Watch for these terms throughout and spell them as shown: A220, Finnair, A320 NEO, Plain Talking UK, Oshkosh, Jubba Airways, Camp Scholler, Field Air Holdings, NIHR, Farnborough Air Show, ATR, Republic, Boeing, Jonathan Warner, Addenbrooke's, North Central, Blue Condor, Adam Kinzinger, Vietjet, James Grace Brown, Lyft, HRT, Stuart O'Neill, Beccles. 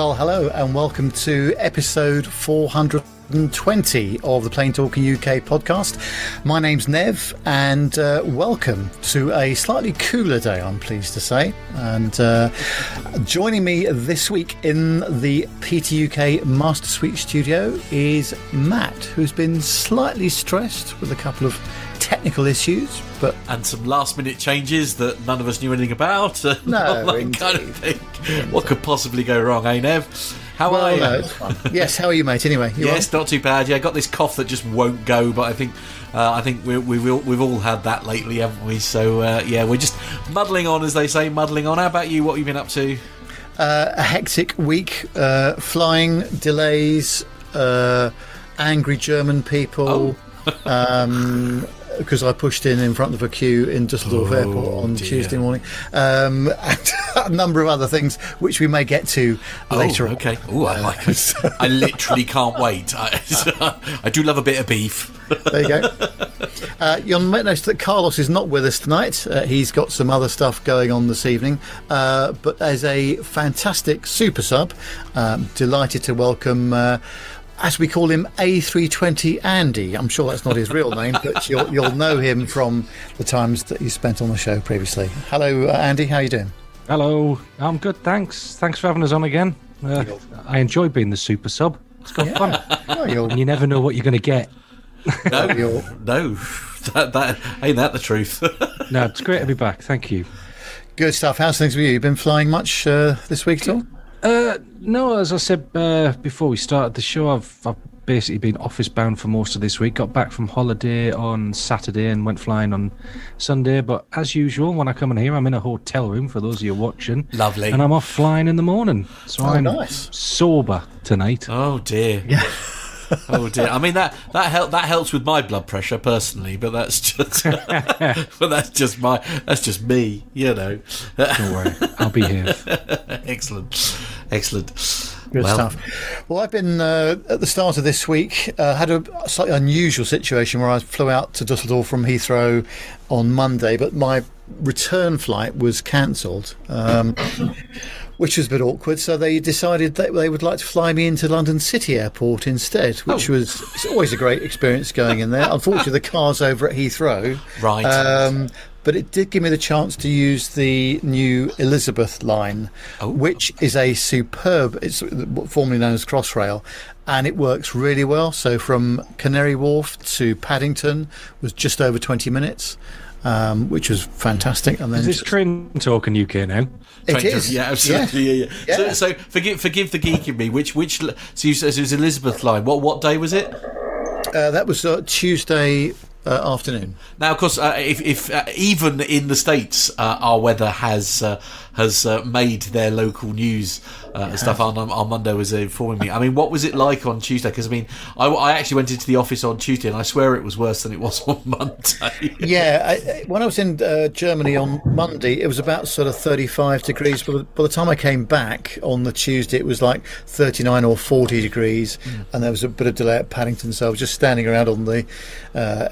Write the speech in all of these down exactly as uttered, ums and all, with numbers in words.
Well, hello and welcome to episode four hundred twenty of the Plain Talking U K podcast. My name's Nev, and uh, welcome to a slightly cooler day, I'm pleased to say. And uh, joining me this week in the P T U K Master Suite studio is Matt, who's been slightly stressed with a couple of technical issues, but and some last-minute changes that none of us knew anything about. No, that kind of thing. What could possibly go wrong, eh, Nev? How well, are you? No. Yes, how are you, mate? Anyway, you yes, on? Not too bad. Yeah, I got this cough that just won't go, but I think uh, I think we, we will, we've all had that lately, haven't we? So uh, yeah, we're just muddling on, as they say, muddling on. How about you? What have you been up to? Uh, a hectic week, uh, flying delays, uh, angry German people. Oh. um, because I pushed in in front of a queue in Düsseldorf oh, Airport on dear. Tuesday morning. Um, and a number of other things, which we may get to oh, later on. Okay. Oh, I like it. I literally can't wait. I, I do love a bit of beef. There you go. Uh, you'll notice that Carlos is not with us tonight. Uh, he's got some other stuff going on this evening. Uh, but as a fantastic super sub, um, delighted to welcome... Uh, as we call him, A three twenty Andy. I'm sure that's not his real name, but you'll, you'll know him from the times that you spent on the show previously. Hello, uh, Andy. How are you doing? Hello. I'm good, thanks. Thanks for having us on again. Uh, I enjoy being the super sub. It's got yeah. fun. No, you'll... And you never know what you're going to get. No, you'll... no. That, that, ain't that the truth? No, it's great to be back. Thank you. Good stuff. How's things with you? You been flying much uh, this week at all? Uh, no, as I said uh, before we started the show, I've, I've basically been office bound for most of this week. Got back from holiday on Saturday and went flying on Sunday. But as usual, when I come in here, I'm in a hotel room, for those of you watching. Lovely. And I'm off flying in the morning. So oh, I'm nice. sober tonight. Oh, dear. Yeah. Oh dear! I mean that that help, that helps with my blood pressure personally, but that's just but that's just my that's just me, you know. Don't worry, I'll be here. Excellent, excellent. Good well. stuff. Well, I've been uh, at the start of this week uh, had a slightly unusual situation where I flew out to Düsseldorf from Heathrow on Monday, but my return flight was cancelled. Um, Which was a bit awkward, so they decided that they would like to fly me into London City Airport instead, which oh. was it's always a great experience going in there. Unfortunately, the car's over at Heathrow. Right. Um, but it did give me the chance to use the new Elizabeth Line, oh. which is a superb, it's formerly known as Crossrail, and it works really well. So from Canary Wharf to Paddington was just over twenty minutes. Um, which was fantastic. And then is this Train Talking U K now? It is. Yeah, absolutely. Yeah. Yeah, yeah. Yeah. So, so forgive forgive the geek in me. Which which so, you, so it was Elizabeth Line. What what day was it? Uh, that was uh, Tuesday uh, afternoon. Now, of course, uh, if, if uh, even in the States, uh, our weather has uh, has uh, made their local news uh, yeah. and stuff. Our, our Monday was informing me. I mean, what was it like on Tuesday? Because I mean, I, I actually went into the office on Tuesday, and I swear it was worse than it was on Monday. Yeah, I, when I was in uh, Germany on Monday, it was about sort of thirty-five degrees. But by the time I came back on the Tuesday, it was like thirty-nine or forty degrees, mm. and there was a bit of delay at Paddington, so I was just standing around on the uh,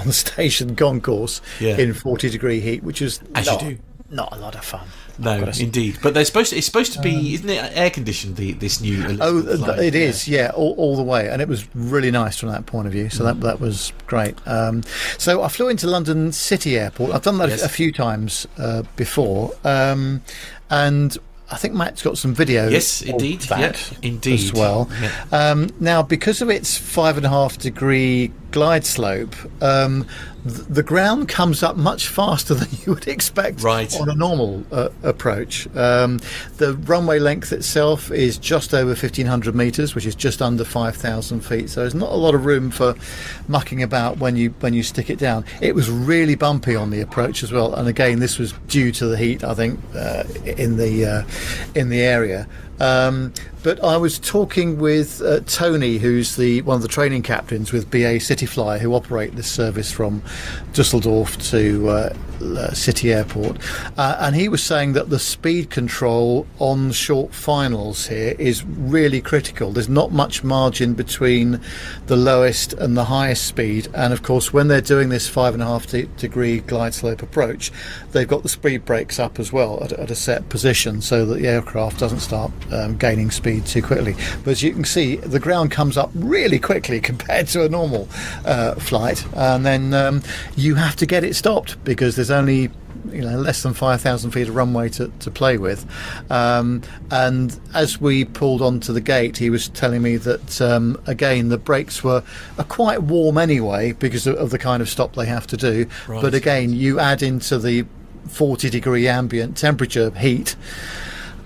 on the station concourse yeah. in forty degree heat, which is as not, you do. Not a lot of fun. No, indeed. But they're supposed to, it's supposed to be, um, isn't it, air conditioned? The, this new Elizabeth oh, line? It is. Yeah, all, all the way, and it was really nice from that point of view. So mm. that that was great. Um, so I flew into London City Airport. I've done that yes. a few times uh, before, um, and I think Matt's got some videos. Yes, indeed. Of that yeah, indeed. As well. Yeah. Um, now, because of its five and a half degree glide slope, um, th- the ground comes up much faster than you would expect right. on a normal uh, approach. Um, the runway length itself is just over fifteen hundred meters, which is just under five thousand feet. So there's not a lot of room for mucking about when you when you stick it down. It was really bumpy on the approach as well, and again, this was due to the heat, I think, uh, in the uh, in the area. Um, but I was talking with uh, Tony, who's the one of the training captains with B A City Flyer, who operate this service from Düsseldorf to uh, City Airport, uh, and he was saying that the speed control on short finals here is really critical. There's not much margin between the lowest and the highest speed, and of course when they're doing this five and a half de- degree glide slope approach, they've got the speed brakes up as well at, at a set position so that the aircraft doesn't start um, gaining speed too quickly. But as you can see, the ground comes up really quickly compared to a normal uh, flight, and then um, you have to get it stopped because there's only, you know, less than five thousand feet of runway to, to play with. Um, and as we pulled onto the gate, he was telling me that, um, again, the brakes were are quite warm anyway because of, of the kind of stop they have to do. Right. But again, you add into the forty degree ambient temperature heat,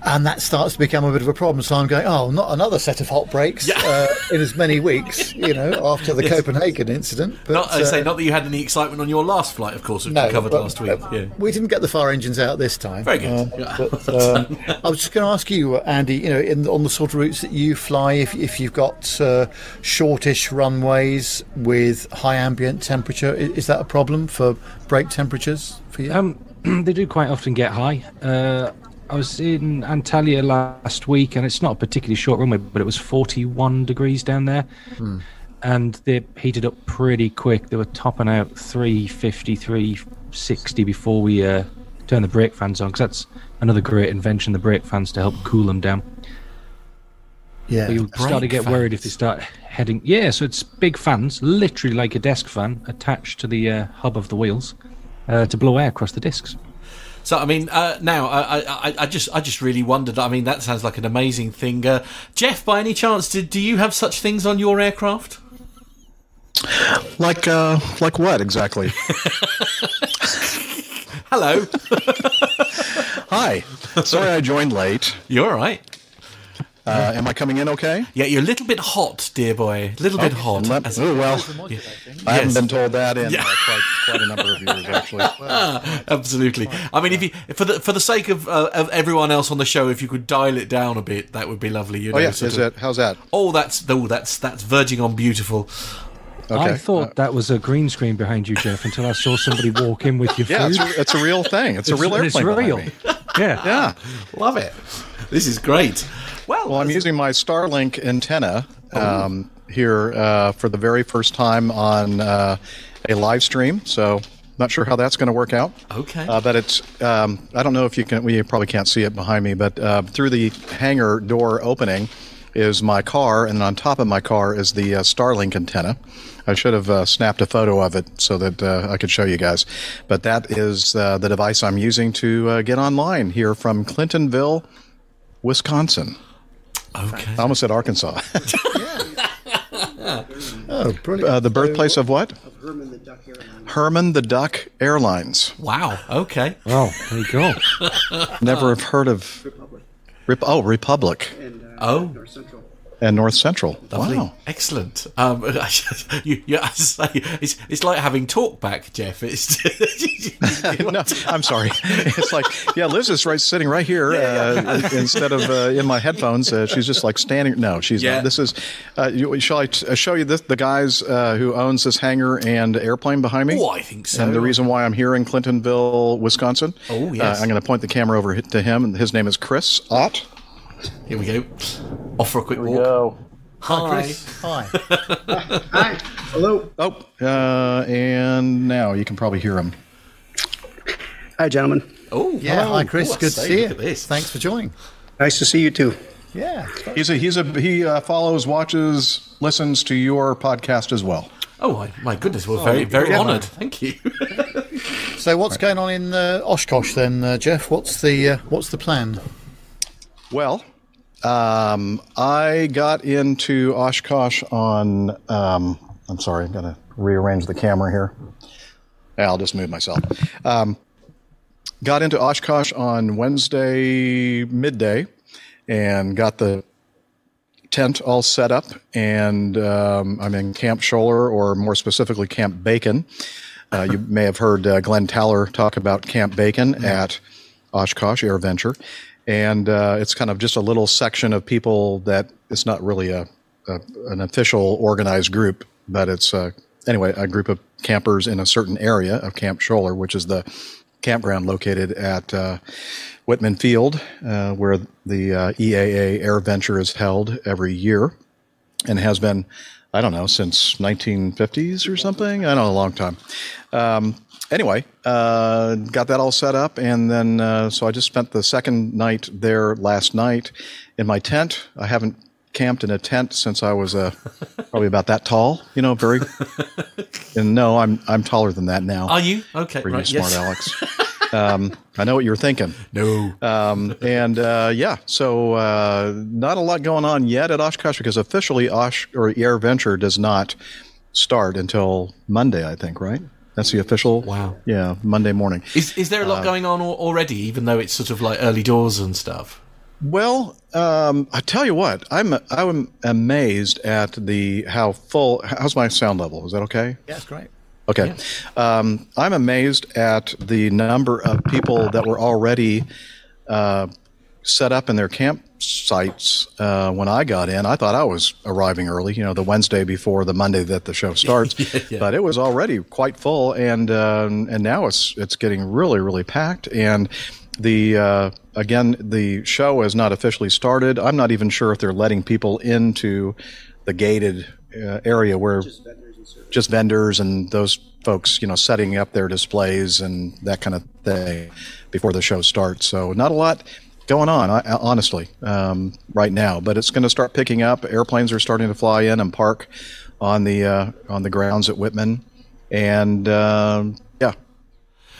and that starts to become a bit of a problem. So I'm going, oh, not another set of hot brakes yeah. uh, in as many weeks, you know, after the yes. Copenhagen incident. But, not, I say, uh, not that you had any excitement on your last flight, of course, which no, we covered but, last week. Uh, yeah. We didn't get the fire engines out this time. Very good. Uh, yeah. but, um, I was just going to ask you, Andy, you know, in, on the sort of routes that you fly, if, if you've got uh, shortish runways with high ambient temperature, is, is that a problem for brake temperatures for you? Um, they do quite often get high. Uh, I was in Antalya last week, and it's not a particularly short runway, but it was forty-one degrees down there, mm. and they heated up pretty quick. They were topping out three fifty, three sixty before we uh, turned the brake fans on, because that's another great invention, the brake fans, to help cool them down. Yeah, but you start to get fans. worried if they start heading. Yeah, so it's big fans, literally like a desk fan, attached to the uh, hub of the wheels uh, to blow air across the discs. So I mean, uh, now I, I, I just I just really wondered. I mean, that sounds like an amazing thing, uh, Jeff. By any chance, did do you have such things on your aircraft? Like uh, like what exactly? Hello. Hi. Sorry, I joined late. You're all right. Uh, am I coming in okay? Yeah, you're a little bit hot, dear boy. A little oh, bit hot. That, oh, well, yeah. I haven't yes. been told that in yeah. uh, quite, quite a number of years, actually. Well, absolutely. I mean, if you, for the for the sake of, uh, of everyone else on the show, if you could dial it down a bit, that would be lovely. You know, oh, yeah. Is it, how's that? Oh, that's, oh, that's, that's verging on beautiful. Okay. I thought uh, that was a green screen behind you, Jeff, until I saw somebody walk in with your yeah, food. Yeah, it's a real thing. It's, it's a real airplane. It's real. Yeah. Yeah. Love it. This is great. Well, well I'm using my Starlink antenna um, oh. here uh, for the very first time on uh, a live stream, so not sure how that's going to work out. Okay. Uh, but it's, um, I don't know if you can, well, you probably can't see it behind me, but uh, through the hangar door opening is my car, and on top of my car is the uh, Starlink antenna. I should have uh, snapped a photo of it so that uh, I could show you guys. But that is uh, the device I'm using to uh, get online here from Clintonville, Wisconsin. Okay. I almost said Arkansas. Oh, brilliant. Uh, the birthplace of what? Of Herman the Duck Airlines. Herman the Duck Airlines. Wow. Okay. Oh, there you go. Never have heard of. Republic. Rep- oh, Republic. And, uh, oh. North Central. And North Central. Lovely. Wow. Excellent. Um, you, you, I say, it's, it's like having talk back, Jeff. It's no, I'm sorry. It's like, yeah, Liz is right, sitting right here uh, instead of uh, in my headphones. Uh, she's just like standing. No, she's yeah. not. This is, uh, you, shall I t- show you this, the guys uh, who owns this hangar and airplane behind me? Oh, I think so. And the reason why I'm here in Clintonville, Wisconsin. Oh, yes. Uh, I'm going to point the camera over to him. And his name is Chris Ott. Here we go. Off for a quick walk. Go. Hi. Hi. Hi. Hi. Hello. Oh, uh, and now you can probably hear him. Hi, gentlemen. Oh, yeah. Hello. Hi, Chris. Oh, Good to see you. This. Thanks for joining. Nice to see you too. Yeah. He's a he's a he uh, follows, watches, listens to your podcast as well. Oh my, my goodness! We're well, very very yeah, honoured. Thank you. So, what's right. going on in uh, Oshkosh then, uh, Jeff? What's the uh, what's the plan? Well, um, I got into Oshkosh on, um, I'm sorry, I'm going to rearrange the camera here. Yeah, I'll just move myself. Um, got into Oshkosh on Wednesday midday and got the tent all set up. And um, I'm in Camp Scholler, or more specifically Camp Bacon. Uh, you may have heard uh, Glenn Towler talk about Camp Bacon mm-hmm. at Oshkosh Air Venture. And uh, it's kind of just a little section of people that it's not really a, a an official organized group, but it's, uh, anyway, a group of campers in a certain area of Camp Scholler, which is the campground located at uh, Whitman Field, uh, where the uh, E A A Air Venture is held every year and has been, I don't know, since nineteen fifties or something. I don't know, a long time. Um Anyway, uh, got that all set up, and then uh, so I just spent the second night there last night, in my tent. I haven't camped in a tent since I was uh, probably about that tall, you know, very. And no, I'm I'm taller than that now. Are you? Okay. Pretty right, smart, yes. Alex. Um, I know what you were thinking. No. Um, and uh, yeah, so uh, not a lot going on yet at Oshkosh because officially Osh or Air Venture does not start until Monday, I think, right? That's the official. Wow. Yeah, Monday morning. Is is there a lot uh, going on already, even though it's sort of like early doors and stuff? Well, um, I tell you what, I'm I'm amazed at the how full. How's my sound level? Is that okay? Yeah, it's great. Okay, yeah. um, I'm amazed at the number of people that were already uh, set up in their campsites uh, when I got in. I thought I was arriving early, you know, the Wednesday before the Monday that the show starts, yeah, yeah. But it was already quite full, and um, and now it's it's getting really really packed. And the uh, again, the show has not officially started. I'm not even sure if they're letting people into the gated uh, area where just vendors, and just vendors and those folks, you know, setting up their displays and that kind of thing before the show starts. So not a lot going on, I, honestly, um, right now. But it's going to start picking up. Airplanes are starting to fly in and park on the uh, on the grounds at Whitman, and uh, yeah.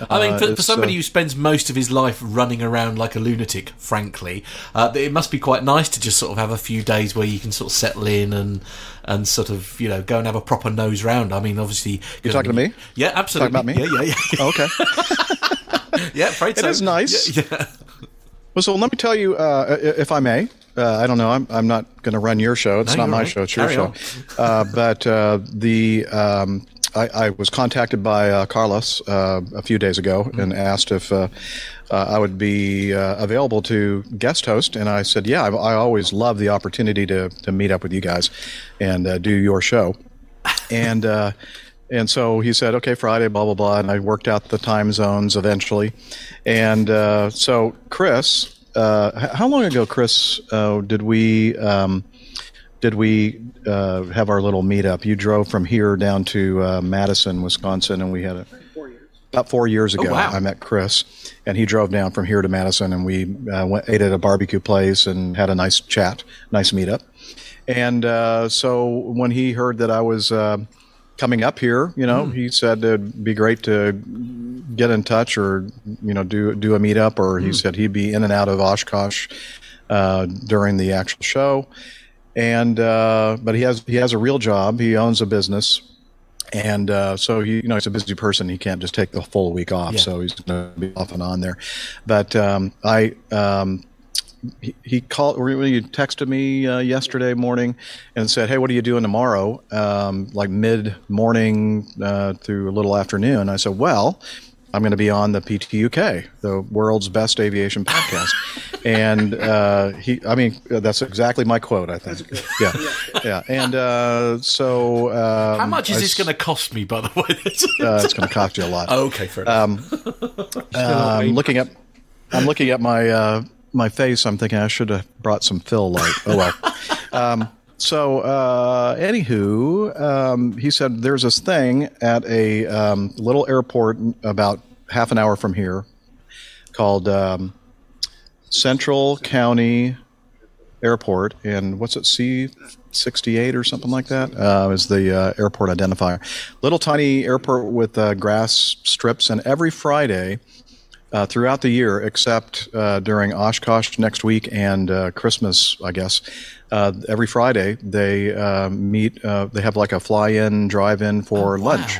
I mean, for, uh, for somebody uh, who spends most of his life running around like a lunatic, frankly, uh, it must be quite nice to just sort of have a few days where you can sort of settle in and and sort of, you know, go and have a proper nose round. I mean, obviously... You're talking I mean, to me? Yeah, absolutely. Talking about me? Yeah, yeah, yeah. Oh, okay. yeah, afraid so. It is nice. Yeah, yeah. Well, so let me tell you, uh, if I may, uh, I don't know, I'm, I'm not going to run your show. It's no, not my right. show, it's your Carry show. Uh, but uh, the... Um, I, I was contacted by uh, Carlos uh, a few days ago mm-hmm. and asked if uh, uh, I would be uh, available to guest host, and I said, "Yeah, I, I always love the opportunity to to meet up with you guys and uh, do your show." and uh, and so he said, "Okay, Friday, blah blah blah," and I worked out the time zones eventually. And uh, so Chris, uh, how long ago, Chris, uh, did we? Um, Did we uh, have our little meetup? You drove from here down to uh, Madison, Wisconsin, and we had a four years. about four years ago. Oh, wow. I met Chris, and he drove down from here to Madison, and we uh, went, ate at a barbecue place and had a nice chat, nice meetup. And uh, so when he heard that I was uh, coming up here, you know, mm. he said it'd be great to get in touch, or you know, do do a meetup, or mm. he said he'd be in and out of Oshkosh uh, during the actual show. And uh, but he has he has a real job. He owns a business, and uh, so he you know he's a busy person. He can't just take the full week off. Yeah. So he's going to be off and on there. But um, I um, he, he called. He texted me uh, yesterday morning and said, "Hey, what are you doing tomorrow? Um, like mid morning uh, through a little afternoon." I said, "Well, I'm going to be on the P T U K, the world's best aviation podcast." And uh, he, I mean, that's exactly my quote, I think. Yeah. Yeah. And uh, so. Um, How much is I, this going to cost me, by the way? uh, it's going to cost you a lot. Oh, okay. Fair enough. Um, uh, I'm looking at, I'm looking at my, uh, my face. I'm thinking I should have brought some fill light. Oh, well. Um, So, uh, anywho, um, he said there's this thing at a um, little airport about half an hour from here called um, Central County Airport, and what's it, C sixty-eight or something like that uh, is the uh, airport identifier. Little tiny airport with uh, grass strips, and every Friday uh, throughout the year, except uh, during Oshkosh next week and uh, Christmas, I guess. Uh, every Friday they uh, meet. Uh, they have like a fly-in, drive-in for oh, wow. lunch.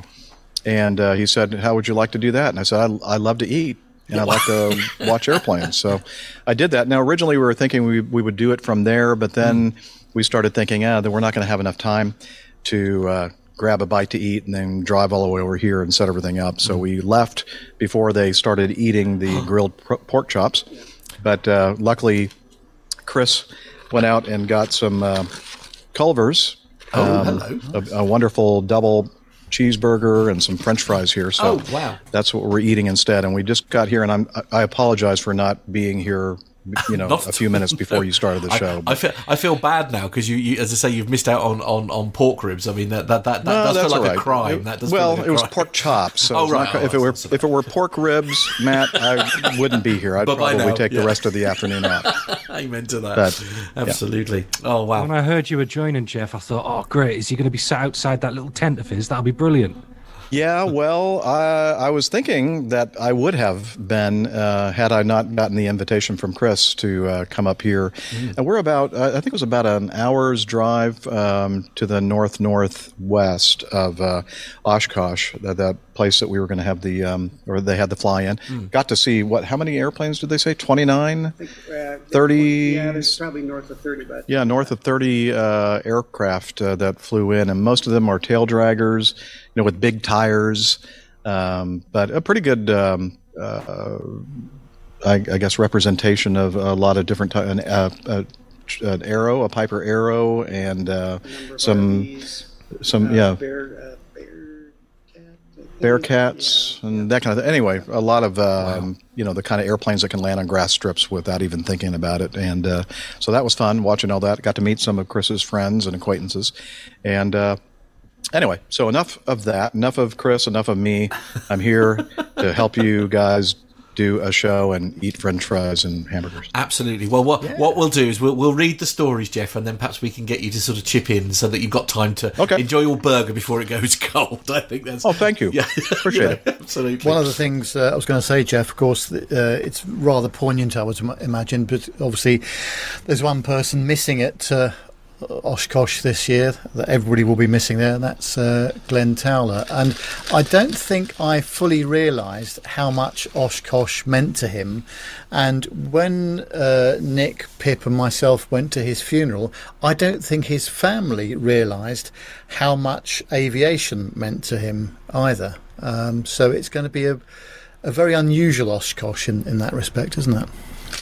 And uh, he said, "How would you like to do that?" And I said, "I, I love to eat, and I like to watch airplanes." So I did that. Now originally we were thinking we we would do it from there, but then mm. we started thinking, ah, that we're not going to have enough time to uh, grab a bite to eat and then drive all the way over here and set everything up. So mm. we left before they started eating the grilled pr- pork chops. But uh, luckily, Chris went out and got some uh, Culver's, oh, um, hello. Nice. A, a wonderful double cheeseburger and some French fries here. So oh, wow. that's what we're eating instead. And we just got here, and I'm, I apologize for not being here you know, a few minutes before you started the show. I, I feel I feel bad now because you, you, as I say, you've missed out on, on, on pork ribs. I mean, that that that, that no, does feel like right. a crime. It, that does well, feel like a it was crime. Pork chops. So oh, right. Not, oh, if it were if it were pork ribs, Matt, I wouldn't be here. I'd but probably take yeah. the rest of the afternoon off. Amen to that. But, absolutely. Yeah. Oh wow! When I heard you were joining, Jeff, I thought, oh great, is he going to be sat outside that little tent of his? That'll be brilliant. Yeah, well, uh, I was thinking that I would have been uh, had I not gotten the invitation from Chris to uh, come up here. Mm. And we're about, uh, I think it was about an hour's drive um, to the north-northwest of uh, Oshkosh, that, that place that we were going to have the, um, or they had the fly-in. Mm. Got to see, what, how many airplanes did they say? twenty-nine? I think, uh, thirty? Yeah, there's probably north of thirty. But yeah, north of thirty uh, aircraft uh, that flew in, and most of them are tail draggers, you know, with big tires, um, but a pretty good, um, uh, I, I guess, representation of a lot of different ty- an, uh, uh, an Aero, a Piper Aero, and uh, some, R Vs, some, uh, yeah, bear, uh, bear cat, Bearcats, yeah. and yeah. that kind of thing. Anyway, a lot of, um, wow. you know, the kind of airplanes that can land on grass strips without even thinking about it, and uh, so that was fun watching all that. Got to meet some of Chris's friends and acquaintances, and. Uh, Anyway, so enough of that, enough of Chris, enough of me. I'm here to help you guys do a show and eat French fries and hamburgers. Absolutely. Well, what yeah. what we'll do is we'll we'll read the stories, Jeff, and then perhaps we can get you to sort of chip in so that you've got time to okay. enjoy your burger before it goes cold. I think that's... Oh, thank you. Yeah. Appreciate it. Yeah, absolutely. One of the things uh, I was going to say, Jeff, of course, uh, it's rather poignant, I would imagine, but obviously there's one person missing it, uh, Oshkosh this year that everybody will be missing there, and that's uh, Glenn Towler. And I don't think I fully realised how much Oshkosh meant to him. And when uh, Nick, Pip and myself went to his funeral, I don't think his family realised how much aviation meant to him either. Um, so it's going to be a, a very unusual Oshkosh in, in that respect, isn't it?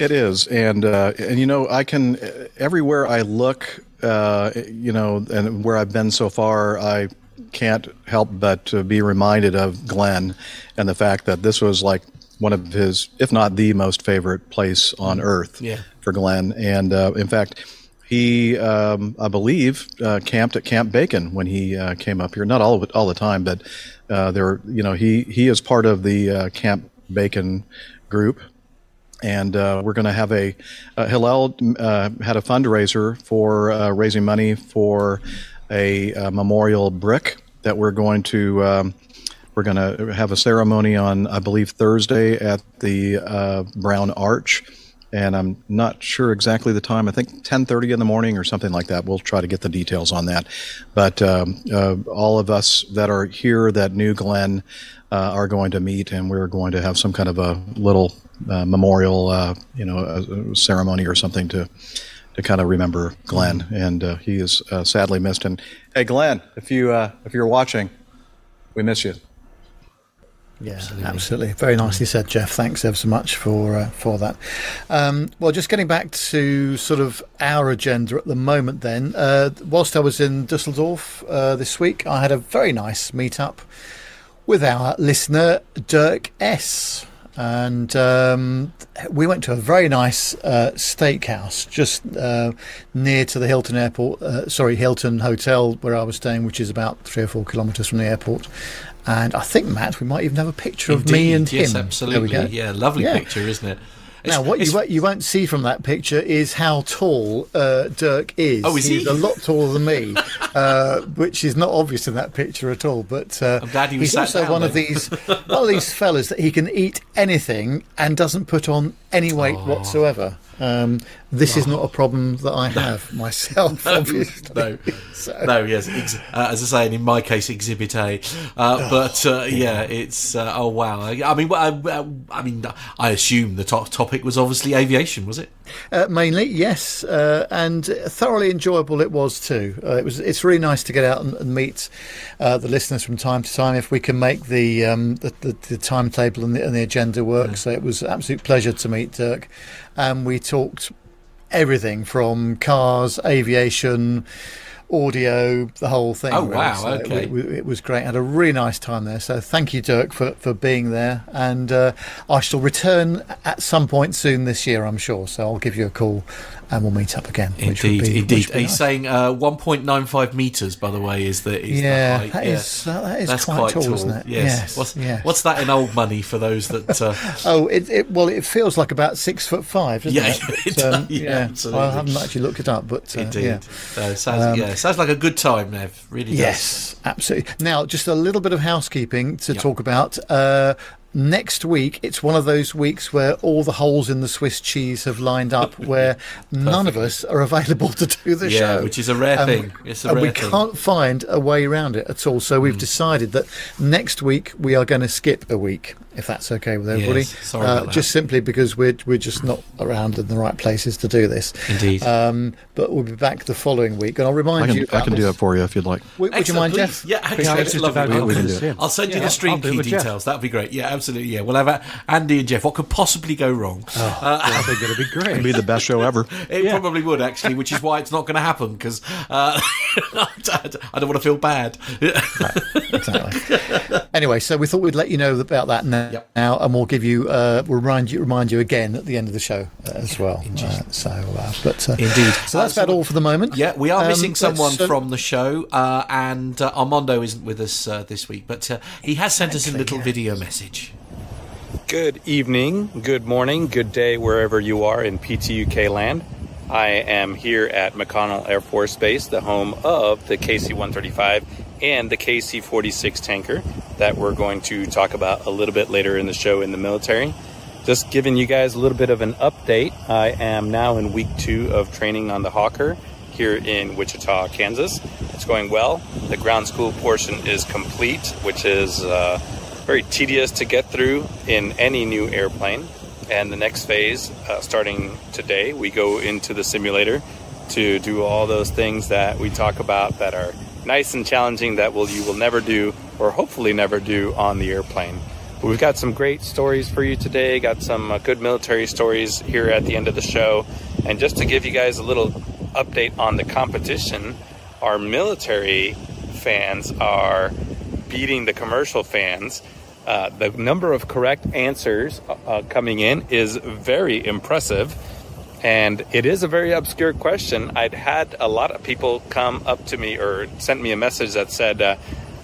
It is, and uh, and you know, I can everywhere I look, uh, you know, and where I've been so far, I can't help but uh, be reminded of Glenn and the fact that this was like one of his, if not the most favorite place on earth yeah. for Glenn. And uh, in fact, he, um, I believe, uh, camped at Camp Bacon when he uh, came up here. Not all of, all the time, but uh, there, you know, he he is part of the uh, Camp Bacon group. And uh, we're going to have a uh, Hillel uh, had a fundraiser for uh, raising money for a, a memorial brick that we're going to um, we're going to have a ceremony on, I believe, Thursday at the uh, Brown Arch. And I'm not sure exactly the time. I think ten thirty in the morning or something like that. We'll try to get the details on that. But um, uh, all of us that are here that knew Glenn uh, are going to meet, and we're going to have some kind of a little uh, memorial, uh, you know, a, a ceremony or something to to kind of remember Glenn. And uh, he is uh, sadly missed. And hey, Glenn, if you uh, if you're watching, we miss you. Yeah, absolutely. absolutely. Very nicely said, Jeff. Thanks ever so much for uh, for that. Um, well, just getting back to sort of our agenda at the moment then, uh, whilst I was in Düsseldorf uh, this week, I had a very nice meet-up with our listener, Dirk S. And um, we went to a very nice uh, steakhouse just uh, near to the Hilton Airport, uh, sorry, Hilton Hotel where I was staying, which is about three or four kilometres from the airport. And I think, Matt, we might even have a picture Indeed. of me and yes, him. Yes, absolutely. There we go. Yeah, lovely yeah. picture, isn't it? It's, now, what you, you won't see from that picture is how tall uh, Dirk is. Oh, is He's he? He's a lot taller than me, uh, which is not obvious in that picture at all. But uh, I'm glad he was he's also down, one then. of these one of these fellas that he can eat anything and doesn't put on any weight oh. whatsoever. Um, this oh. is not a problem that I have no. myself, no, obviously. No, so. no yes. Ex- uh, as I say, and in my case, Exhibit A. Uh, but, uh, yeah, it's... Uh, oh, wow. I, I mean, I, I mean, I assume the top topic was obviously aviation, was it? Uh, mainly, yes. Uh, and thoroughly enjoyable it was, too. Uh, it was. It's really nice to get out and, and meet uh, the listeners from time to time if we can make the um, the, the, the timetable and the, and the agenda work. Yeah. So it was an absolute pleasure to meet Dirk. And we talked everything from cars, aviation, audio, the whole thing. Oh, really. Wow. So okay. It, it, it was great. I had a really nice time there. So thank you, Dirk, for, for being there. And uh, I shall return at some point soon this year, I'm sure. So I'll give you a call and we'll meet up again. Indeed, which would be, indeed. Which would be nice. He's saying uh, one point nine five metres, by the way, is the is yeah, the height. That yeah, is, that is that's quite, quite tall, tall, isn't it? Yes. Yes. What's, yes. what's that in old money for those that... Uh, oh, it, it well, it feels like about six foot five, doesn't yeah, it? it um, yeah, yeah, absolutely. Well, I haven't actually looked it up, but... Uh, indeed. Yeah. Uh, sounds, um, yeah, sounds like a good time, Nev. Really does. Yes, absolutely. Now, just a little bit of housekeeping to yep. talk about. Uh, Next week, it's one of those weeks where all the holes in the Swiss cheese have lined up, where none of us are available to do the yeah, show. Which is a rare um, thing. It's a and rare we thing. Can't find a way around it at all. So we've mm. decided that next week we are going to skip a week, if that's okay with everybody. Yes, sorry uh, about that. Just simply because we're, we're just not around in the right places to do this. Indeed. Um, but we'll be back the following week. And I'll remind I can, you. I can do that for you if you'd like. Would, would you mind, please. Jeff? Yeah, actually, I'll send you yeah, the stream key details. Jeff. That'd be great. Yeah, absolutely, yeah. We'll have Andy and Jeff. What could possibly go wrong? Oh, uh, I think it'll be great. It'll be the best show ever. It yeah. probably would, actually, which is why it's not going to happen, because uh, I don't want to feel bad. Right, exactly. Anyway, so we thought we'd let you know about that now, yep. now and we'll give you, uh, we'll remind you, remind you again at the end of the show uh, as well. Uh, so, uh, but uh, indeed. So that's uh, about so all for the moment. Yeah, we are um, missing someone uh, from the show, uh, and uh, Armando isn't with us uh, this week, but uh, he has sent us a little yeah. video message. Good evening, good morning, good day, wherever you are in P T U K land. I am here at McConnell Air Force Base, the home of the K C one thirty-five and the K C forty-six tanker that we're going to talk about a little bit later in the show in the military. Just giving you guys a little bit of an update. I am now in week two of training on the Hawker here in Wichita, Kansas. It's going well. The ground school portion is complete, which is... Uh, very tedious to get through in any new airplane. And the next phase, uh, starting today, we go into the simulator to do all those things that we talk about that are nice and challenging that will you will never do, or hopefully never do, on the airplane. But we've got some great stories for you today, got some uh, good military stories here at the end of the show. And just to give you guys a little update on the competition, our military fans are beating the commercial fans. Uh, the number of correct answers uh, coming in is very impressive, and it is a very obscure question. I'd had a lot of people come up to me or sent me a message that said uh,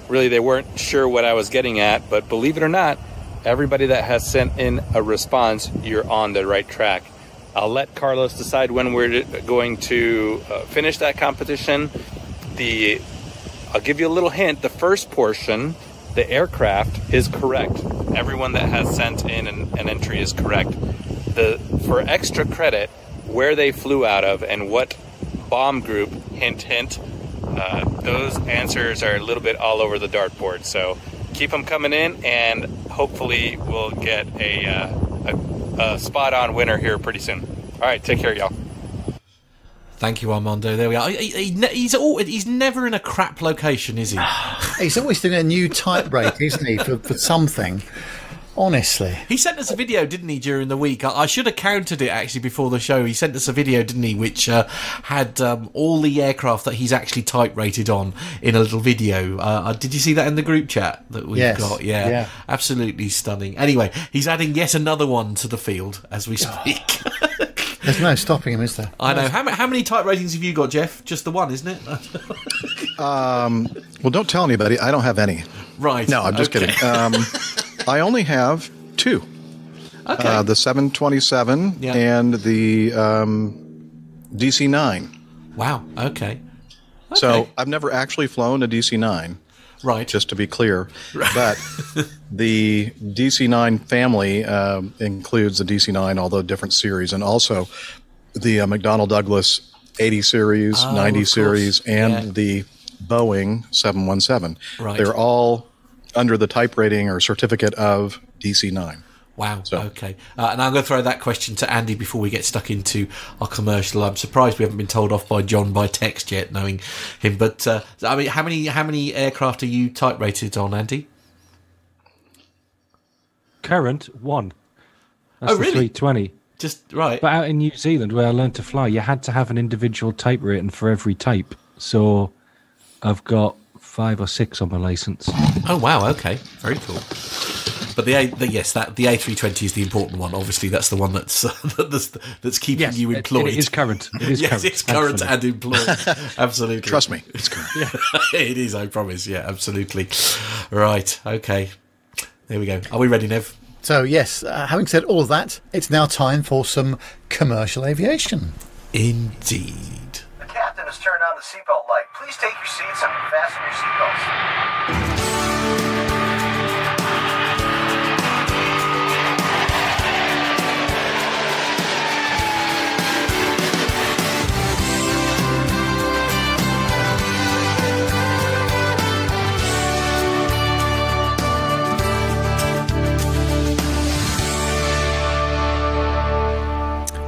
really they weren't sure what I was getting at, but believe it or not, everybody that has sent in a response, you're on the right track. I'll let Carlos decide when we're going to uh, finish that competition. The I'll give you a little hint. The first portion, the aircraft, is correct. Everyone that has sent in an, an entry is correct. The for extra credit, where they flew out of and what bomb group, hint, hint, uh, those answers are a little bit all over the dartboard. So keep them coming in, and hopefully we'll get a, uh, a, a spot-on winner here pretty soon. All right, take care, y'all. Thank you, Armando. There we are. He, he, he's all, he's never in a crap location, is he? He's always in a new type break, isn't he, for, for something. Honestly. He sent us a video, didn't he, during the week? I, I should have counted it, actually, before the show. He sent us a video, didn't he, which uh, had um, all the aircraft that he's actually type rated on in a little video. Uh, did you see that in the group chat that we've yes. got? Yeah, yeah. Absolutely stunning. Anyway, he's adding yet another one to the field as we speak. There's no stopping him, is there? I know. How, how many type ratings have you got, Jeff? Just the one, isn't it? um, well, don't tell anybody. I don't have any. Right. No, I'm just okay. kidding. Um, I only have two. Okay. Uh, the seven twenty-seven yeah. and the um, D C nine. Wow. Okay. okay. So I've never actually flown a D C nine. Right. Just to be clear. Right. But the D C nine family uh, includes the D C nine, although different series, and also the uh, McDonnell Douglas eighty series, oh, ninety series, and yeah. the Boeing seven one seven. Right. They're all under the type rating or certificate of D C nine. Wow. So. Okay. Uh, and I'm going to throw that question to Andy before we get stuck into our commercial. I'm surprised we haven't been told off by John by text yet, knowing him. But uh, I mean, how many how many aircraft are you type rated on, Andy? Current one. That's oh, really? The three twenty. Just right. But out in New Zealand, where I learned to fly, you had to have an individual type rating for every type. So I've got five or six on my license. Oh, wow. Okay. Very cool. But the, the yes, that the A three twenty is the important one. Obviously, that's the one that's that's, that's keeping yes, you employed. It, it is current. It is yes, current. It's current absolutely. And employed. Absolutely. Trust me, it's current. Yeah. It is, I promise. Yeah, absolutely. Right. Okay. There we go. Are we ready, Nev? So, yes, uh, having said all that, it's now time for some commercial aviation. Indeed. The captain has turned on the seatbelt light. Please take your seats and fasten your seatbelts.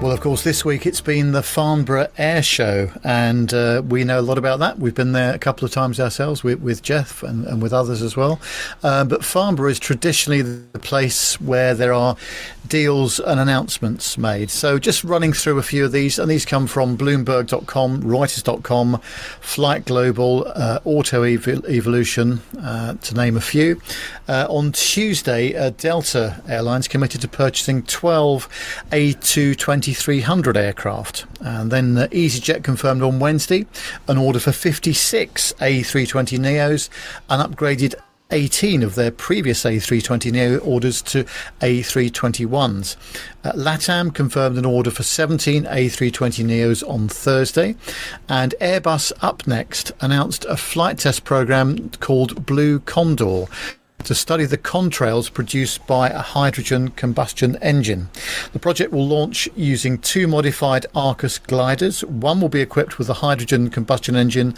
Well, of course, this week it's been the Farnborough Air Show, and uh, we know a lot about that. We've been there a couple of times ourselves with, with Jeff and, and with others as well. Uh, but Farnborough is traditionally the place where there are deals and announcements made. So just running through a few of these, and these come from Bloomberg dot com, Reuters dot com, Flight Global, uh, Auto Ev- Evolution, uh, to name a few. Uh, on Tuesday, uh, Delta Airlines committed to purchasing twelve A two twenty three hundred aircraft, and then uh, EasyJet confirmed on Wednesday an order for fifty-six A three twenty N E Os and upgraded eighteen of their previous A three twenty NEO orders to A three twenty-ones. Uh, LATAM confirmed an order for seventeen A three twenty NEOs on Thursday, and Airbus Up Next announced a flight test program called Blue Condor to study the contrails produced by a hydrogen combustion engine. The project will launch using two modified Arcus gliders. One will be equipped with a hydrogen combustion engine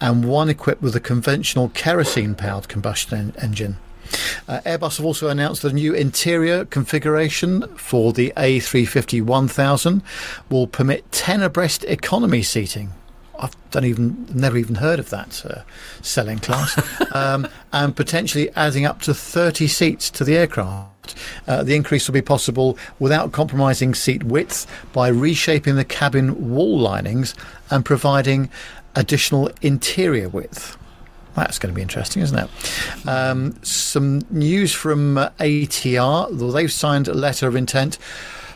and one equipped with a conventional kerosene-powered combustion engine. Uh, Airbus have also announced the new interior configuration for the A three fifty dash one thousand will permit ten abreast economy seating. I've don't even, never even heard of that uh, selling class, um, and potentially adding up to thirty seats to the aircraft. Uh, the increase will be possible without compromising seat width by reshaping the cabin wall linings and providing additional interior width. That's going to be interesting, isn't it? Um, some news from uh, A T R. They've signed a letter of intent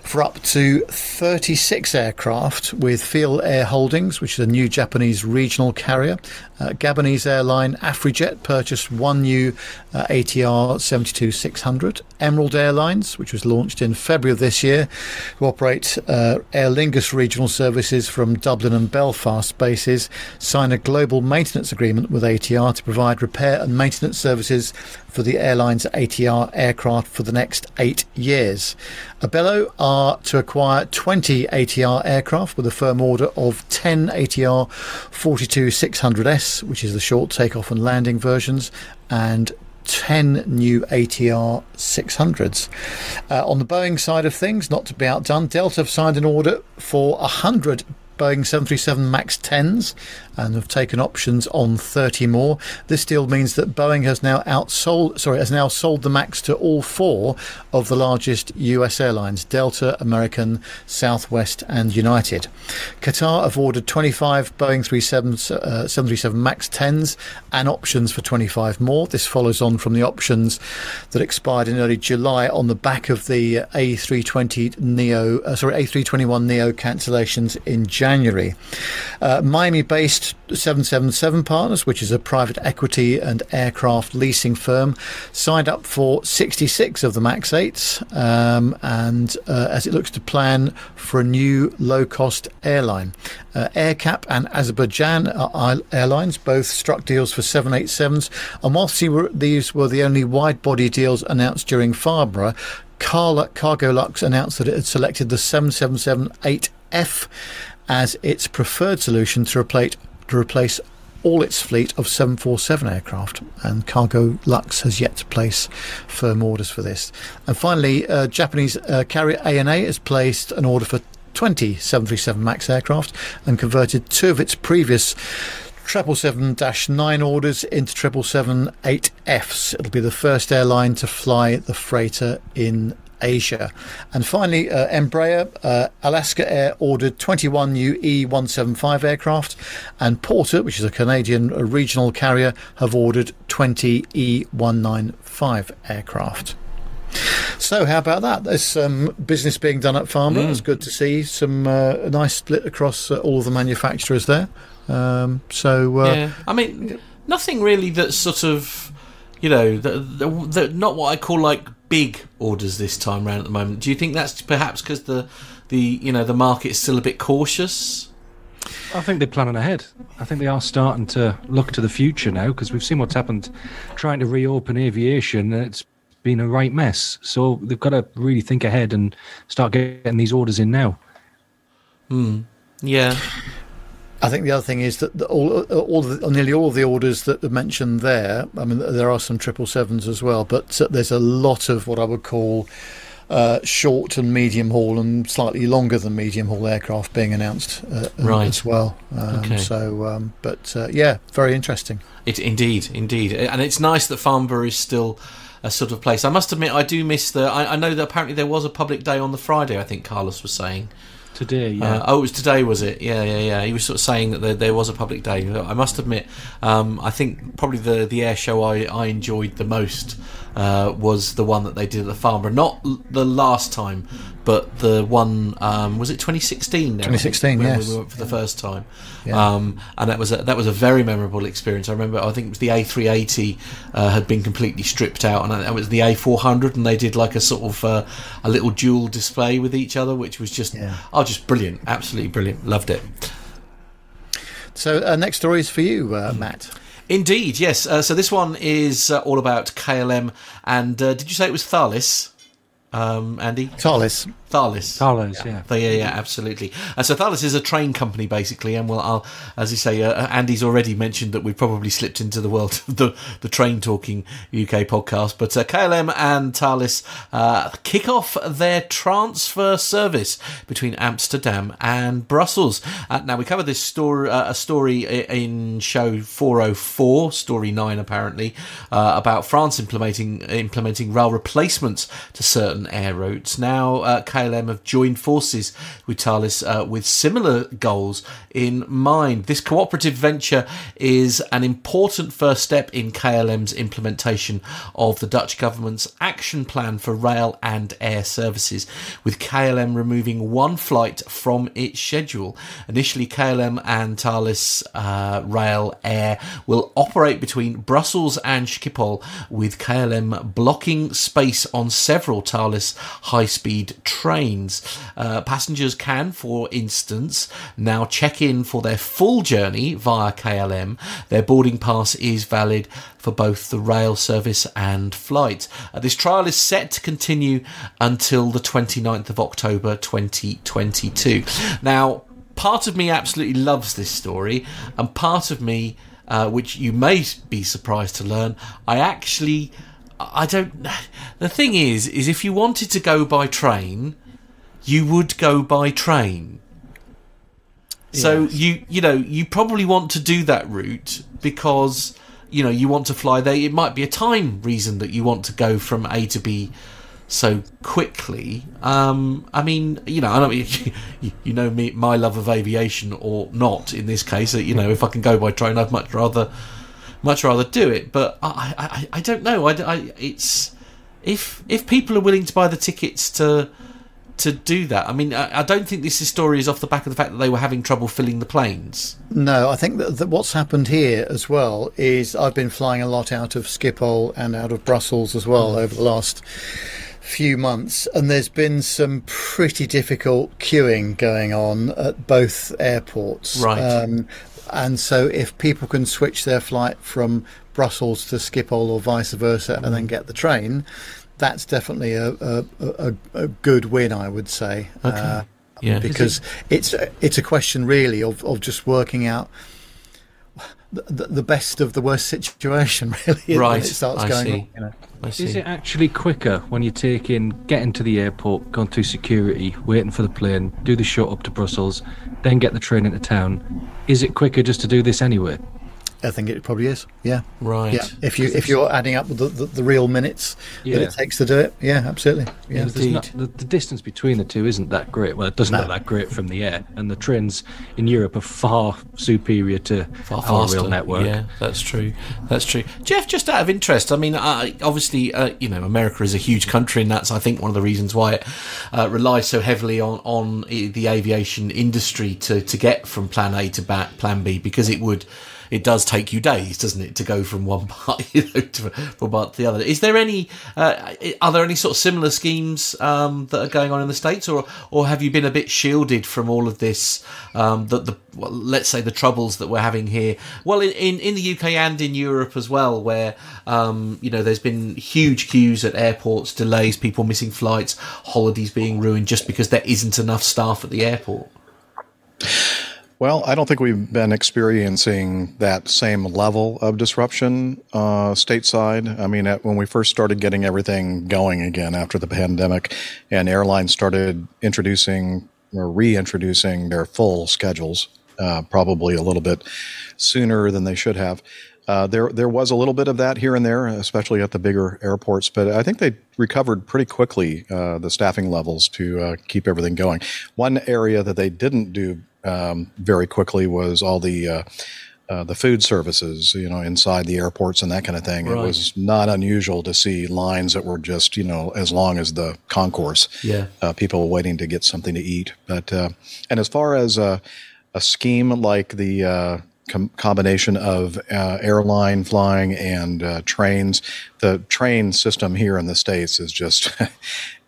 for up to thirty-six aircraft with Field Air Holdings, which is a new Japanese regional carrier. Uh, Gabonese airline AfriJet purchased one new uh, A T R seventy-two six hundred. Emerald Airlines, which was launched in February of this year, who operate uh, Aer Lingus regional services from Dublin and Belfast bases, signed a global maintenance agreement with A T R to provide repair and maintenance services for the airline's A T R aircraft for the next eight years. Abello are to acquire twenty A T R aircraft with a firm order of ten A T R forty-two six hundred S, which is the short takeoff and landing versions, and ten new A T R six hundreds. Uh, on the Boeing side of things, not to be outdone, Delta have signed an order for one hundred Boeing seven thirty-seven MAX tens and have taken options on thirty more. This deal means that Boeing has now outsold, sorry, has now sold the MAX to all four of the largest U S airlines, Delta, American, Southwest and United. Qatar have ordered twenty-five Boeing seven thirty-seven MAX tens and options for twenty-five more. This follows on from the options that expired in early July on the back of the A three twenty neo, uh, sorry, A three twenty-one NEO cancellations in January. January. Uh, Miami-based seven seventy-seven Partners, which is a private equity and aircraft leasing firm, signed up for sixty-six of the MAX eights, um, and uh, as it looks to plan for a new low-cost airline. Uh, AerCap and Azerbaijan Airlines both struck deals for seven eighty-sevens, and whilst these were the only wide-body deals announced during Farnborough, Cargolux announced that it had selected the seven seventy-seven eight F as its preferred solution to replace to replace all its fleet of seven forty-seven aircraft, and Cargolux has yet to place firm orders for this. And finally, uh, Japanese uh, carrier A N A has placed an order for twenty seven thirty-seven MAX aircraft and converted two of its previous seven seventy-seven nine orders into seven seventy-seven eight Fs. It'll be the first airline to fly the freighter in Asia. And finally, uh, Embraer, uh, Alaska Air ordered twenty-one new E one seventy-five aircraft, and Porter, which is a Canadian regional carrier, have ordered twenty E one ninety-five aircraft. So how about that? There's some business being done at Farnborough. Mm. It's good to see some uh, nice split across uh, all the manufacturers there. Um, so uh, yeah. I mean, nothing really that's sort of, you know, the, the, the, not what I call like big orders this time round at the moment. Do you think that's perhaps because the the you know the market's still a bit cautious? I think they're planning ahead. I think they are starting to look to the future now, because we've seen what's happened trying to reopen aviation. It's been a right mess, so they've got to really think ahead and start getting these orders in now. Mm. Yeah. I think the other thing is that all, all the, nearly all of the orders that are mentioned there, I mean, there are some triple sevens as well, but there's a lot of what I would call uh, short and medium haul and slightly longer than medium haul aircraft being announced uh, right. as well. Um, okay. So, um, but uh, yeah, very interesting. It indeed, indeed, and it's nice that Farnborough is still a sort of place. I must admit, I do miss the. I, I know that apparently there was a public day on the Friday. I think Carlos was saying. Today, yeah. Uh, oh, it was today, was it? Yeah, yeah, yeah. He was sort of saying that there, there was a public day. I must admit, um, I think probably the, the air show I, I enjoyed the most uh, was the one that they did at the Farnborough. Not l- the last time, but the one, um, was it twenty sixteen? Now, twenty sixteen, yes. When we went for yeah. the first time. Yeah. Um, and that was, a, that was a very memorable experience. I remember, I think it was the A three eighty uh, had been completely stripped out, and that was the A four hundred, and they did like a sort of uh, a little dual display with each other, which was just... Yeah. Oh, just brilliant. Absolutely brilliant. Loved it. So uh, next story is for you, uh, Matt. Indeed, yes. Uh, so this one is uh, all about K L M. And uh, did you say it was Thalys, um, Andy? Thalys. Thalys. Thalys, yeah. Yeah, yeah, yeah, absolutely. Uh, so Thalys is a train company, basically. And, well, I'll, as you say, uh, Andy's already mentioned that we've probably slipped into the world of the, the Train Talking U K podcast. But uh, K L M and Thalys uh, kick off their transfer service between Amsterdam and Brussels. Uh, now, we covered this story, uh, a story in show four oh four, story nine, apparently, uh, about France implementing, implementing rail replacements to certain air routes. Now, uh, K L M have joined forces with Thalys uh, with similar goals in mind. This cooperative venture is an important first step in K L M's implementation of the Dutch government's action plan for rail and air services, with K L M removing one flight from its schedule. Initially, K L M and Thalys uh, Rail Air will operate between Brussels and Schiphol, with K L M blocking space on several Thalys high-speed trains. trains. Uh, passengers can, for instance, now check in for their full journey via K L M. Their boarding pass is valid for both the rail service and flight. Uh, this trial is set to continue until the twenty-ninth of October twenty twenty-two. Now, part of me absolutely loves this story, and part of me, uh, which you may be surprised to learn, I actually... I don't... The thing is, is if you wanted to go by train, you would go by train. Yes. So, you you know, you probably want to do that route because, you know, you want to fly there. It might be a time reason that you want to go from A to B so quickly. Um, I mean, you know, I don't mean, you know me, my love of aviation or not in this case. You know, if I can go by train, I'd much rather... Much rather do it, but I, I, I don't know. I, I, it's if if people are willing to buy the tickets to to do that. I mean, I, I don't think this story is off the back of the fact that they were having trouble filling the planes. No, I think that, that what's happened here as well is I've been flying a lot out of Schiphol and out of Brussels as well over the last few months, and there's been some pretty difficult queuing going on at both airports. Right. Um, And so if people can switch their flight from Brussels to Schiphol or vice versa mm. and then get the train, that's definitely a, a, a, a good win, I would say. Okay. Uh, yeah. Because it- it's, it's a question really of, of just working out the, the best of the worst situation, really. Right. It starts I going see. On, you know. I see. Is it actually quicker when you take in, get into the airport, going through security, waiting for the plane, do the shot up to Brussels, then get the train into town? Is it quicker just to do this anyway? I think it probably is. Yeah, right. Yeah, if you if you're adding up the the, the real minutes yeah. that it takes to do it, yeah, absolutely. Yeah, indeed. Not, the, the distance between the two isn't that great. Well, it doesn't no. look that great from the air, and the trains in Europe are far superior to far our real network. Yeah, that's true. That's true. Jeff, just out of interest, I mean, uh, obviously, uh, you know, America is a huge country, and that's I think one of the reasons why it uh, relies so heavily on on the aviation industry to to get from plan A to back plan B, because it would. It does take you days, doesn't it, to go from one part, you know, to, from part to the other. Is there any? Uh, are there any sort of similar schemes um, that are going on in the States, or or have you been a bit shielded from all of this? Um, that the well, let's say the troubles that we're having here. Well, in, in, in the U K and in Europe as well, where um, you know there's been huge queues at airports, delays, people missing flights, holidays being ruined just because there isn't enough staff at the airport. Well, I don't think we've been experiencing that same level of disruption uh, stateside. I mean, at, when we first started getting everything going again after the pandemic and airlines started introducing or reintroducing their full schedules, uh, probably a little bit sooner than they should have, uh, there there was a little bit of that here and there, especially at the bigger airports. But I think they recovered pretty quickly uh, the staffing levels to uh, keep everything going. One area that they didn't do Um, very quickly was all the uh, uh, the food services, you know, inside the airports and that kind of thing. Right. It was not unusual to see lines that were just, you know, as long as the concourse. Yeah, uh, people waiting to get something to eat. But uh, and as far as uh, a scheme like the uh, com- combination of uh, airline flying and uh, trains, the train system here in the States is just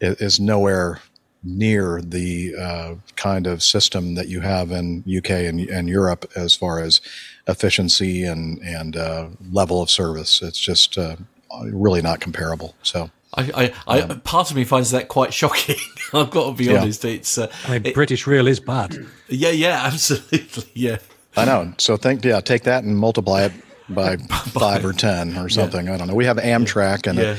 is nowhere near the uh, kind of system that you have in U K and, and Europe as far as efficiency and, and uh, level of service. It's just uh, really not comparable. So I, I, um, I part of me finds that quite shocking. I've got to be yeah. honest. It's uh, I mean, it, British Rail is bad. Yeah, yeah, absolutely. Yeah, I know. So think, yeah, take that and multiply it by, by five or ten or something. Yeah. I don't know. We have Amtrak and. Yeah. A,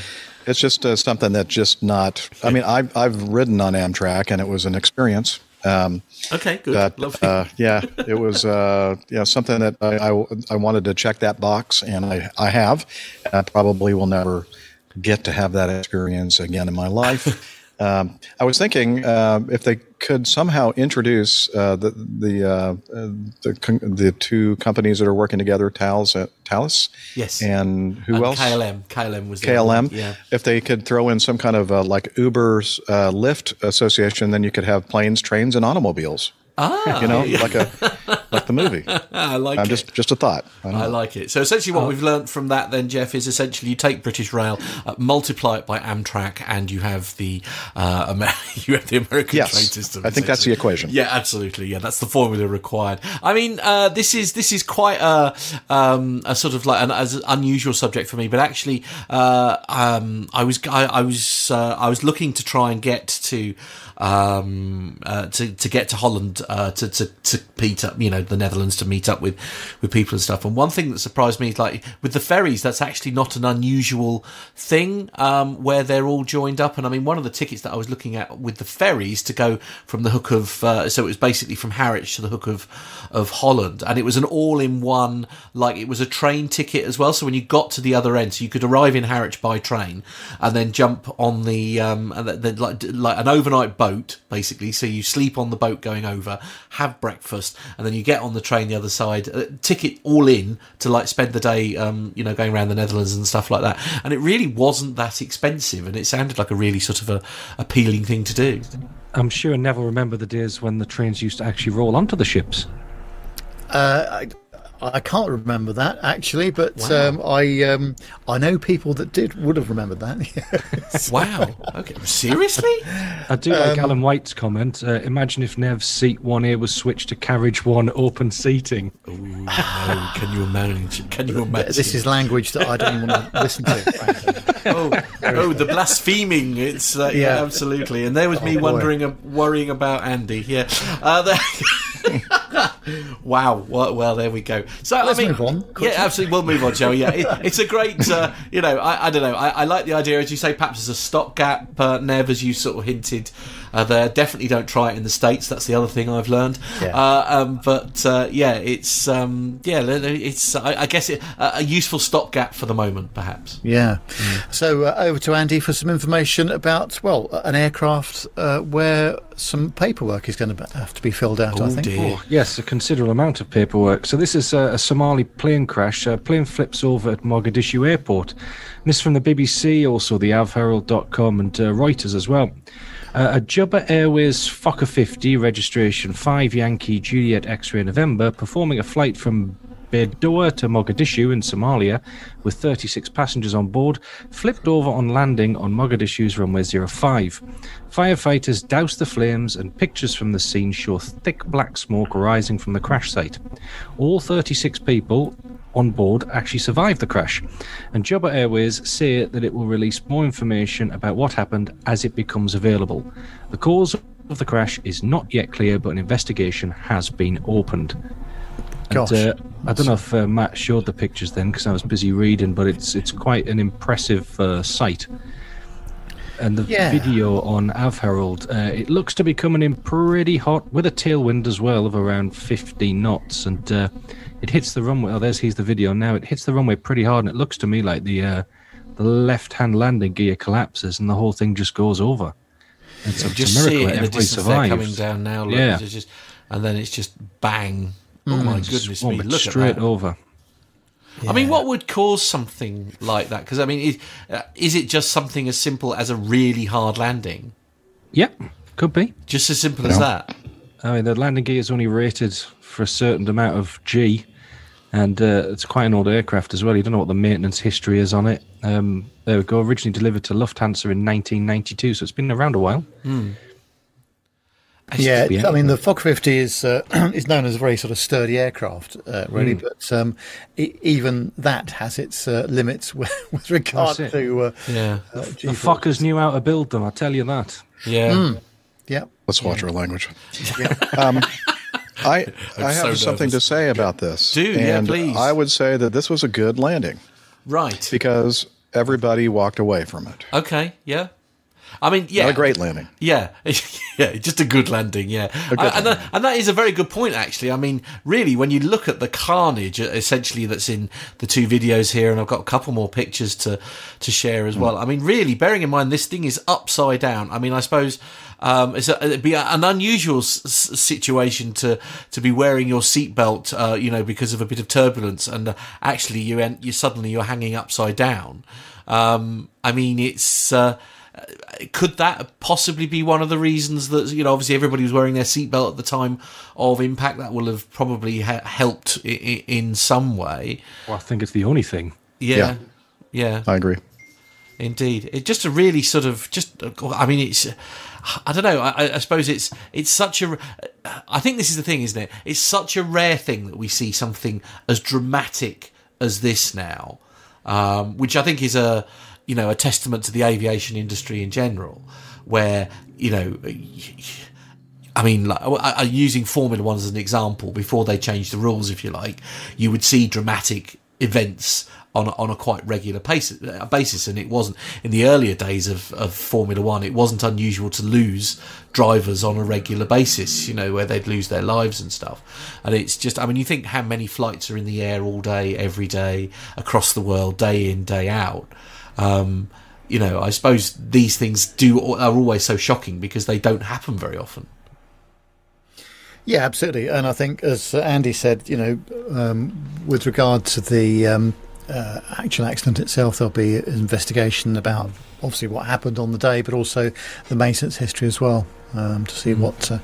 It's just uh, something that's just not. I mean, I've I've ridden on Amtrak, and it was an experience. Um, okay, good. That, Lovely. Uh, yeah, it was uh, yeah something that I, I I wanted to check that box, and I I have. And I probably will never get to have that experience again in my life. Um, I was thinking uh, if they could somehow introduce uh, the the, uh, the the two companies that are working together, Thales, Thalys, yes, and who um, else? K L M. K L M was K L M. Yeah. If they could throw in some kind of uh, like Uber's uh, Lyft association, then you could have planes, trains, and automobiles. Ah, you know, like a like the movie. I like um, it. Just, just a thought. I, I like it. So essentially, what oh. we've learned from that, then, Jeff, is essentially you take British Rail, uh, multiply it by Amtrak, and you have the uh, Amer- you have the American yes. train system. I think that's the equation. Yeah, absolutely. Yeah, that's the formula required. I mean, uh, this is this is quite a um, a sort of like an, an unusual subject for me, but actually, uh, um, I was I, I was uh, I was looking to try and get to. Um, uh, to to get to Holland uh, to to to meet up, you know, the Netherlands to meet up with, with people and stuff. And one thing that surprised me is like with the ferries, that's actually not an unusual thing um, where they're all joined up. And I mean, one of the tickets that I was looking at with the ferries to go from the hook of uh, so it was basically from Harwich to the hook of of Holland, and it was an all in one, like it was a train ticket as well. So when you got to the other end, so you could arrive in Harwich by train and then jump on the um and then like like an overnight boat. Boat, basically, so you sleep on the boat going over, have breakfast, and then you get on the train the other side, uh, ticket all in to like spend the day, um, you know, going around the Netherlands and stuff like that. And it really wasn't that expensive, and it sounded like a really sort of a appealing thing to do. I'm sure Neville remember the days when the trains used to actually roll onto the ships. Uh, I, I can't remember that actually, but wow. um, I um, I know people that did would have remembered that. Yes. Wow. Okay. Seriously? I do like um, Alan White's comment. Uh, imagine if Nev's seat one ear was switched to carriage one open seating. Ooh, no. Can you imagine? Can you imagine? This is language that I don't want to listen to. Frankly. Oh, oh, the blaspheming! It's uh, yeah. yeah, absolutely. And there was me oh, wondering, uh, worrying about Andy. Yeah. Uh, the- Wow, Wow. Well, well, there we go. So Let's I mean, move on. Yeah, absolutely. We'll move on, Joe. Yeah, it, it's a great. Uh, you know, I, I don't know. I, I like the idea, as you say, perhaps as a stopgap. Uh, Nev, as you sort of hinted uh, there, definitely don't try it in the States. That's the other thing I've learned. Yeah. Uh, um, but uh, yeah, it's um, yeah, it's I, I guess it, uh, a useful stopgap for the moment, perhaps. Yeah. Mm. So uh, over to Andy for some information about well, an aircraft uh, where some paperwork is going to have to be filled out. Oh, I think. Dear. Oh, yes, a considerable amount of paperwork. So this is a, a Somali plane crash. A plane flips over at Mogadishu Airport. And this from the B B C, also the Av Herald dot com and uh, Reuters as well. Uh, a Jubba Airways Fokker fifty registration five Yankee Juliet X-ray November performing a flight from Bedowa to Mogadishu in Somalia with thirty-six passengers on board, flipped over on landing on Mogadishu's runway zero five. Firefighters doused the flames and pictures from the scene show thick black smoke rising from the crash site. All thirty-six people on board actually survived the crash, and Jubba Airways say that it will release more information about what happened as it becomes available. The cause of the crash is not yet clear, but an investigation has been opened. Gosh. And, uh, I don't know if uh, Matt showed the pictures then because I was busy reading, but it's it's quite an impressive uh, sight. And the yeah. video on Av Herald, uh, it looks to be coming in pretty hot with a tailwind as well of around fifty knots, and uh, it hits the runway. Oh, there's here's the video now. It hits the runway pretty hard, and it looks to me like the uh, the left-hand landing gear collapses and the whole thing just goes over. It's, yeah, it's just a miracle. See it in the distance they're coming down now. Look, yeah, just, and then it's just bang. Oh my mm, goodness me! Look straight at that. Over. Yeah. I mean, what would cause something like that? Because I mean, is, uh, is it just something as simple as a really hard landing? Yep, yeah, could be just as simple no. as that. I mean, the landing gear is only rated for a certain amount of G, and uh, it's quite an old aircraft as well. You don't know what the maintenance history is on it. Um, there we go. Originally delivered to Lufthansa in nineteen ninety-two, so it's been around a while. Mm. Yeah, I mean the Fokker fifty is uh, is known as a very sort of sturdy aircraft, uh, really. Mm. But um, e- even that has its uh, limits with, with regard to. Uh, yeah, uh, the, the Fokkers knew how to build them. I tell you that. Yeah, mm. yeah. Let's watch yeah. our language. Yeah. um, I I'm I have so something nervous. to say about this, dude. And yeah, please. I would say that this was a good landing, right? Because everybody walked away from it. Okay. Yeah. I mean, yeah. Not a great landing. Yeah. yeah, just a good landing, yeah. Good I, and, landing. That, and that is a very good point, actually. I mean, really, when you look at the carnage, essentially, that's in the two videos here, and I've got a couple more pictures to, to share as mm. well. I mean, really, bearing in mind, this thing is upside down. I mean, I suppose... Um, it's a, it'd be an unusual s- situation to, to be wearing your seatbelt, uh, you know, because of a bit of turbulence, and uh, actually, you en- you suddenly you're hanging upside down. Um, I mean, it's uh, could that possibly be one of the reasons that, you know, obviously everybody was wearing their seatbelt at the time of impact? That will have probably ha- helped I- I- in some way. Well, I think it's the only thing. Yeah, yeah, yeah. I agree. Indeed, it's just a really sort of just. I mean, it's. I don't know. I, I suppose it's it's such a. I think this is the thing, isn't it? It's such a rare thing that we see something as dramatic as this now, um, which I think is a you know a testament to the aviation industry in general, where you know. I mean, like, I, using Formula One as an example, before they changed the rules, if you like, you would see dramatic events on on a quite regular basis, and it wasn't in the earlier days of, of Formula One. It wasn't unusual to lose drivers on a regular basis, you know, where they'd lose their lives and stuff. And it's just, I mean, you think how many flights are in the air all day, every day, across the world, day in, day out. Um, you know, I suppose these things do are always so shocking because they don't happen very often. Yeah, absolutely. And I think, as Andy said, you know, um, with regard to the... Um, Uh, actual accident itself, there'll be an investigation about obviously what happened on the day, but also the maintenance history as well, um, to see mm. what uh,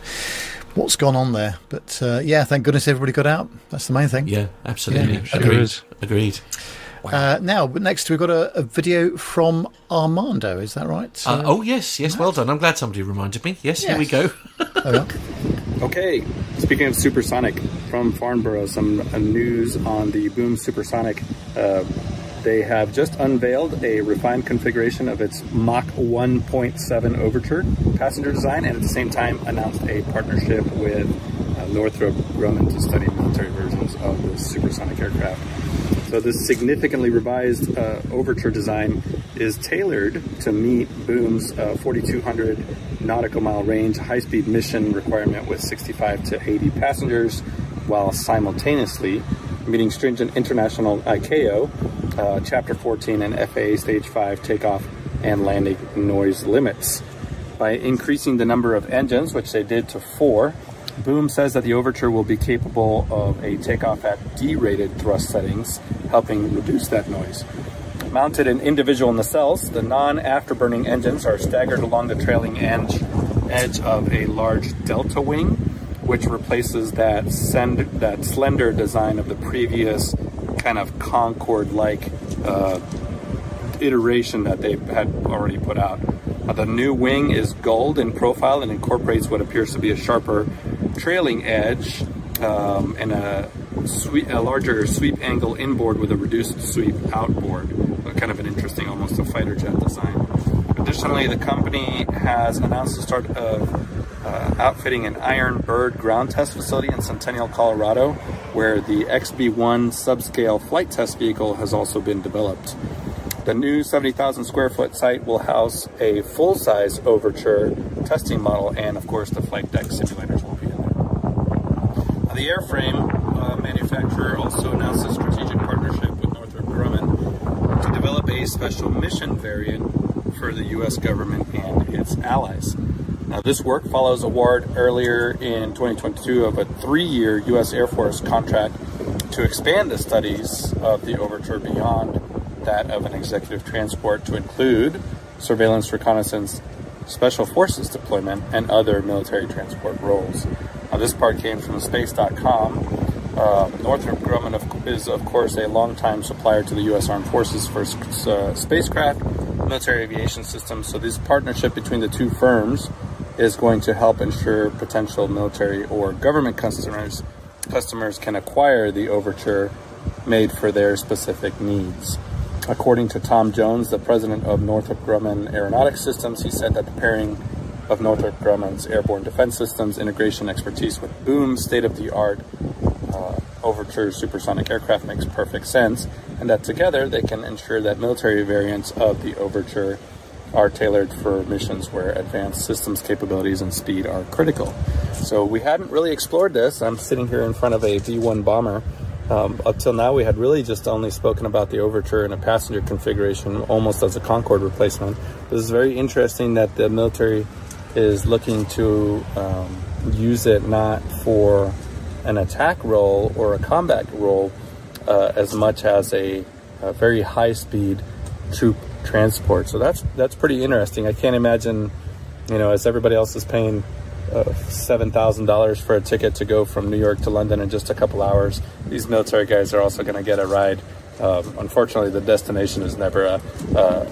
what's gone on there. But uh, yeah, thank goodness everybody got out. That's the main thing. Yeah, absolutely. Yeah, sure. Agreed. Agreed. Wow. Uh, now, next we've got a, a video from Armando. Is that right? Uh, uh, oh yes, yes. Right. Well done. I'm glad somebody reminded me. Yes, yes. Here we go. oh, okay. Speaking of supersonic, from Farnborough, some news on the Boom Supersonic. Uh, they have just unveiled a refined configuration of its Mach one point seven Overture passenger design, and at the same time announced a partnership with uh, Northrop Grumman to study military versions of the supersonic aircraft. So this significantly revised uh, Overture design is tailored to meet Boom's uh, forty-two hundred nautical mile range high-speed mission requirement with sixty-five to eighty passengers, while simultaneously meeting stringent international I C A O uh, Chapter fourteen and F A A Stage five takeoff and landing noise limits. By increasing the number of engines, which they did to four, Boom says that the Overture will be capable of a takeoff at D-rated thrust settings, helping reduce that noise. Mounted in individual nacelles, the non-afterburning engines are staggered along the trailing edge, edge of a large delta wing, which replaces that, send, that slender design of the previous kind of Concorde-like uh, iteration that they had already put out. Uh, the new wing is gold in profile and incorporates what appears to be a sharper trailing edge um, and a, sweep, a larger sweep angle inboard with a reduced sweep outboard. Uh, kind of an interesting, almost a fighter jet design. Additionally, the company has announced the start of uh, outfitting an Iron Bird ground test facility in Centennial, Colorado, where the X B one subscale flight test vehicle has also been developed. The new seventy thousand square foot site will house a full-size Overture testing model, and of course the flight deck simulators will be in there. The airframe uh, manufacturer also announced a strategic partnership with Northrop Grumman to develop a special mission variant for the U S government and its allies. Now, this work follows award earlier in twenty twenty-two of a three-year U S Air Force contract to expand the studies of the Overture beyond that of an executive transport to include surveillance, reconnaissance, special forces deployment, and other military transport roles. Now, this part came from space dot com. Uh, Northrop Grumman of, is, of course, a longtime supplier to the U S Armed Forces for uh, spacecraft, military aviation systems, so this partnership between the two firms is going to help ensure potential military or government customers, customers can acquire the Overture made for their specific needs. According to Tom Jones, the president of Northrop Grumman Aeronautics Systems, he said that the pairing of Northrop Grumman's airborne defense systems integration expertise with Boom's state-of-the-art uh, Overture supersonic aircraft makes perfect sense, and that together they can ensure that military variants of the Overture are tailored for missions where advanced systems capabilities and speed are critical. So we hadn't really explored this. I'm sitting here in front of a V one bomber. Um, up till now, we had really just only spoken about the Overture in a passenger configuration, almost as a Concorde replacement. This is very interesting that the military is looking to um, use it not for an attack role or a combat role uh, as much as a, a very high-speed troop transport. So that's that's pretty interesting. I can't imagine, you know, as everybody else is paying Uh, seven thousand dollars for a ticket to go from New York to London in just a couple hours, these military guys are also going to get a ride. Um, unfortunately, the destination is never a, uh,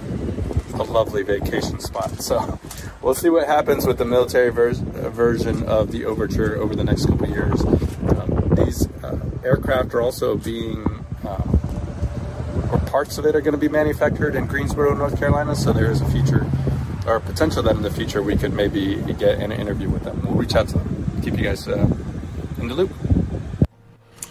a lovely vacation spot. So we'll see what happens with the military ver version of the Overture over the next couple of years. Um, these uh, aircraft are also being, um, or parts of it are going to be manufactured in Greensboro, North Carolina, so there is a future or potential that in the future we could maybe get an interview with them. We'll reach out to them, keep you guys uh, in the loop.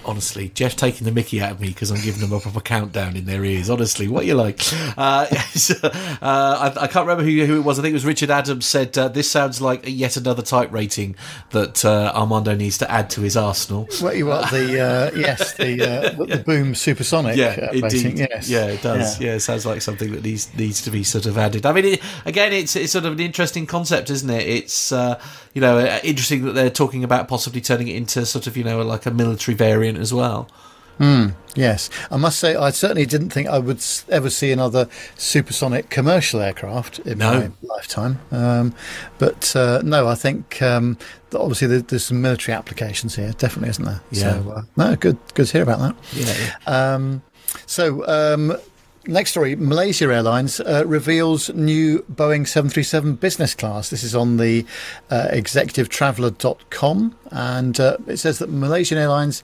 Honestly, Jeff taking the mickey out of me because I'm giving them a proper countdown in their ears. Honestly, what are you like? Uh, so, uh, I, I can't remember who, who it was. I think it was Richard Adams said, uh, this sounds like yet another type rating that uh, Armando needs to add to his arsenal. Well, you want the, uh, yes, the, uh, the yeah. Boom supersonic yeah, uh, rating. Yes. Yeah, it does. Yeah. yeah, it sounds like something that needs needs to be sort of added. I mean, it, again, it's, it's sort of an interesting concept, isn't it? It's, uh, you know, interesting that they're talking about possibly turning it into sort of, you know, like a military variant as well. Mm, yes, I must say I certainly didn't think I would ever see another supersonic commercial aircraft in no. my lifetime. Um, but uh, no, I think um, obviously there's, there's some military applications here, definitely, isn't there? Yeah. So uh, no, good, good to hear about that. Yeah. Um, so. Um, Next story, Malaysia Airlines uh, reveals new Boeing seven thirty-seven business class. This is on the uh, executive traveller dot com, and uh, it says that Malaysian Airlines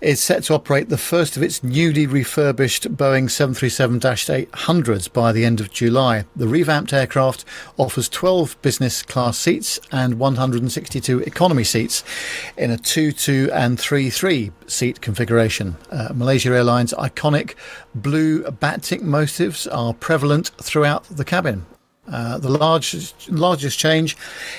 is set to operate the first of its newly refurbished Boeing seven thirty-seven eight hundreds by the end of July. The revamped aircraft offers twelve business class seats and one hundred sixty-two economy seats in a two two and three three seat configuration. Uh, Malaysia Airlines' iconic blue batik motifs are prevalent throughout the cabin. Uh, the largest, largest change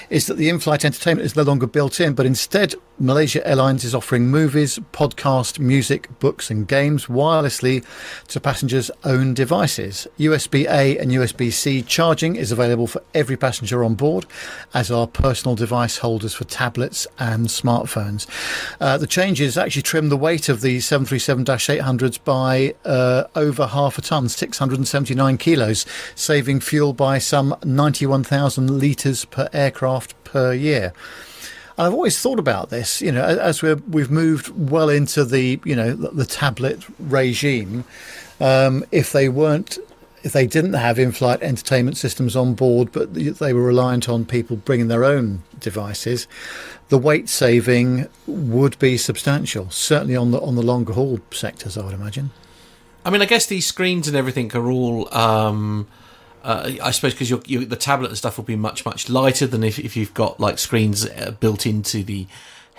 is that the in-flight entertainment is no longer built in, but instead Malaysia Airlines is offering movies, podcasts, music, books and games wirelessly to passengers' own devices. U S B A and U S B C charging is available for every passenger on board, as are personal device holders for tablets and smartphones. Uh, the changes actually trim the weight of the seven thirty-seven eight hundreds by uh, over half a tonne, six hundred seventy-nine kilos, saving fuel by some ninety-one thousand litres per aircraft per year. And I've always thought about this, you know, as we're, we've moved well into the, you know, the tablet regime. Um, if they weren't, if they didn't have in-flight entertainment systems on board, but they were reliant on people bringing their own devices, the weight saving would be substantial, certainly on the on the longer haul sectors, I would imagine. I mean, I guess these screens and everything are all... Um Uh, I suppose because you're, you're, the tablet and stuff will be much, much lighter than if, if you've got like screens built into the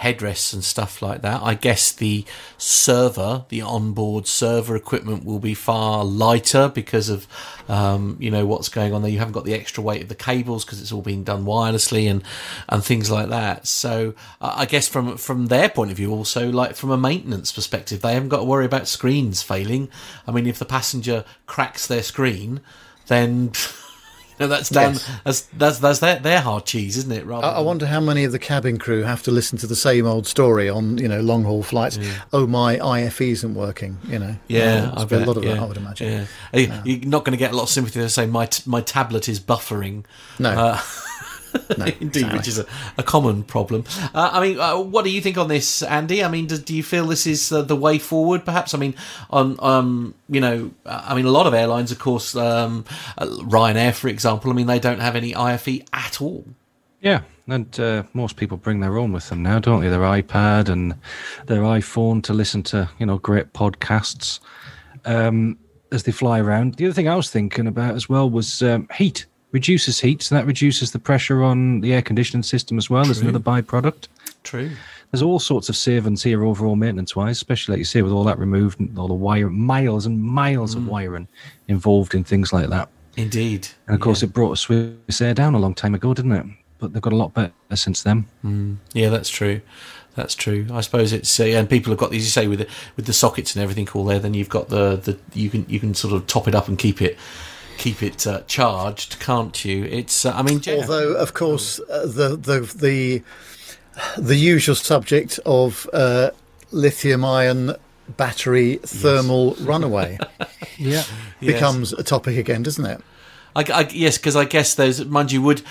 headrests and stuff like that. I guess the server, the onboard server equipment will be far lighter because of, um, you know, what's going on there. You haven't got the extra weight of the cables because it's all being done wirelessly and, and things like that. So uh, I guess from, from their point of view also, like from a maintenance perspective, they haven't got to worry about screens failing. I mean, if the passenger cracks their screen... then you know, that's down, yes. that's that's that's their, their hard cheese, isn't it? Rather I, I wonder how many of the cabin crew have to listen to the same old story on you know long haul flights. Yeah. Oh, my I F E isn't working. You know, yeah, I've got a lot of yeah. that. I would imagine. Yeah. Yeah. You're not going to get a lot of sympathy to say my t- my tablet is buffering. No. Uh, No, indeed, exactly. Which is a, a common problem. Uh, I mean, uh, what do you think on this, Andy? I mean, do, do you feel this is the, the way forward, perhaps? I mean, on um, you know, I mean, a lot of airlines, of course, um, uh, Ryanair, for example. I mean, they don't have any I F E at all. Yeah, and uh, most people bring their own with them now, don't they? Their iPad and their iPhone to listen to, you know, great podcasts um, as they fly around. The other thing I was thinking about as well was um, heat. Reduces heat, so that reduces the pressure on the air conditioning system as well. True. As another byproduct. True. There's all sorts of savings here overall maintenance-wise, especially like you say with all that removed and all the wire, miles and miles mm. of wiring involved in things like that. Indeed. And of course, yeah. It brought Swiss Air down a long time ago, didn't it? But they've got a lot better since then. Mm. Yeah, that's true. That's true. I suppose it's uh, and people have got, as you say, with the, with the sockets and everything all there. Then you've got the the you can you can sort of top it up and keep it. keep it uh, charged, can't you? It's uh, I mean, yeah. Although of course uh, the the the the usual subject of uh, lithium ion battery thermal yes. runaway yeah becomes yes. a topic again, doesn't it? I, I, yes, because I guess there's, mind you, would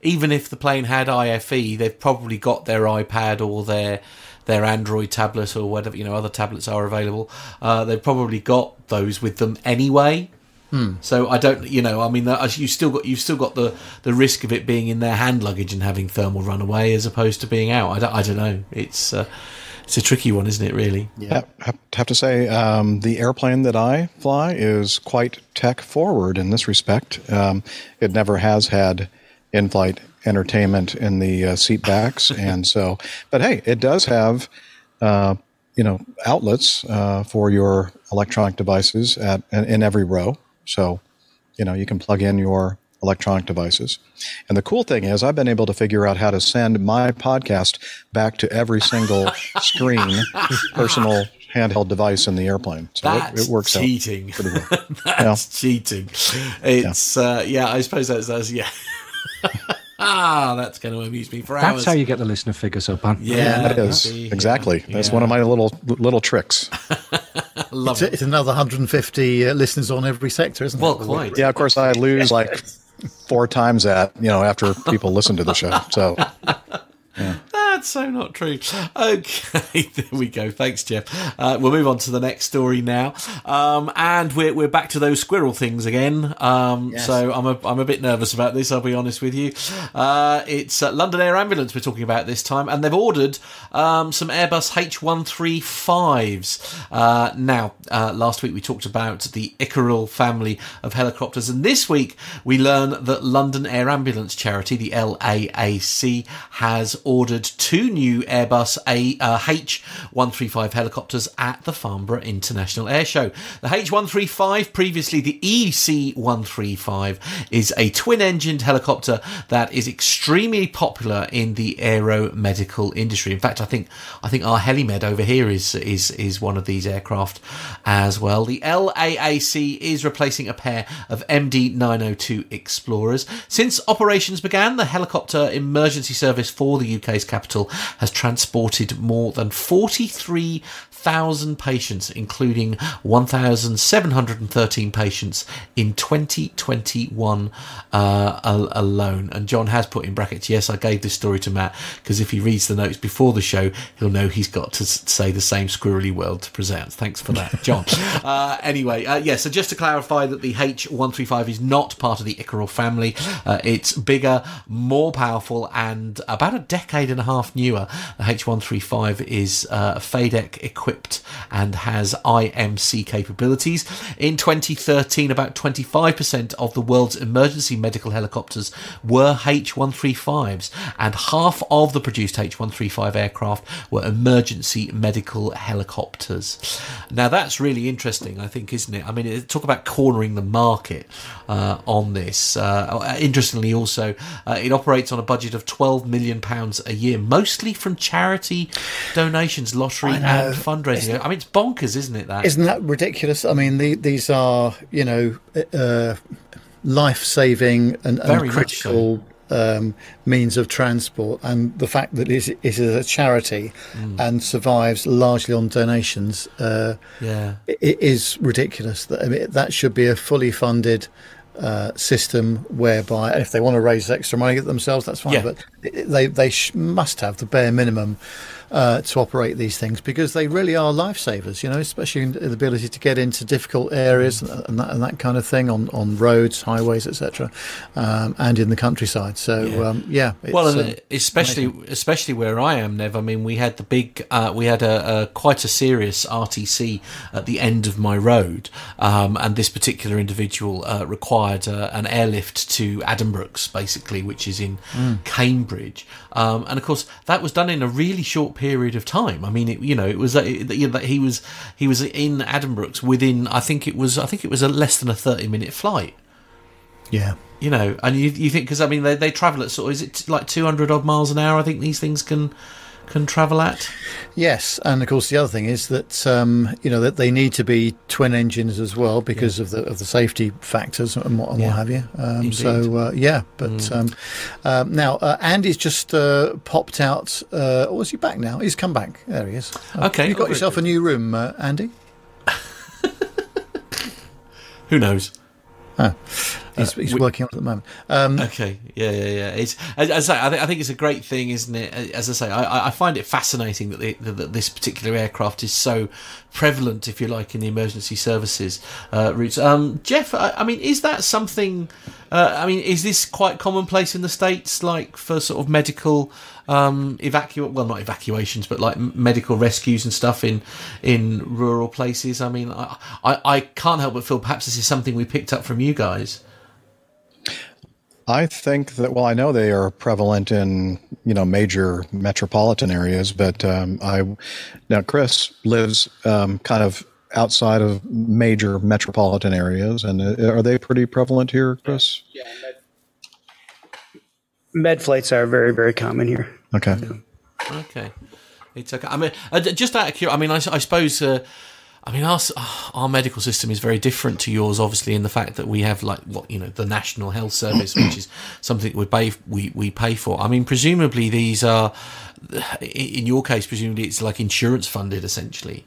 even if the plane had I F E, they've probably got their iPad or their their Android tablet or whatever, you know, other tablets are available. Uh, they've probably got those with them anyway. Hmm. So I don't, you know, I mean, you still got you've still got the, the risk of it being in their hand luggage and having thermal runaway as opposed to being out. I don't, I don't know. It's uh, it's a tricky one, isn't it? Really. Yeah. I have to say, um, the airplane that I fly is quite tech forward in this respect. Um, it never has had in-flight entertainment in the uh, seat backs, and so. But hey, it does have. Uh, you know, outlets uh, for your electronic devices at in every row. So, you know, you can plug in your electronic devices. And the cool thing is I've been able to figure out how to send my podcast back to every single screen, personal handheld device in the airplane. So that's it, it works cheating. Out pretty well. That's yeah. cheating. It's, yeah. Uh, yeah, I suppose that's, that's yeah. Ah, that's going to amuse me for that's hours. That's how you get the listener figures up, man. Yeah, that is. Yeah. Exactly. That's yeah. one of my little little tricks. Love it's, it. It's another one hundred fifty uh, listeners on every sector, isn't well, it? Well, quite. Yeah, of course, I lose like four times that, you know, after people listen to the show. So, yeah. That's so not true. Okay, there we go. Thanks, Jeff. Uh, we'll move on to the next story now. Um, and we're we're back to those squirrel things again. Um, yes. So I'm a, I'm a bit nervous about this, I'll be honest with you. Uh, it's uh, London Air Ambulance we're talking about this time, and they've ordered um, some Airbus H one thirty-fives. Uh, now, uh, last week we talked about the Icaral family of helicopters, and this week we learn that London Air Ambulance charity, the L A A C, has ordered two new Airbus A, uh, H one thirty-five helicopters at the Farnborough International Air Show. The H one thirty-five, previously the E C one thirty-five, is a twin-engined helicopter that is extremely popular in the aeromedical industry. In fact, I think I think our HeliMed over here is is is one of these aircraft as well. The L A A C is replacing a pair of M D nine oh two Explorers. Since operations began, the helicopter emergency service for the U K's capital has transported more than forty-three thousand patients, including one thousand seven hundred thirteen patients in twenty twenty-one uh, alone. And John has put in brackets, yes, I gave this story to Matt, because if he reads the notes before the show, he'll know he's got to say the same squirrely word to pronounce. Thanks for that, John. uh, anyway, uh, yes, yeah, so just to clarify that the H one thirty-five is not part of the Icaral family. Uh, it's bigger, more powerful, and about a decade and a half newer. The H one thirty-five is uh, FADEC equipped and has I M C capabilities. In twenty thirteen, about twenty-five percent of the world's emergency medical helicopters were H one thirty-fives, and half of the produced H one thirty-five aircraft were emergency medical helicopters. Now, that's really interesting, I think, isn't it? I mean, talk about cornering the market uh, on this. Uh, interestingly, also, uh, it operates on a budget of twelve million pounds a year, mostly from charity donations, lottery and fundraising. Isn't, I mean, it's bonkers, isn't it, that? Isn't that ridiculous? I mean, the, these are, you know, uh, life-saving and, and critical so. um, means of transport. And the fact that it is a charity mm. and survives largely on donations uh, yeah. it is ridiculous. That, I mean, that should be a fully funded Uh, system whereby if they want to raise extra money themselves, that's fine. Yeah. But they they sh- must have the bare minimum uh, to operate these things, because they really are lifesavers. You know, especially in the ability to get into difficult areas mm. and, that, and that kind of thing on, on roads, highways, et cetera, um, and in the countryside. So yeah, um, yeah it's, well, and um, especially amazing. especially where I am, Nev. I mean, we had the big, uh, we had a, a quite a serious R T C at the end of my road, um, and this particular individual uh, required Uh, an airlift to Addenbrooke's, basically, which is in mm. Cambridge, um, and of course that was done in a really short period of time. I mean, it, you know, it was that you know, he was he was in Addenbrooke's within, I think it was I think it was a less than a thirty minute flight. Yeah. You know, and you you think, because I mean they they travel at sort of, is it like two hundred odd miles an hour? I think these things can. can travel at. Yes, and of course the other thing is that um, you know that they need to be twin engines as well, because yeah. of the of the safety factors and what, and yeah. what have you. Um, so uh, yeah, but mm. um, um, now uh, Andy's just uh, popped out. Uh, or is he back now? He's come back. There he is. Oh, okay, you got oh, yourself a new room, uh, Andy. Who knows? Oh. He's, he's uh, working on at the moment. Um, okay, yeah, yeah, yeah. It's, as, as I, I, think, I think it's a great thing, isn't it? As I say, I, I find it fascinating that, the, that this particular aircraft is so prevalent, if you like, in the emergency services uh, routes. Um, Jeff, I, I mean, is that something? Uh, I mean, is this quite commonplace in the States, like for sort of medical um, evacuate? Well, not evacuations, but like medical rescues and stuff in in rural places. I mean, I, I, I can't help but feel perhaps this is something we picked up from you guys. I think that, well, I know they are prevalent in, you know, major metropolitan areas, but um, I, now Chris lives um, kind of outside of major metropolitan areas, and uh, are they pretty prevalent here, Chris? Yeah, med, med flights are very, very common here. Okay. Yeah. Okay. It's okay. I mean, just out of curiosity, I mean, I, I suppose. Uh, I mean, our, our medical system is very different to yours, obviously, in the fact that we have, like, what you know, the National Health Service, which is something we pay, we, we pay for. I mean, presumably these are, in your case, presumably it's like insurance funded, essentially.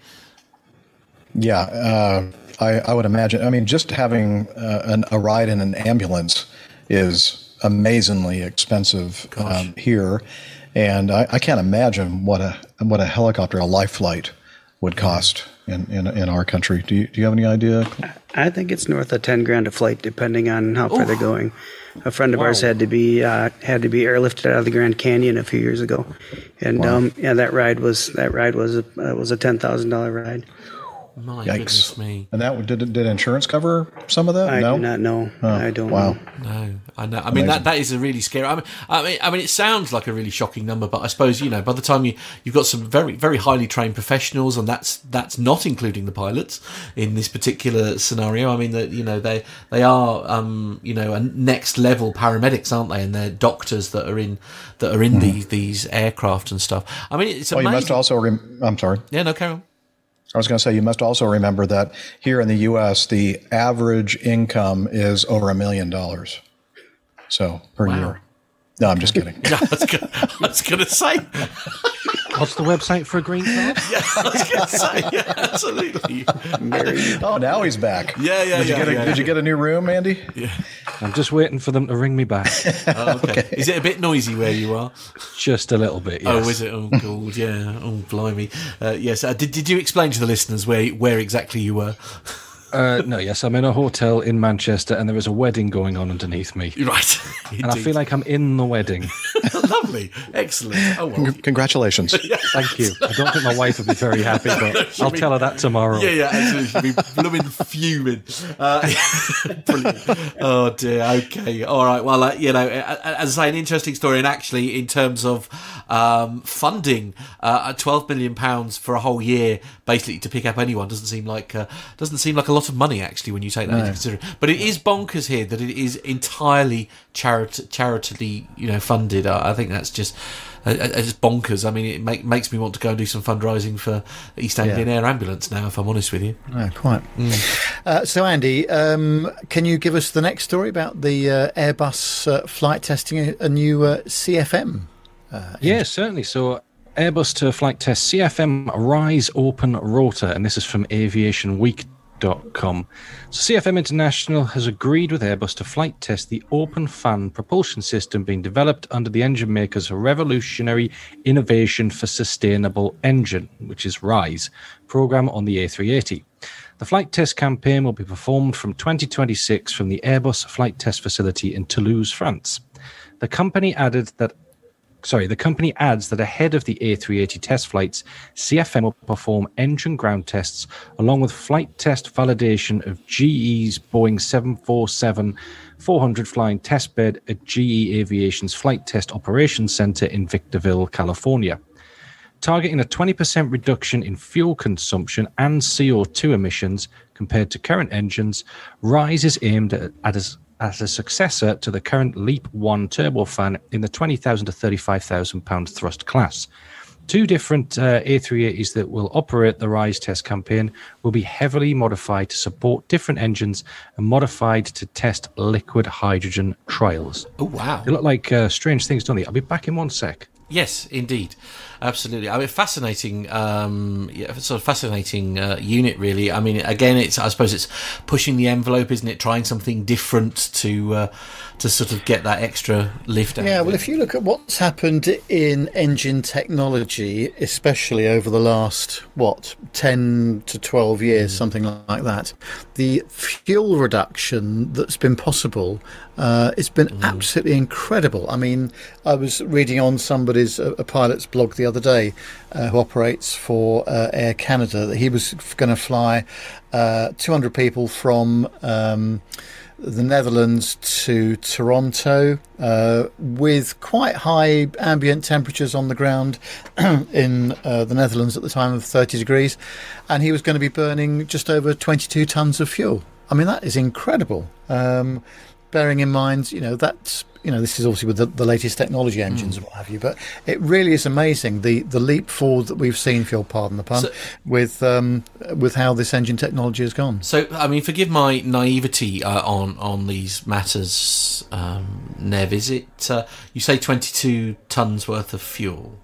Yeah, uh, I, I would imagine. I mean, just having uh, an, a ride in an ambulance is amazingly expensive um, here. And I, I can't imagine what a what a helicopter, a life flight, would cost in, in, in our country. Do you do you have any idea? I think it's north of ten grand a flight, depending on how far Oof. they're going. A friend of wow. ours had to be uh, had to be airlifted out of the Grand Canyon a few years ago, and wow. um, yeah, that ride was that ride was a, uh, was a ten thousand dollar ride. My Yikes. goodness me! And that did did insurance cover some of that? I no? do not know. Oh, I don't. Wow. know. No, I know. I Amazing. mean that, that is a really scary. I mean, I mean, I mean, it sounds like a really shocking number, but I suppose you know by the time you you've got some very very highly trained professionals, and that's that's not including the pilots in this particular scenario. I mean that you know they they are um, you know a next level paramedics, aren't they? And they're doctors that are in that are in mm. these these aircraft and stuff. I mean, it's. Oh, amazing. You must also. Rem- I'm sorry. Yeah. No, carry on. I was going to say, you must also remember that here in the U S, the average income is over a million dollars. So per wow. year. No, I'm just kidding. No, I was going to say. What's the website for a green card? Yeah, I was going to say. Yeah, absolutely. Oh, now he's back. Yeah, yeah, did yeah, you get a, yeah. Did you get a new room, Andy? Yeah. I'm just waiting for them to ring me back. Oh, okay. Okay. Is it a bit noisy where you are? Just a little bit, yes. Oh, is it? Oh, God, yeah. Oh, blimey. Uh, yes. Uh, did, did you explain to the listeners where where exactly you were? Uh, no, yes, I'm in a hotel in Manchester and there is a wedding going on underneath me. Right. Indeed. And I feel like I'm in the wedding. Lovely. Excellent. Oh, well. Congratulations. Thank you. I don't think my wife would be very happy, but I'll tell her that tomorrow. Yeah, yeah, absolutely. She'll be blooming fuming. Uh, brilliant. Oh, dear. Okay. All right. Well, uh, you know, as I say, an interesting story. And actually, in terms of um, funding, uh, twelve million pounds for a whole year, basically to pick up anyone, doesn't seem like uh, doesn't seem like a lot of money actually when you take that no. into consideration, but it is bonkers here that it is entirely charity charitably you know funded. I, I think that's just uh, it's bonkers. I mean, it make, makes me want to go and do some fundraising for East Anglian yeah. Air Ambulance now, if I'm honest with you. No, quite. Mm. Uh, so Andy, um, can you give us the next story about the uh, Airbus uh, flight testing a new uh, C F M? Uh, yeah, certainly. So Airbus to flight test C F M Rise Open Rotor, and this is from Aviation Week. Dot com. So C F M International has agreed with Airbus to flight test the open fan propulsion system being developed under the engine maker's revolutionary innovation for sustainable engine, which is RISE, program on the A three eighty. The flight test campaign will be performed from twenty twenty-six from the Airbus flight test facility in Toulouse, France. The company added that Sorry, the company adds that ahead of the A three eighty test flights, C F M will perform engine ground tests along with flight test validation of G E's Boeing seven forty-seven four hundred flying test bed at G E Aviation's Flight Test Operations Center in Victorville, California. Targeting a twenty percent reduction in fuel consumption and C O two emissions compared to current engines, RISE is aimed at, at as as a successor to the current Leap one turbofan in the twenty thousand to thirty-five thousand pound thrust class. Two different uh, A three eighties that will operate the RISE test campaign will be heavily modified to support different engines and modified to test liquid hydrogen trials. Oh, wow. They look like uh, strange things, don't they? I'll be back in one sec. Yes, indeed. Absolutely. I mean, fascinating, um, yeah, sort of fascinating uh, unit, really. I mean, again, it's I suppose it's pushing the envelope, isn't it? Trying something different to uh, to sort of get that extra lift out. Yeah, well, if you look at what's happened in engine technology, especially over the last, what, ten to twelve years, mm. something like that, the fuel reduction that's been possible, uh, it's been mm. absolutely incredible. I mean, I was reading on somebody's, a, a pilot's blog the other day, uh, who operates for uh, Air Canada, that he was going to fly uh, two hundred people from um, the Netherlands to Toronto uh, with quite high ambient temperatures on the ground in uh, the Netherlands at the time of thirty degrees, and he was going to be burning just over twenty-two tons of fuel. I mean, that is incredible. Um, bearing in mind, you know, that's you know, this is obviously with the, the latest technology engines mm. and what have you, but it really is amazing the, the leap forward that we've seen, if you'll pardon the pun, so, with um, with how this engine technology has gone. So, I mean, forgive my naivety uh, on, on these matters, um, Nev. Is it, uh, you say twenty-two tonnes worth of fuel?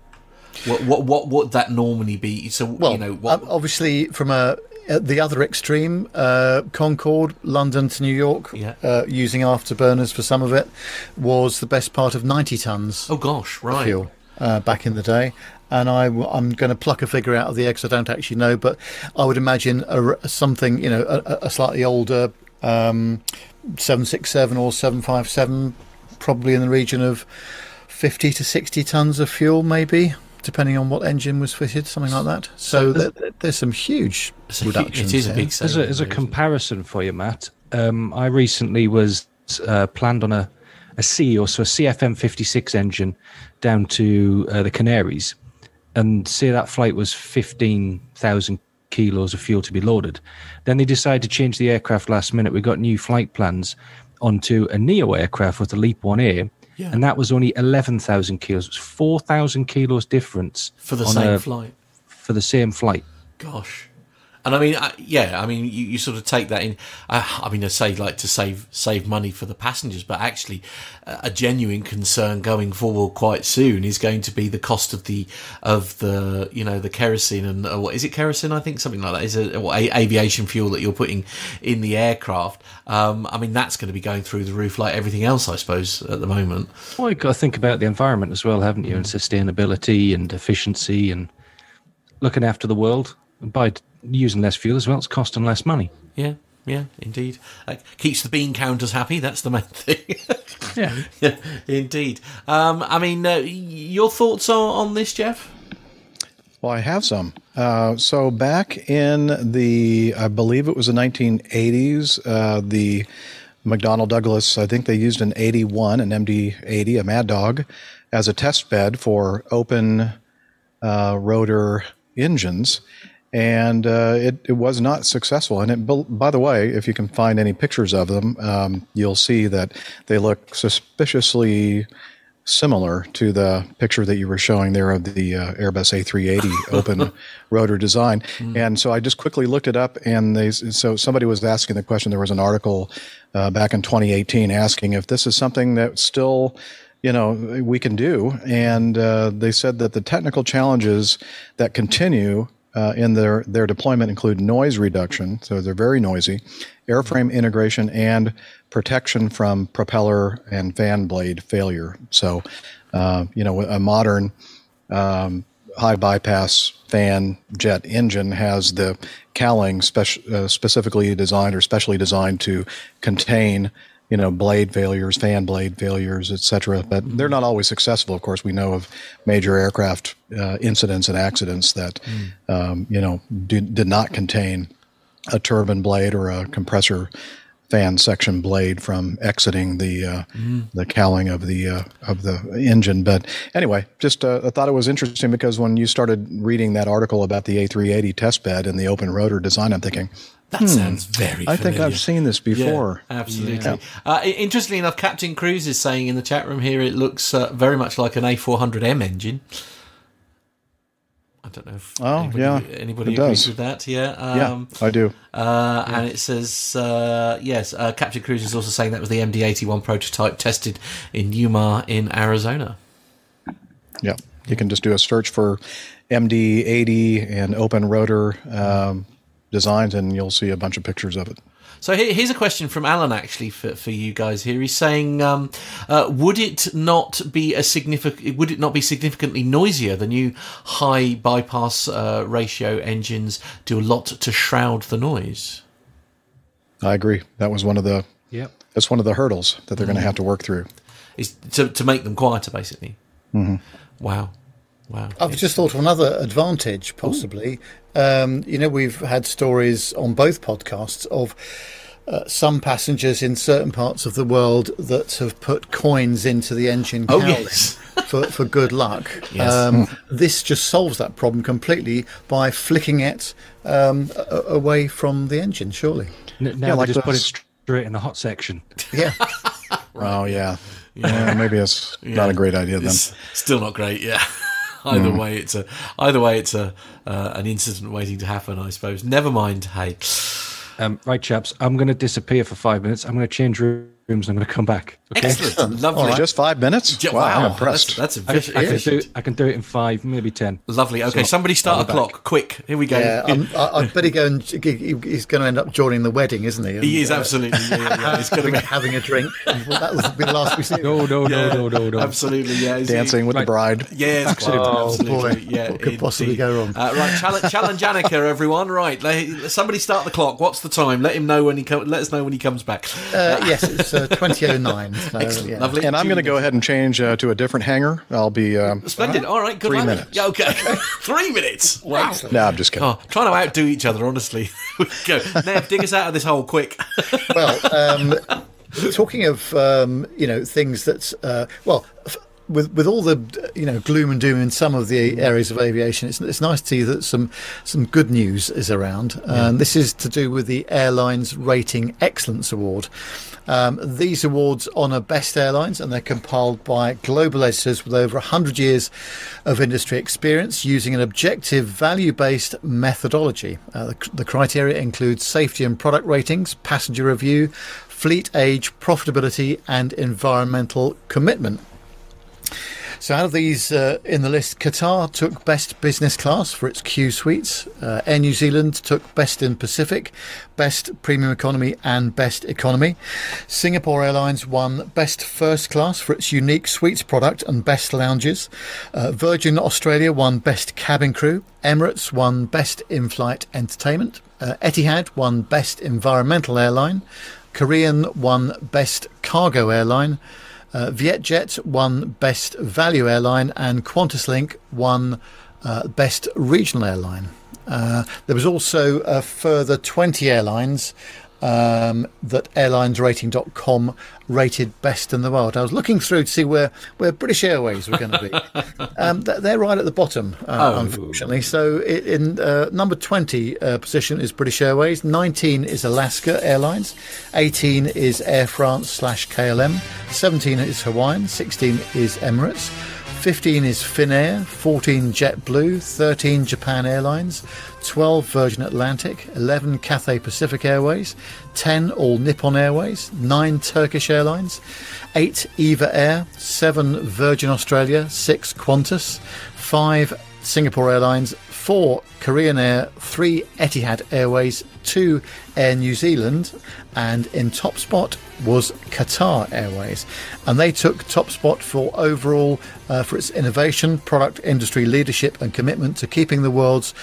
What, what, what would that normally be? So, well, you know, what... obviously from a... At the other extreme, uh, Concorde, London to New York, yeah. uh, using afterburners for some of it, was the best part of ninety tonnes. Oh, gosh, right. Of fuel. uh, back in the day. And I, I'm going to pluck a figure out of the egg, so I don't actually know, but I would imagine a, something, you know, a, a slightly older um, seven sixty-seven or seven fifty-seven, probably in the region of fifty to sixty tons of fuel, maybe, depending on what engine was fitted, something like that. So th- th- there's some huge reductions. It is a big saving. As a, as a comparison for you, Matt, um, I recently was uh, planned on a, a C or so a C F M fifty-six engine down to uh, the Canaries. And see, that flight was fifteen thousand kilos of fuel to be loaded. Then they decided to change the aircraft last minute. We got new flight plans onto a NEO aircraft with a Leap one A, yeah. And that was only eleven thousand kilos. It was four thousand kilos difference. For the same a, flight. For the same flight. Gosh. And I mean, I, yeah, I mean, you, you sort of take that in. Uh, I mean, I say like to save save money for the passengers, but actually uh, a genuine concern going forward quite soon is going to be the cost of the, of the you know, the kerosene and uh, what is it, kerosene, I think, something like that, is it a, aviation fuel that you're putting in the aircraft. Um, I mean, that's going to be going through the roof like everything else, I suppose, at the moment. Well, you've got to think about the environment as well, haven't you, and sustainability and efficiency and looking after the world. By using less fuel as well, it's costing less money. Yeah, yeah, indeed. Uh, keeps the bean counters happy, that's the main thing. yeah. yeah. Indeed. Um, I mean, uh, your thoughts on, on this, Jeff? Well, I have some. Uh, so back in the, I believe it was the nineteen eighties, uh, the McDonnell Douglas, I think they used an eighty-one, an M D eighty, a Mad Dog, as a test bed for open uh, rotor engines. And uh, it, it was not successful. And it, by the way, if you can find any pictures of them, um, you'll see that they look suspiciously similar to the picture that you were showing there of the uh, Airbus A three eighty open rotor design. Mm. And so I just quickly looked it up. And they, so somebody was asking the question. There was an article uh, back in twenty eighteen asking if this is something that still, you know, we can do. And uh, they said that the technical challenges that continue Uh, in their, their deployment include noise reduction, so they're very noisy, airframe integration, and protection from propeller and fan blade failure. So, uh, you know, a modern um, high bypass fan jet engine has the cowling speci- uh, specifically designed or specially designed to contain, you know, blade failures, fan blade failures, et cetera. But they're not always successful. Of course, we know of major aircraft uh, incidents and accidents that, mm. um, you know, do, did not contain a turbine blade or a compressor fan section blade from exiting the uh, mm. the cowling of the uh, of the engine. But anyway, just uh, I thought it was interesting because when you started reading that article about the A three eighty testbed and the open rotor design, I'm thinking, That hmm. sounds very familiar. I think I've seen this before. Yeah, absolutely. Yeah. Uh, interestingly enough, Captain Cruz is saying in the chat room here it looks uh, very much like an A four hundred M engine. I don't know if oh, anybody, yeah, anybody agrees does. with that. Yeah, um, yeah I do. Uh, yeah. And it says, uh, yes, uh, Captain Cruz is also saying that was the M D eighty-one prototype tested in Yuma in Arizona. Yeah, you can just do a search for M D eighty and open rotor um designs, and you'll see a bunch of pictures of it. So here's a question from Alan, actually, for, for you guys here. He's saying, um, uh, would it not be a significant? Would it not be significantly noisier? The new high bypass uh, ratio engines do a lot to shroud the noise. I agree. That was one of the. Yep. That's one of the hurdles that they're mm. going to have to work through. Is to to make them quieter, basically. Mm-hmm. Wow. Wow. I've just thought of another advantage, possibly. Um, you know, we've had stories on both podcasts of uh, some passengers in certain parts of the world that have put coins into the engine cowling oh, yes. for, for good luck. Yes. Um, this just solves that problem completely by flicking it um, a- away from the engine, surely. Now yeah, like just put it straight in the hot section. Yeah. oh, yeah. yeah. Yeah. Maybe it's yeah. not a great idea then. It's still not great, yeah. Either mm. way, it's a either way, it's a uh, an incident waiting to happen, I suppose. Never mind. Hey, um, right, chaps, I'm going to disappear for five minutes. I'm going to change route rooms. I'm going to come back. Okay? Excellent. Lovely. Right. Just five minutes? Wow. wow. I'm impressed. That's, that's a vicious. I, I, can do, I can do it in five, maybe ten. Lovely. Okay, so somebody start a clock. Back. Quick. Here we go. Yeah, I'm, I, I better go and he's going to end up joining the wedding, isn't he? And, he is, absolutely. Yeah, yeah, yeah. He's going to be having a drink. Well, that was the last we see. No, no, yeah, no, no, no, no. Absolutely, yeah. Is Dancing he, with right. the bride. Yeah, absolutely. Oh, absolutely. Boy. Yeah, what could possibly indeed. go wrong? Uh, right, challenge, challenge Annika, everyone. Right, let, somebody start the clock. What's the time? Let him know when he co- let us know when he comes back. Uh, yes, it's uh, twenty oh nine. So, excellent, yeah. Lovely. And I'm going to go ahead and change uh, to a different hangar. I'll be um, splendid. All right, good. Three luck. minutes. Yeah, okay. Three minutes. Wow. Excellent. No, I'm just kidding. Oh, trying to outdo each other, honestly. Go, Nev, dig us out of this hole quick. Well, um, talking of um, you know things that uh, well. F- With with all the you know gloom and doom in some of the areas of aviation, it's it's nice to see that some some good news is around. Yeah. Um, this is to do with the Airlines Rating Excellence Award. Um, these awards honour best airlines, and they're compiled by global editors with over one hundred years of industry experience using an objective, value-based methodology. Uh, the, the criteria include safety and product ratings, passenger review, fleet age, profitability, and environmental commitment. So out of these uh, in the list, Qatar took Best Business Class for its Q Suites. Uh, Air New Zealand took Best in Pacific, Best Premium Economy and Best Economy. Singapore Airlines won Best First Class for its unique suites product and Best Lounges. Uh, Virgin Australia won Best Cabin Crew. Emirates won Best In-Flight Entertainment. Uh, Etihad won Best Environmental Airline. Korean won Best Cargo Airline. Uh, Vietjet won Best Value Airline and QantasLink won uh, Best Regional Airline. Uh, there was also a further twenty airlines um, that airlines rating dot com rated best in the world. I was looking through to see where, where British Airways were going to be. um, they're right at the bottom, uh, oh. unfortunately. So in uh, number twenty uh, position is British Airways, nineteen is Alaska Airlines, eighteen is Air France slash K L M, seventeen is Hawaiian, sixteen is Emirates, fifteen is Finnair, fourteen JetBlue, thirteen Japan Airlines, twelve Virgin Atlantic, eleven Cathay Pacific Airways, ten All Nippon Airways, nine Turkish Airlines, eight EVA Air, seven Virgin Australia, six Qantas, five Singapore Airlines, four Korean Air, three Etihad Airways, two Air New Zealand, and in top spot was Qatar Airways, and they took top spot for overall uh, for its innovation, product, industry leadership and commitment to keeping the world's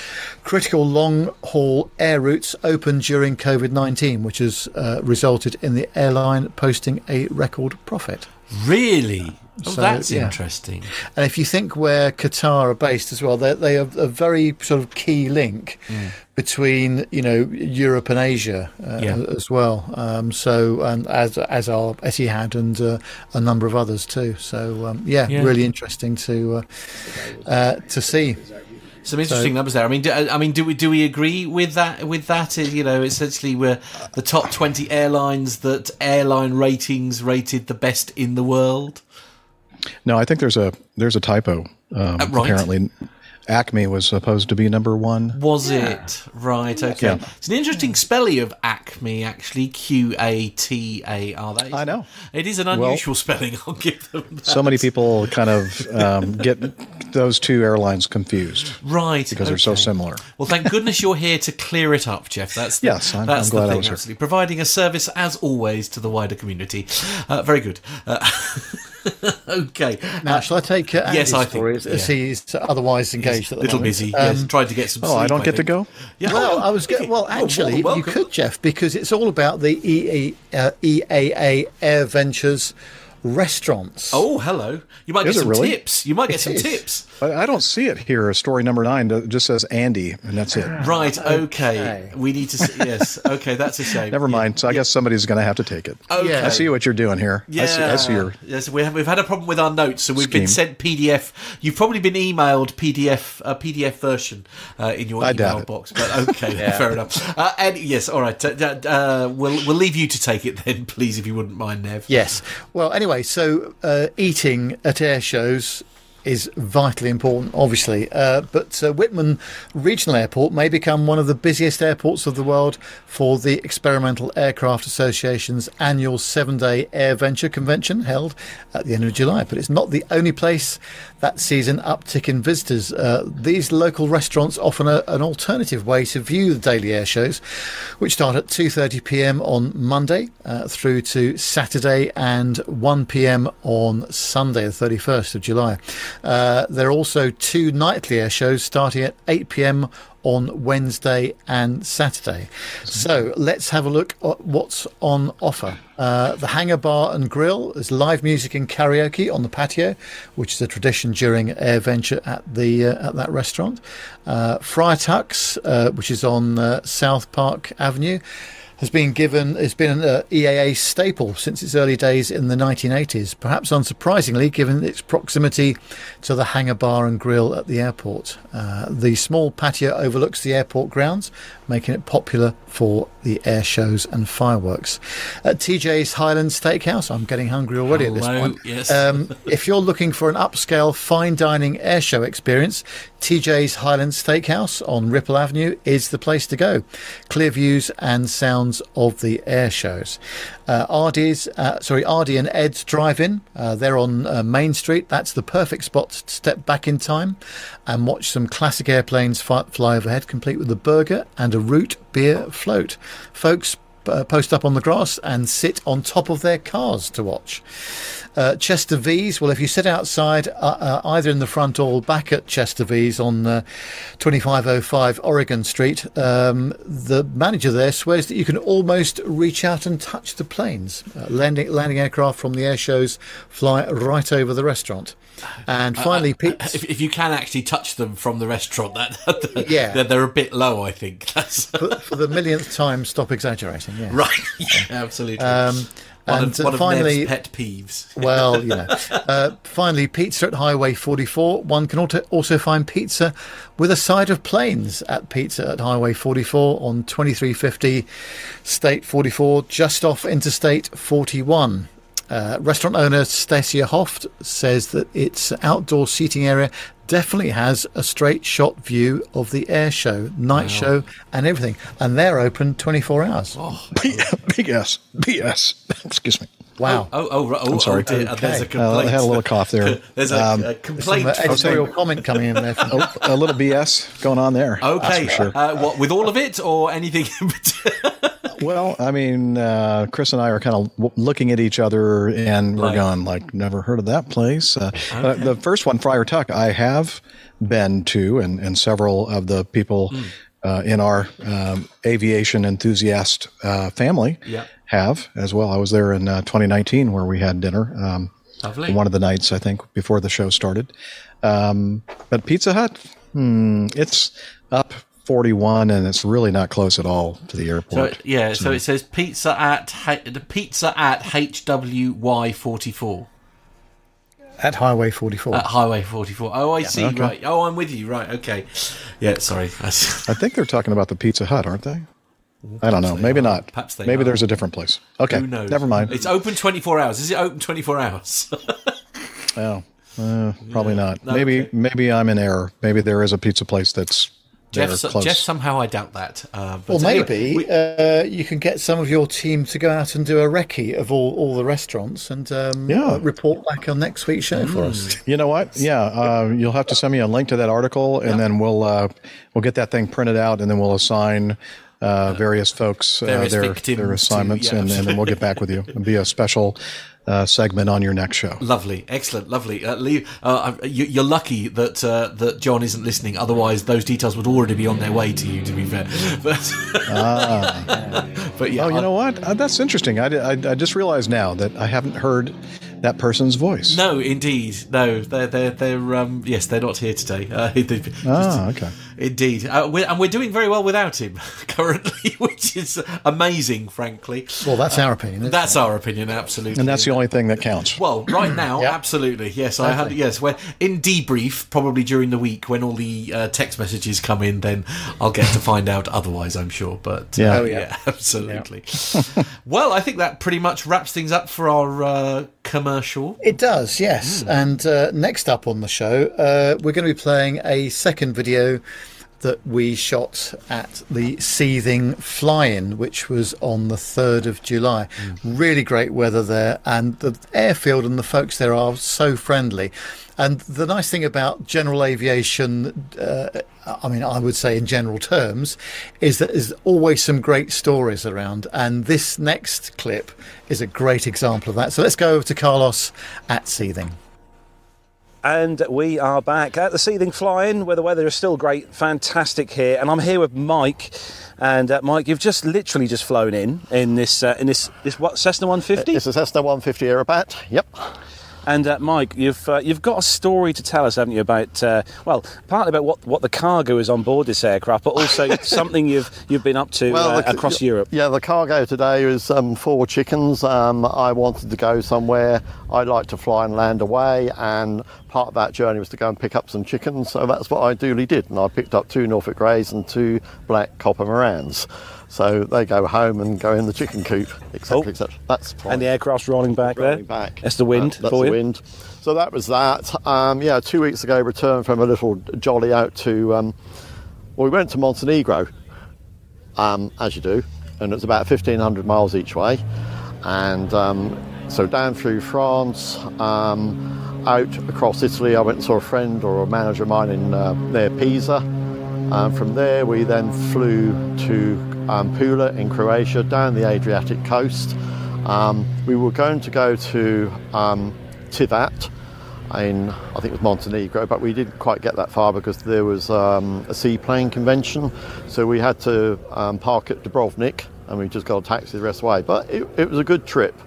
critical long-haul air routes open during COVID nineteen, which has uh, resulted in the airline posting a record profit. Really? Oh, so, that's yeah. interesting. And if you think where Qatar are based as well, they they are a very sort of key link mm. between you know Europe and Asia uh, yeah. as well. Um, so and as as are Etihad and uh, a number of others too. So um, yeah, yeah, really interesting to uh, uh, to see. Some interesting so, numbers there. I mean, do, I mean, do we do we agree with that? With that, you know, essentially, we're the top twenty airlines that airline ratings rated the best in the world. No, I think there's a there's a typo. Um, uh, right. Apparently, Acme was supposed to be number one. Was yeah. it right? Okay, yeah. It's an interesting yeah. spelling of Acme. Actually, Q A T A R. That is, I know it is an unusual well, spelling. I'll give them that. So many people kind of um, get those two airlines confused, right? Because okay. they're so similar. Well, thank goodness you're here to clear it up, Jeff. That's the, yes, I'm, that's I'm glad the thing, I was absolutely. here, providing a service as always to the wider community. Uh, very good. Uh, okay. Now, uh, shall I take uh, Andy's yes, I story? Think, yeah. As he's otherwise engaged he's at the little moment. busy. Um, yes, tried to get some. Oh, sleep, I don't get I to go. Yeah. Well, I was. Get, well, actually, oh, well, you could, Jeff, because it's all about the E A A Air Ventures restaurants. Oh, hello! You might is get some really? tips. You might get it some is. tips. I don't see it here. Story number nine just says Andy, and that's it. Right. Okay. okay. We need to. See, yes. Okay. That's a shame. Never mind. Yeah. So I yeah. guess somebody's going to have to take it. Okay. I see what you're doing here. Yeah. I see, I see your. Yes. We have, we've had a problem with our notes, so we've scheme. been sent P D F. You've probably been emailed P D F a uh, P D F version uh, in your I email box. But okay, yeah. fair enough. Uh, and yes. All right. Uh, uh, we'll we'll leave you to take it then, please, if you wouldn't mind, Nev. Yes. Well, anyway. So uh, eating at air shows is vitally important, obviously. Uh, but uh, Whitman Regional Airport may become one of the busiest airports of the world for the Experimental Aircraft Association's annual seven-day Air Venture convention held at the end of July. But it's not the only place that sees an uptick in visitors. Uh, these local restaurants offer a, an alternative way to view the daily air shows, which start at two thirty p m on Monday uh, through to Saturday and one p m on Sunday, the thirty-first of July. Uh, there are also two nightly air shows starting at eight p m on Wednesday and Saturday. So let's have a look at what's on offer. Uh, the Hangar Bar and Grill is live music and karaoke on the patio, which is a tradition during Air Venture at the uh, at that restaurant. Uh, Friar Tuck's, uh, which is on uh, South Park Avenue, has been given has been an uh, E A A staple since its early days in the nineteen eighties, perhaps unsurprisingly given its proximity to the Hangar Bar and Grill at the airport. Uh, the small patio overlooks the airport grounds, making it popular for the air shows and fireworks. At T J's Highland Steakhouse, I'm getting hungry already. Hello, at this point. Yes. Um, if you're looking for an upscale fine dining air show experience, T J's Highland Steakhouse on Ripple Avenue is the place to go. Clear views and sounds of the air shows. Uh, R D's, uh, sorry, R D and Ed's Drive-In. Uh, they're on uh, Main Street. That's the perfect spot to step back in time and watch some classic airplanes fly, fly overhead, complete with a burger and a root beer float. Folks Uh, post up on the grass and sit on top of their cars to watch. Uh, Chester V's, well, if you sit outside, uh, uh, either in the front or back at Chester V's on uh, twenty-five oh five Oregon Street, um, the manager there swears that you can almost reach out and touch the planes. Uh, landing, landing aircraft from the air shows fly right over the restaurant. And finally, uh, Pete's, if, if you can actually touch them from the restaurant, that, that yeah, they're, they're a bit low, I think. That's for, for the millionth time, stop exaggerating. Yeah. Right, yeah, absolutely. Um, One and of, one finally, of pet peeves. Well, you know. Uh, finally, pizza at Highway forty-four. One can also find pizza with a side of planes at Pizza at Highway forty-four on twenty-three fifty State forty-four, just off Interstate forty-one. Uh, restaurant owner Stacia Hoft says that its outdoor seating area definitely has a straight shot view of the air show, night wow. show, and everything. And they're open twenty-four hours. Oh, big ass, big ass. Excuse me. Wow. Oh, oh, oh, oh I'm sorry. Oh, okay. There's a complaint. Uh, I had a little cough there. There's a, um, a complaint. There's some editorial comment coming in there. From oh, a little B S going on there. Okay. Sure. Uh, what, with all of it or anything in particular? Well, I mean, uh, Chris and I are kind of w- looking at each other, and we're right. going like, never heard of that place. Uh, okay. uh, the first one, Friar Tuck, I have been to, and, and several of the people mm. uh, in our um, aviation enthusiast uh, family yeah. have as well. I was there in uh, twenty nineteen where we had dinner. Um, Lovely. One of the nights, I think, before the show started. Um, but Pizza Hut, hmm, it's up forty-one, and it's really not close at all to the airport. So, yeah, so it says pizza at the pizza at H W Y forty-four. At Highway forty-four. At Highway forty-four. Oh, I yeah, see. Okay. Right. Oh, I'm with you. Right. Okay. Yeah. Sorry. I think they're talking about the Pizza Hut, aren't they? Well, I don't know. Maybe are. not. Perhaps they. Maybe are. There's a different place. Okay. Who knows? Never mind. It's open twenty-four hours. Is it open twenty-four hours? oh, uh, probably yeah. not. No, maybe. Okay. Maybe I'm in error. Maybe there is a pizza place that's. Jeff, Jeff, somehow I doubt that. Uh, but well, maybe we, uh, you can get some of your team to go out and do a recce of all, all the restaurants and um, yeah. uh, report back on next week's show mm. for us. You know what? Yeah, uh, you'll have to send me a link to that article, and yep. then we'll uh, we'll get that thing printed out, and then we'll assign uh, various folks uh, various their their assignments, to, yeah, and, and then we'll get back with you. It'll be a special. Uh, segment on your next show. Lovely, excellent, lovely. Uh, leave, uh, you, you're lucky that uh, that John isn't listening. Otherwise, those details would already be on their way to you. To be fair, but, ah. but yeah. Oh, you I, know what? That's interesting. I, I, I just realized now that I haven't heard that person's voice. No, indeed, no. They're they're they're um yes, they're not here today. Uh, ah, okay. Indeed. Uh, we're, and we're doing very well without him currently, which is amazing, frankly. Well, that's uh, our opinion. Isn't that's it? Our opinion, absolutely. And that's the only thing that counts. Well, right now, yep. Absolutely. Yes, I had. Yes, we're in debrief, probably during the week when all the uh, text messages come in, then I'll get to find out otherwise, I'm sure. But yeah, uh, oh, yeah. yeah absolutely. Yeah. Well, I think that pretty much wraps things up for our uh, commercial. It does, yes. Mm. And uh, next up on the show, uh, we're going to be playing a second video that we shot at the Seething Fly-In, which was on the third of July. Mm. Really great weather there, and the airfield and the folks there are so friendly. And the nice thing about general aviation, uh, I mean, I would say in general terms, is that there's always some great stories around. And this next clip is a great example of that. So let's go over to Carlos at Seething. And we are back at the Seething Fly-In, where the weather is still great, fantastic here. And I'm here with Mike. And uh, Mike, you've just literally just flown in in this uh, in this this what Cessna one fifty? It's a Cessna one fifty Aerobat. Yep. And uh, Mike, you've uh, you've got a story to tell us, haven't you? About uh, well, partly about what, what the cargo is on board this aircraft, but also something you've you've been up to well, uh, the, across y- Europe. Yeah, the cargo today is um, four chickens. Um, I wanted to go somewhere. I like to fly and land away, and part of that journey was to go and pick up some chickens, so that's what I duly did, and I picked up two Norfolk Greys and two black copper morans. So they go home and go in the chicken coop, etc, oh. etc. That's fine. And the aircraft's rolling back rolling there. Back. That's the wind. Uh, that's for the you. wind. So that was that. Um, yeah, two weeks ago, returned from a little jolly out to. Um, well, we went to Montenegro, um, as you do, and it's about fifteen hundred miles each way, and um, so down through France. Um, out across Italy, I went and saw a friend or a manager of mine in uh, near Pisa. Um, from there we then flew to um, Pula in Croatia, down the Adriatic coast. Um, we were going to go to um, Tivat in, I think it was Montenegro, but we didn't quite get that far because there was um, a seaplane convention, so we had to um, park at Dubrovnik and we just got a taxi the rest of the way. But it, it was a good trip,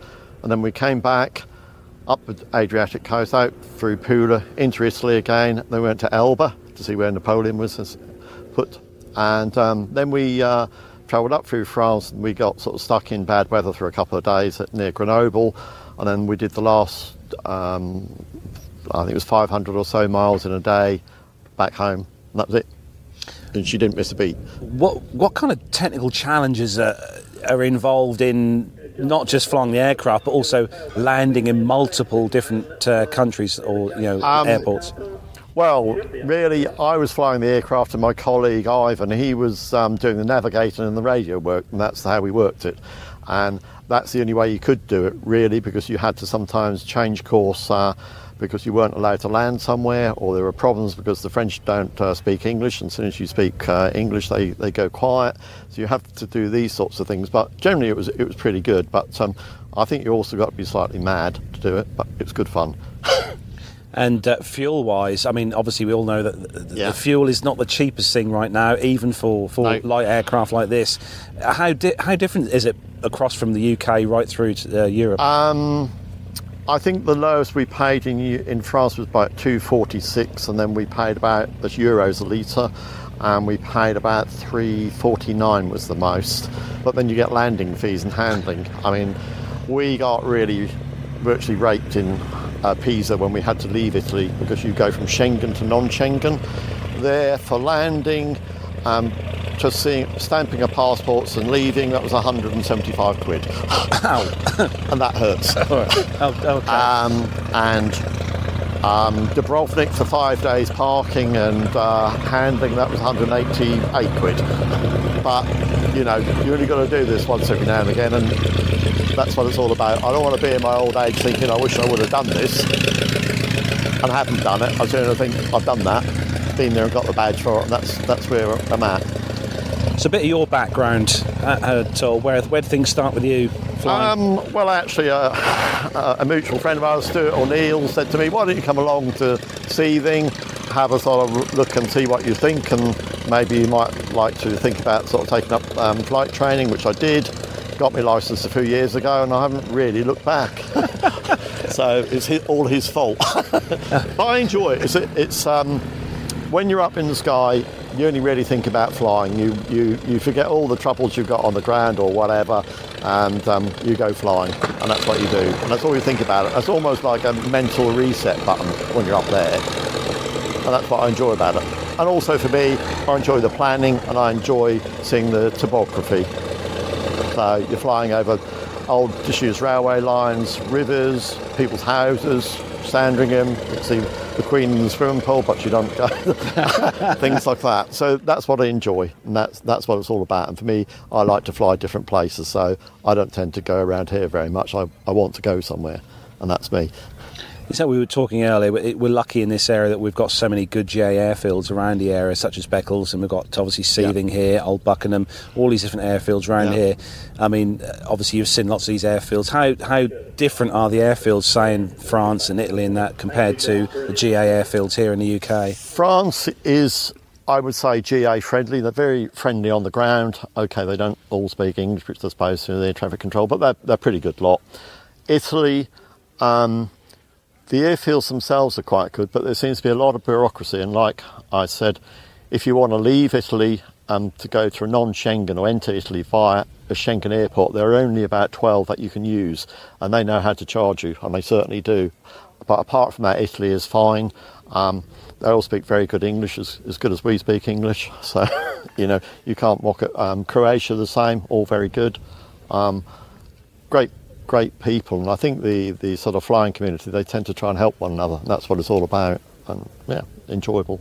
and then we came back up the Adriatic coast, out through Pula, into Italy again. Then we went to Elba to see where Napoleon was put. And um, then we uh, travelled up through France, and we got sort of stuck in bad weather for a couple of days at, near Grenoble. And then we did the last, um, I think it was five hundred or so miles in a day back home. And that was it. And she didn't miss a beat. What, what kind of technical challenges are, are involved in not just flying the aircraft, but also landing in multiple different uh, countries or you know um, airports? Well, really, I was flying the aircraft, and my colleague Ivan, he was um, doing the navigating and the radio work, and that's how we worked it. And that's the only way you could do it, really, because you had to sometimes change course uh, because you weren't allowed to land somewhere, or there were problems because the French don't uh, speak English, and as soon as you speak uh, English, they, they go quiet. So you have to do these sorts of things. But generally, it was it was pretty good. But um, I think you also got to be slightly mad to do it. But it was good fun. And uh, fuel-wise, I mean, obviously we all know that the, the, yeah. the fuel is not the cheapest thing right now, even for, for no. light aircraft like this. How di- how different is it across from the U K right through to uh, Europe? Um, I think the lowest we paid in in France was about two forty-six, and then we paid about the euros a litre, and we paid about three forty-nine was the most. But then you get landing fees and handling. I mean, we got really virtually raped in uh, Pisa when we had to leave Italy, because you go from Schengen to non-Schengen. There for landing, um, just seeing, stamping of passports and leaving, that was one hundred seventy-five quid. Ow. And that hurts. Oh, okay. Um, and um, Dubrovnik for five days parking and uh, handling, that was one hundred eighty-eight quid. But, you know, you only got to do this once every now and again, and that's what it's all about. I don't want to be in my old age thinking, I wish I would have done this, and I haven't done it. I don't think I've done that. Been there and got the badge for it, and that's, that's where I'm at. So a bit of your background at all. Where, where did things start with you flying? Um, well, actually, uh, a mutual friend of ours, Stuart O'Neill, said to me, why don't you come along to Seething, have a sort of look and see what you think, and maybe you might like to think about sort of taking up um, flight training, which I did. Got my licence a few years ago, and I haven't really looked back. So it's his, all his fault. But I enjoy it. It's, it's um, when you're up in the sky, you only really think about flying. You you you forget all the troubles you've got on the ground or whatever, and um, you go flying, and that's what you do, and that's all you think about. It. That's almost like a mental reset button when you're up there, and that's what I enjoy about it. And also for me, I enjoy the planning, and I enjoy seeing the topography. So you're flying over old disused railway lines, rivers, people's houses. Sandringham, you see the Queen in the swimming pool, but you don't go. Things like that. So that's what I enjoy, and that's that's what it's all about. And for me, I like to fly different places, so I don't tend to go around here very much. I, I want to go somewhere, and that's me. It's like we were talking earlier, we're lucky in this area that we've got so many good J A airfields around the area, such as Beccles, and we've got obviously Seething yeah. here, Old Buckenham, all these different airfields around yeah. here. I mean, obviously you've seen lots of these airfields. How how different are the airfields, say, in France and Italy and that, compared to the G A airfields here in the U K? France is, I would say, G A friendly. They're very friendly on the ground. Okay, they don't all speak English, which they're supposed to, they're traffic control, but they're, they're a pretty good lot. Italy... Um, The airfields themselves are quite good, but there seems to be a lot of bureaucracy. And like I said, if you want to leave Italy um, to go to a non-Schengen or enter Italy via a Schengen airport, there are only about twelve that you can use, and they know how to charge you, and they certainly do. But apart from that, Italy is fine. Um, they all speak very good English, as, as good as we speak English. So, you know, you can't mock it. Um, Croatia the same, all very good. Um, great. Great people, and I think the, the sort of flying community, they tend to try and help one another, and that's what it's all about, and yeah, enjoyable.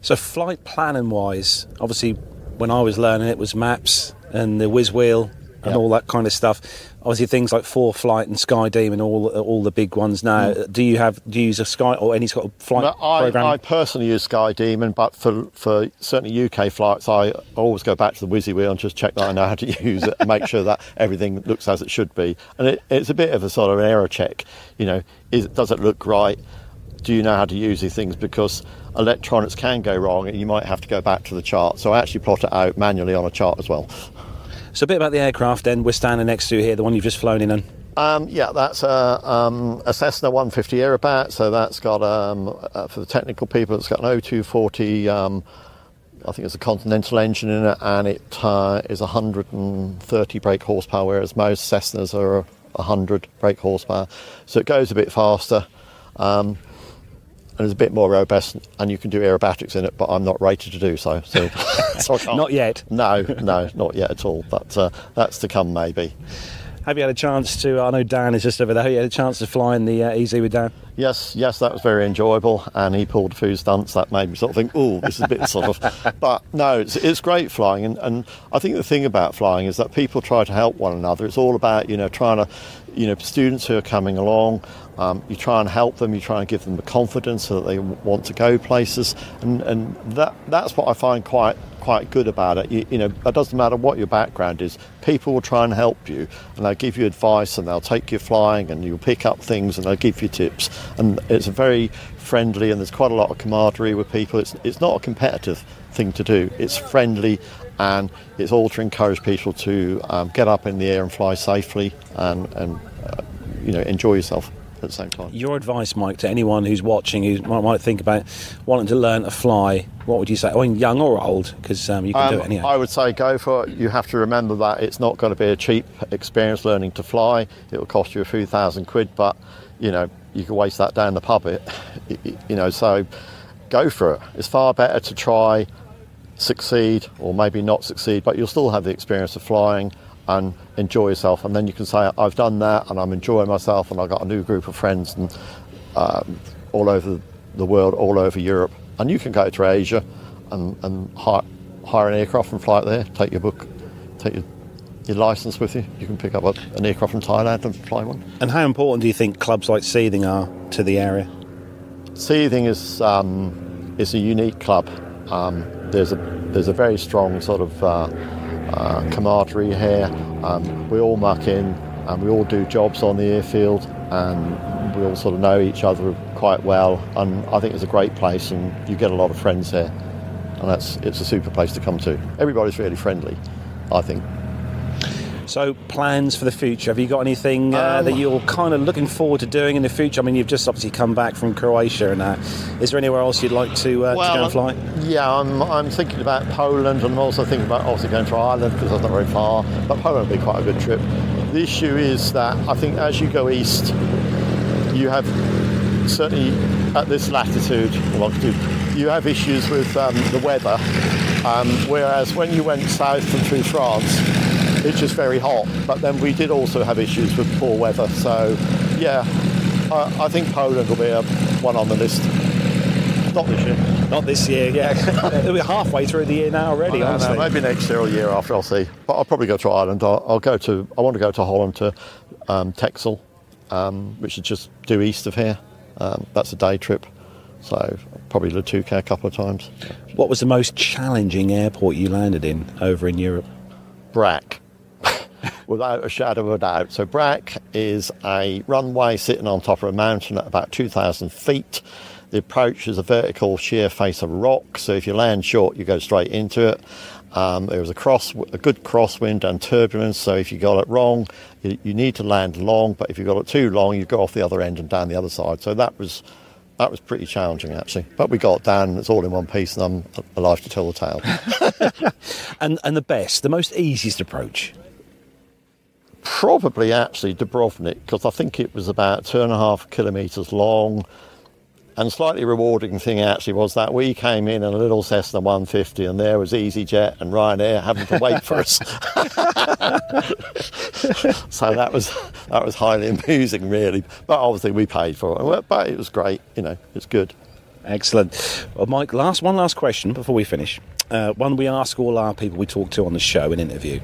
So flight planning wise, obviously when I was learning it was maps and the whiz wheel and yep. all that kind of stuff. Obviously things like four flight and Sky Demon, all all the big ones now. Mm. Do you have do you use a Sky or any sort of flight no, I, program? I personally use Sky Demon, but for for certainly U K flights, I always go back to the Wizzy Wheel and just check that I know how to use it and make sure that everything looks as it should be. And it, it's a bit of a sort of an error check. You know, is, does it look right? Do you know how to use these things? Because electronics can go wrong, and you might have to go back to the chart. So I actually plot it out manually on a chart as well. So a bit about the aircraft then, we're standing next to here, the one you've just flown in on. Um, yeah, that's a, um, a Cessna one fifty Aerobat, so that's got, um, uh, for the technical people, it's got an oh two forty, um, I think it's a Continental engine in it, and it uh, is one hundred thirty brake horsepower, whereas most Cessnas are one hundred brake horsepower. So it goes a bit faster, um, and it's a bit more robust, and you can do aerobatics in it, but I'm not rated to do so. so, so not yet. No, no, not yet at all. But uh, that's to come, maybe. Have you had a chance to, I know Dan is just over there, have you had a chance to fly in the uh, E Z with Dan? Yes, yes, that was very enjoyable, and he pulled a few stunts that made me sort of think, oh, this is a bit sort of... But no, it's, it's great flying, and, and I think the thing about flying is that people try to help one another. It's all about, you know, trying to, you know, students who are coming along, um, you try and help them, you try and give them the confidence so that they want to go places, and, and that that's what I find quite... quite good about it. You, you know, it doesn't matter what your background is, people will try and help you, and they'll give you advice, and they'll take you flying, and you'll pick up things, and they'll give you tips, and it's a very friendly, and there's quite a lot of camaraderie with people. It's it's not a competitive thing to do, it's friendly, and it's all to encourage people to um, get up in the air and fly safely, and, and uh, you know, enjoy yourself at the same time. Your advice, Mike, to anyone who's watching who might, might think about wanting to learn to fly, what would you say? I mean, young or old, because um, you can um, do it anyhow. I would say go for it. You have to remember that it's not going to be a cheap experience learning to fly. It will cost you a few thousand quid, but you know, you can waste that down the pub. It, you know, so go for it. It's far better to try, succeed, or maybe not succeed, but you'll still have the experience of flying and enjoy yourself, and then you can say I've done that and I'm enjoying myself, and I've got a new group of friends, and um, all over the world, all over Europe, and you can go to Asia and, and hire, hire an aircraft and fly it there, take your book, take your, your licence with you, you can pick up a, an aircraft from Thailand and fly one. And how important do you think clubs like Seething are to the area? Seething is um, is a unique club. Um, there's a there's a very strong sort of uh, Uh, camaraderie here. Um, we all muck in, and we all do jobs on the airfield, and we all sort of know each other quite well, and I think it's a great place, and you get a lot of friends here, and that's it's a super place to come to. Everybody's really friendly, I think. So plans for the future, have you got anything uh, um, that you're kind of looking forward to doing in the future? I mean, you've just obviously come back from Croatia and that. Is there anywhere else you'd like to, uh, well, to go and fly? Yeah, I'm I'm thinking about Poland, and I'm also thinking about obviously going to Ireland because that's not very far, but Poland would be quite a good trip. The issue is that I think as you go east, you have certainly at this latitude, longitude, you have issues with um, the weather, um, whereas when you went south and through France, it's just very hot. But then we did also have issues with poor weather. So, yeah, I, I think Poland will be a, one on the list. Not this year. Not this year, yeah. We're halfway through the year now already, aren't we? Maybe next year or year after, I'll see. But I'll probably go to Ireland. I'll, I'll go to, I want to go to Holland, to um, Texel, um, which is just due east of here. Um, that's a day trip. So probably Latuka a couple of times. What was the most challenging airport you landed in over in Europe? Brack, without a shadow of a doubt. So Brack is a runway sitting on top of a mountain at about two thousand feet. The approach is a vertical sheer face of rock. So if you land short, you go straight into it. Um, there was a cross, a good crosswind and turbulence, so if you got it wrong, you, you need to land long, but if you got it too long, you go off the other end and down the other side. So that was that was pretty challenging, actually. But we got down, and it's all in one piece, and I'm alive to tell the tale. and, and the best, the most easiest approach? Probably, actually, Dubrovnik, because I think it was about two and a half kilometres long. And slightly rewarding thing actually was that we came in in a little Cessna one fifty, and there was EasyJet and Ryanair having to wait for us. So that was that was highly amusing, really. But obviously we paid for it. But it was great, you know. It's good. Excellent. Well, Mike, last one last question before we finish. Uh, one we ask all our people we talk to on the show and interview,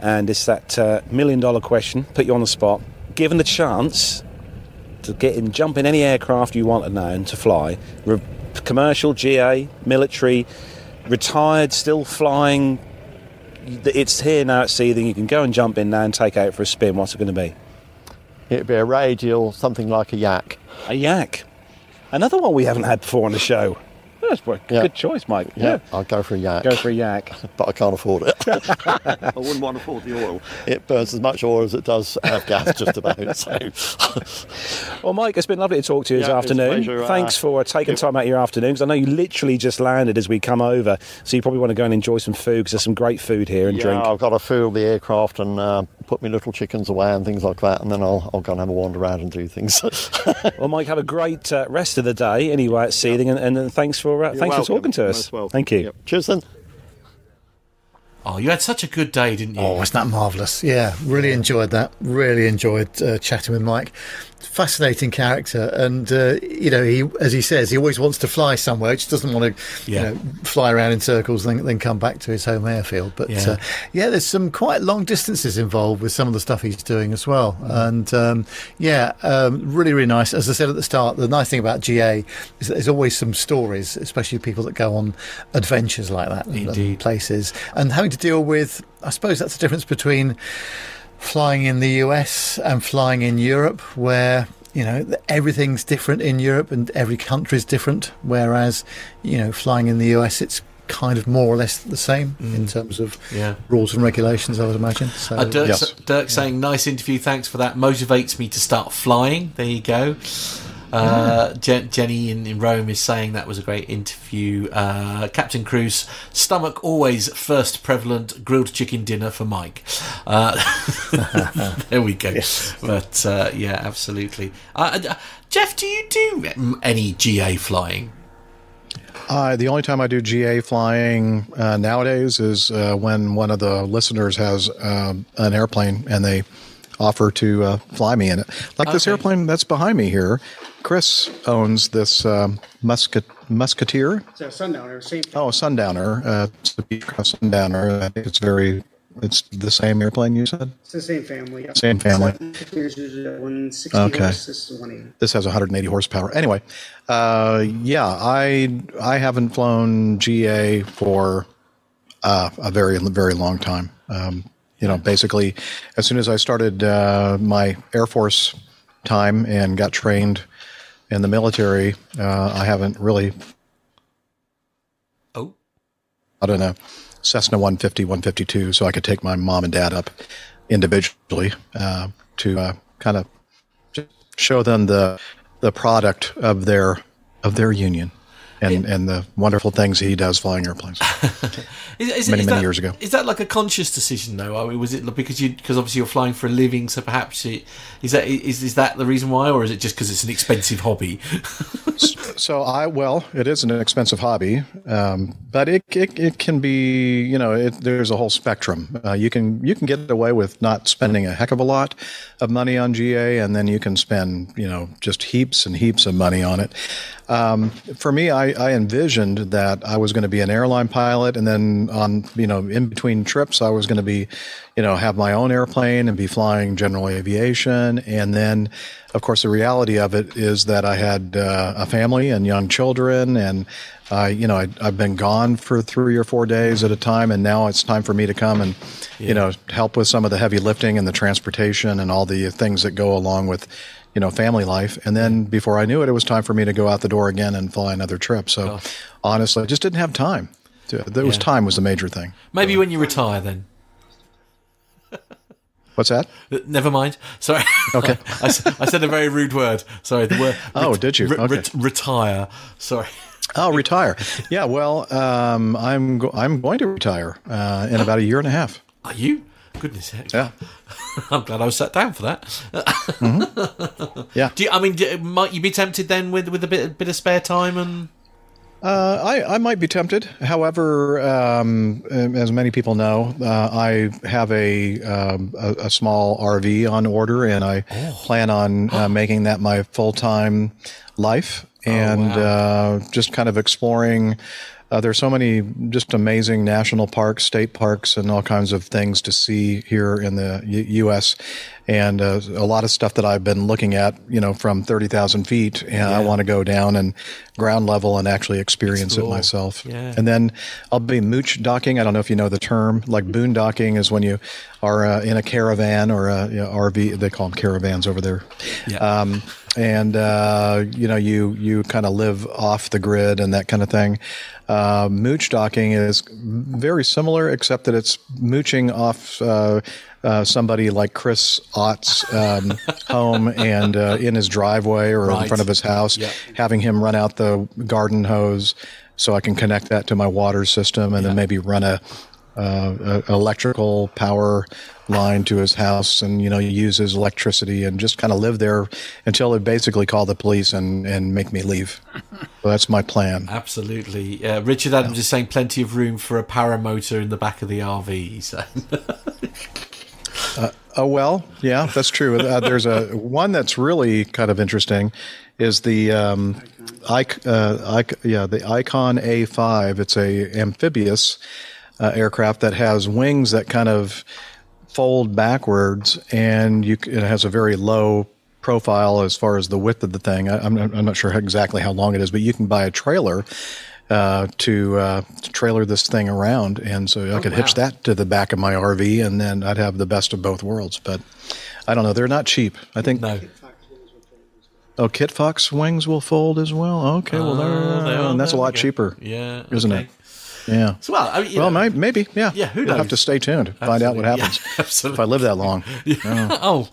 and it's that uh, million dollar question. Put you on the spot. Given the chance to get in, jump in any aircraft you want to know and to fly, Re- commercial, G A, military, retired, still flying, it's here now at sea, then you can go and jump in now and take out for a spin. What's it going to be? It'd be a radial, something like a yak. A yak. Another one we haven't had before on the show. That's a yeah. good choice, Mike. Yeah. yeah, I'll go for a yak. Go for a yak. But I can't afford it. I wouldn't want to afford the oil. It burns as much oil as it does have gas, just about. So. Well, Mike, it's been lovely to talk to you yeah, this afternoon. Pleasure, Thanks uh, for taking it, time out of your afternoon, because I know you literally just landed as we come over, so you probably want to go and enjoy some food, because there's some great food here and yeah, drink. Yeah, I've got to fuel the aircraft and uh, put my little chickens away and things like that, and then I'll, I'll go and have a wander around and do things. Well, Mike, have a great uh, rest of the day anyway at Seething, yeah. and, and thanks for Thanks welcome. for talking to us. Thank you. Yep. Cheers, then. Oh, you had such a good day, didn't you? Oh, wasn't that marvellous? Yeah, really enjoyed that. Really enjoyed uh, chatting with Mike. Fascinating character, and uh, you know, he, as he says, he always wants to fly somewhere. He just doesn't want to, yeah. you know, fly around in circles and then, then come back to his home airfield. But yeah. Uh, yeah, there's some quite long distances involved with some of the stuff he's doing as well. Mm-hmm. And um, yeah, um, really, really nice. As I said at the start, the nice thing about G A is that there's always some stories, especially people that go on adventures like that, Indeed. and places, and having to deal with, I suppose that's the difference between flying in the U S and flying in Europe, where, you know, everything's different in Europe and every country's different, whereas, you know, flying in the U S, it's kind of more or less the same mm. in terms of yeah. rules and regulations, I would imagine. So, uh, Dirk, yes. Dirk saying, yeah. nice interview, thanks for that, motivates me to start flying. There you go. Uh, Je- Jenny in, in Rome is saying that was a great interview. Uh, Captain Cruz, stomach always first prevalent, grilled chicken dinner for Mike. Uh, there we go. Yes. But uh, yeah, absolutely. Uh, uh, Jeff, do you do any G A flying? Uh, the only time I do G A flying uh, nowadays is uh, when one of the listeners has um, an airplane and they offer to uh, fly me in it. Like okay. this airplane that's behind me here. Chris owns this um, musket, musketeer. It's a Sundowner. Same thing. Oh, a Sundowner. Uh, it's a Beechcraft Sundowner. I think it's very. It's the same airplane you said. It's the same family. Yeah. Same family. There's one sixty okay. horse. This is one eighty. This has one hundred eighty horsepower. Anyway, uh, yeah, I I haven't flown G A for uh, a very very long time. Um, you know, basically, as soon as I started uh, my Air Force time and got trained in the military, uh, I haven't really. Oh, I don't know, Cessna one fifty, one fifty-two, so I could take my mom and dad up individually uh, to uh, kind of show them the the product of their of their union and, yeah. and the wonderful things he does flying airplanes. is, is, many, is many that, years ago. Is that like a conscious decision, though? I mean, was it because you because obviously you're flying for a living, so perhaps it, is that is is that the reason why, or is it just because it's an expensive hobby? so, so I well, it is an expensive hobby, um, but it, it it can be you know it, there's a whole spectrum. Uh, you can you can get away with not spending a heck of a lot of money on G A, and then you can spend you know just heaps and heaps of money on it. Um, for me, I, I envisioned that I was going to be an airline pilot, and then on you know in between trips, I was going to be, you know, have my own airplane and be flying general aviation. And then, of course, the reality of it is that I had uh, a family and young children, and I, uh, you know, I, I've been gone for three or four days at a time, and now it's time for me to come and, yeah. you know, help with some of the heavy lifting and the transportation and all the things that go along with. You know, family life. And then before I knew it, it was time for me to go out the door again and fly another trip. So oh. honestly, I just didn't have time. To, there yeah. was time was the major thing. Maybe so. When you retire then. What's that? Never mind. Sorry. Okay. I, I said a very rude word. Sorry. The word, oh, ret- did you? Okay. Re- retire. Sorry. Oh, retire. Yeah. Well, um, I'm, go- I'm going to retire uh, in about a year and a half. Are you? Goodness heck. Yeah. I'm glad I was sat down for that. mm-hmm. Yeah. Do you, I mean, do, might you be tempted then with, with a bit a bit of spare time? And uh, I, I might be tempted. However, um, as many people know, uh, I have a, um, a a small R V on order, and I oh. plan on uh, making that my full-time life and oh, wow. uh, just kind of exploring. Uh, there's so many just amazing national parks, state parks, and all kinds of things to see here in the U- U.S. And uh, a lot of stuff that I've been looking at, you know, from thirty thousand feet. And yeah. I want to go down and ground level and actually experience Explore. it myself. Yeah. And then I'll be mooch docking. I don't know if you know the term. Like boondocking is when you are uh, in a caravan or a you know, R V. They call them caravans over there. Yeah. Um, and, uh, you know, you, you kind of live off the grid and that kind of thing. Uh, mooch docking is very similar, except that it's mooching off uh, uh, somebody like Chris Ott's um, home and uh, in his driveway or right. in front of his house, yep. having him run out the garden hose so I can connect that to my water system and yep. then maybe run a, uh, a electrical power line to his house and, you know, use his electricity and just kind of live there until they basically call the police and, and make me leave. So that's my plan. Absolutely. Uh, Richard Adams yeah. is saying plenty of room for a paramotor in the back of the R V. So. uh, oh, well, yeah, that's true. Uh, there's a one that's really kind of interesting is the um, I, uh, I, yeah, the Icon A five. It's a amphibious uh, aircraft that has wings that kind of fold backwards, and you, it has a very low profile as far as the width of the thing. I, I'm, I'm not sure how, exactly how long it is, but you can buy a trailer uh, to, uh, to trailer this thing around, and so I oh, could wow. hitch that to the back of my R V, and then I'd have the best of both worlds. But I don't know; they're not cheap. I think. No. Oh, Kit Fox wings will fold as well. Okay, well, oh, they are, and that's a lot okay. cheaper. Yeah, isn't okay. it? Yeah. So, well, I mean, well know, maybe. Yeah. Yeah. Who knows? You'll have to stay tuned. Absolutely. Find out what happens. Yeah, absolutely. If I live that long. Yeah. Oh.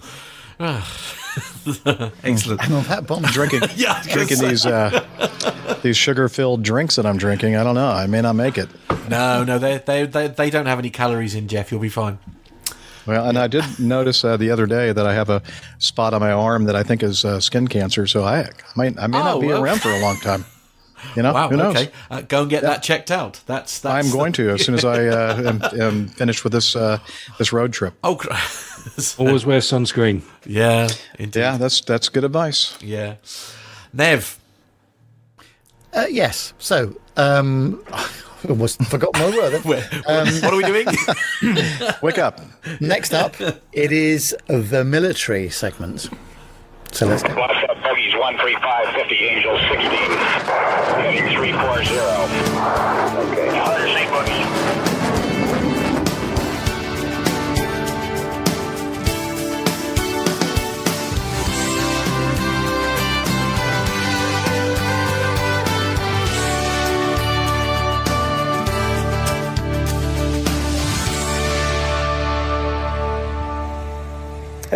oh. Excellent. I know that bomb drinking. yeah. Drinking these uh, these sugar-filled drinks that I'm drinking. I don't know. I may not make it. No, no. They they they, they don't have any calories in, Jeff. You'll be fine. Well, and I did notice uh, the other day that I have a spot on my arm that I think is uh, skin cancer. So I I might I may oh, not be well. around for a long time. You know, wow, who knows? Okay. Uh, go and get yeah. that checked out. That's, that's I'm going to as soon as I uh, am, am finished with this uh, this road trip. Oh, always wear sunscreen. Yeah, indeed. Yeah, that's that's good advice. Yeah, Nev. Uh, yes. So, um, I almost forgot my word. um, what are we doing? Wake up. Next up, it is the military segment. So let's go. Watch up, bogeys one three five fifty, Angel sixteen, heading three four zero. Okay. one hundred percent bogeys.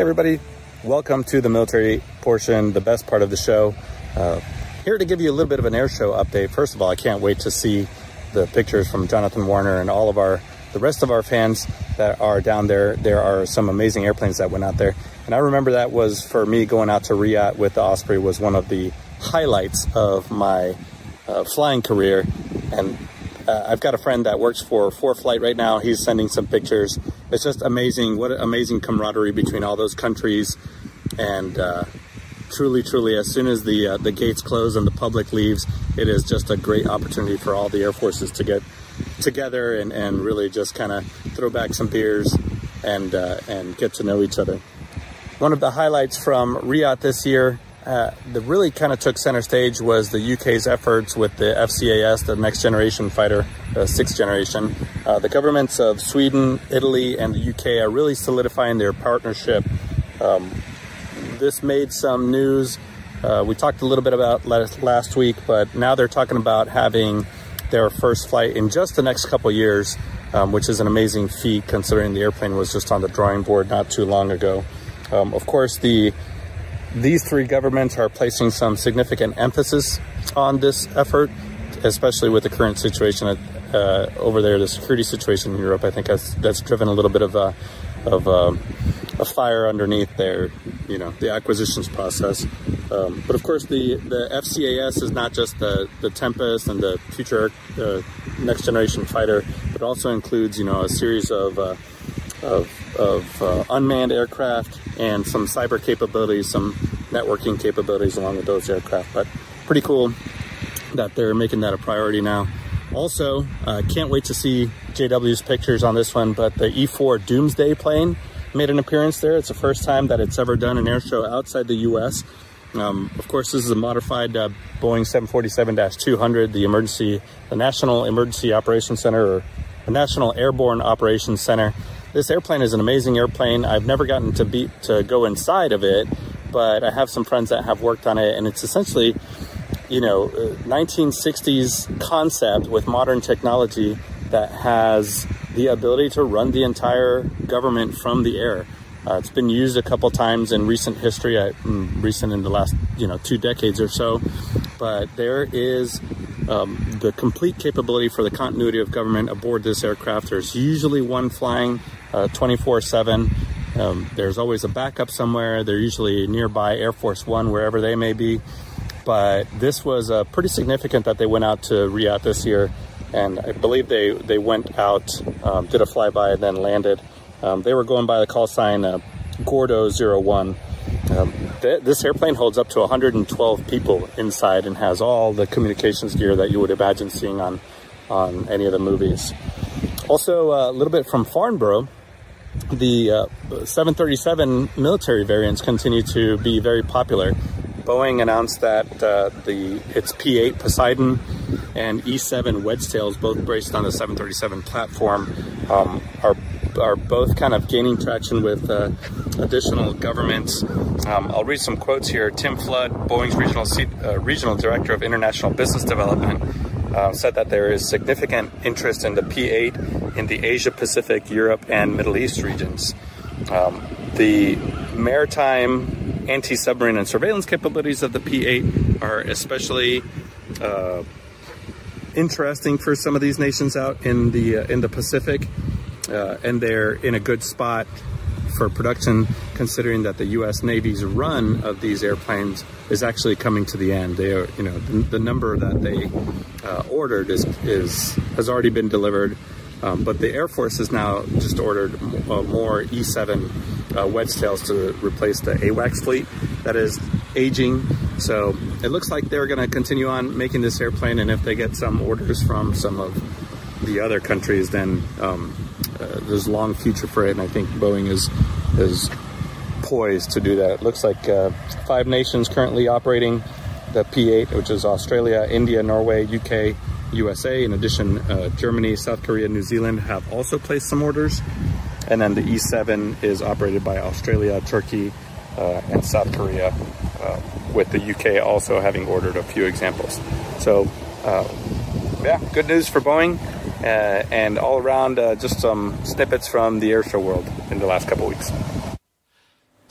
everybody, welcome to the military portion, the best part of the show. Uh, here to give you a little bit of an air show update. First of all, I can't wait to see the pictures from Jonathan Warner and all of our, the rest of our fans that are down there. There are some amazing airplanes that went out there. And I remember that was, for me, going out to Riyadh with the Osprey was one of the highlights of my uh, flying career. And uh, I've got a friend that works for for Flight right now. He's sending some pictures. It's just amazing. What amazing camaraderie between all those countries. And uh, truly, truly, as soon as the uh, the gates close and the public leaves, it is just a great opportunity for all the air forces to get together and, and really just kind of throw back some beers and, uh, and get to know each other. One of the highlights from Riyadh this year Uh, that really kind of took center stage was the U K's efforts with the F C A S, the next generation fighter, the uh, sixth generation. Uh, the governments of Sweden, Italy, and the U K are really solidifying their partnership. Um, this made some news. Uh, we talked a little bit about last, last week, but now they're talking about having their first flight in just the next couple years, um, which is an amazing feat considering the airplane was just on the drawing board not too long ago. Um, of course, the These three governments are placing some significant emphasis on this effort, especially with the current situation at, uh, over there, the security situation in Europe. I think that's, that's driven a little bit of a, of a, a fire underneath their, you know, the acquisitions process. Um, but of course, the, the F C A S is not just the, the Tempest and the future uh, next generation fighter, but also includes, you know, a series of uh, of, of uh, unmanned aircraft and some cyber capabilities, some networking capabilities along with those aircraft. But pretty cool that they're making that a priority now. Also, uh, can't wait to see J W's pictures on this one, but the E four Doomsday plane made an appearance there. It's the first time that it's ever done an air show outside the U S. Um, of course, this is a modified uh, Boeing seven forty-seven two hundred, the emergency, the National Emergency Operations Center, or the National Airborne Operations Center. This airplane is an amazing airplane. I've never gotten to be to go inside of it, but I have some friends that have worked on it, and it's essentially, you know, nineteen sixties concept with modern technology that has the ability to run the entire government from the air. Uh, it's been used a couple times in recent history, I, recent in the last, you know, two decades or so, but there is um, the complete capability for the continuity of government aboard this aircraft. There's usually one flying uh, twenty-four seven. Um, there's always a backup somewhere. They're usually nearby Air Force One, wherever they may be. But this was uh, pretty significant that they went out to Riyadh this year. And I believe they, they went out, um, did a flyby, and then landed. Um, they were going by the call sign uh, Gordo zero one. Um, th this airplane holds up to one hundred twelve people inside and has all the communications gear that you would imagine seeing on, on any of the movies. Also, uh, a little bit from Farnborough, the uh, seven thirty-seven military variants continue to be very popular. Boeing announced that uh, the its P eight Poseidon and E seven Wedgetails, both braced on the seven thirty-seven platform, um, are are both kind of gaining traction with uh, additional governments. Um, I'll read some quotes here. Tim Flood, Boeing's regional, seat, uh, regional director of international business development, uh, said that there is significant interest in the P eight in the Asia Pacific, Europe, and Middle East regions. Um, the maritime anti-submarine and surveillance capabilities of the P eight are especially uh, interesting for some of these nations out in the uh, in the Pacific. Uh, and they're in a good spot for production, considering that the U S Navy's run of these airplanes is actually coming to the end. They are, you know, the, the number that they uh, ordered is, is has already been delivered, um, but the Air Force has now just ordered uh, more E seven uh, Wedgetails to replace the AWACS fleet that is aging. So it looks like they're going to continue on making this airplane, and if they get some orders from some of the other countries, then um, uh, there's a long future for it, and I think Boeing is is poised to do that. It looks like uh, five nations currently operating the P eight, which is Australia, India, Norway, U K, U S A. In addition, uh, Germany, South Korea, New Zealand have also placed some orders, and then the E seven is operated by Australia, Turkey, uh, and South Korea, uh, with the U K also having ordered a few examples. So uh, yeah, good news for Boeing. Uh, and all around, uh, just some snippets from the airshow world in the last couple weeks.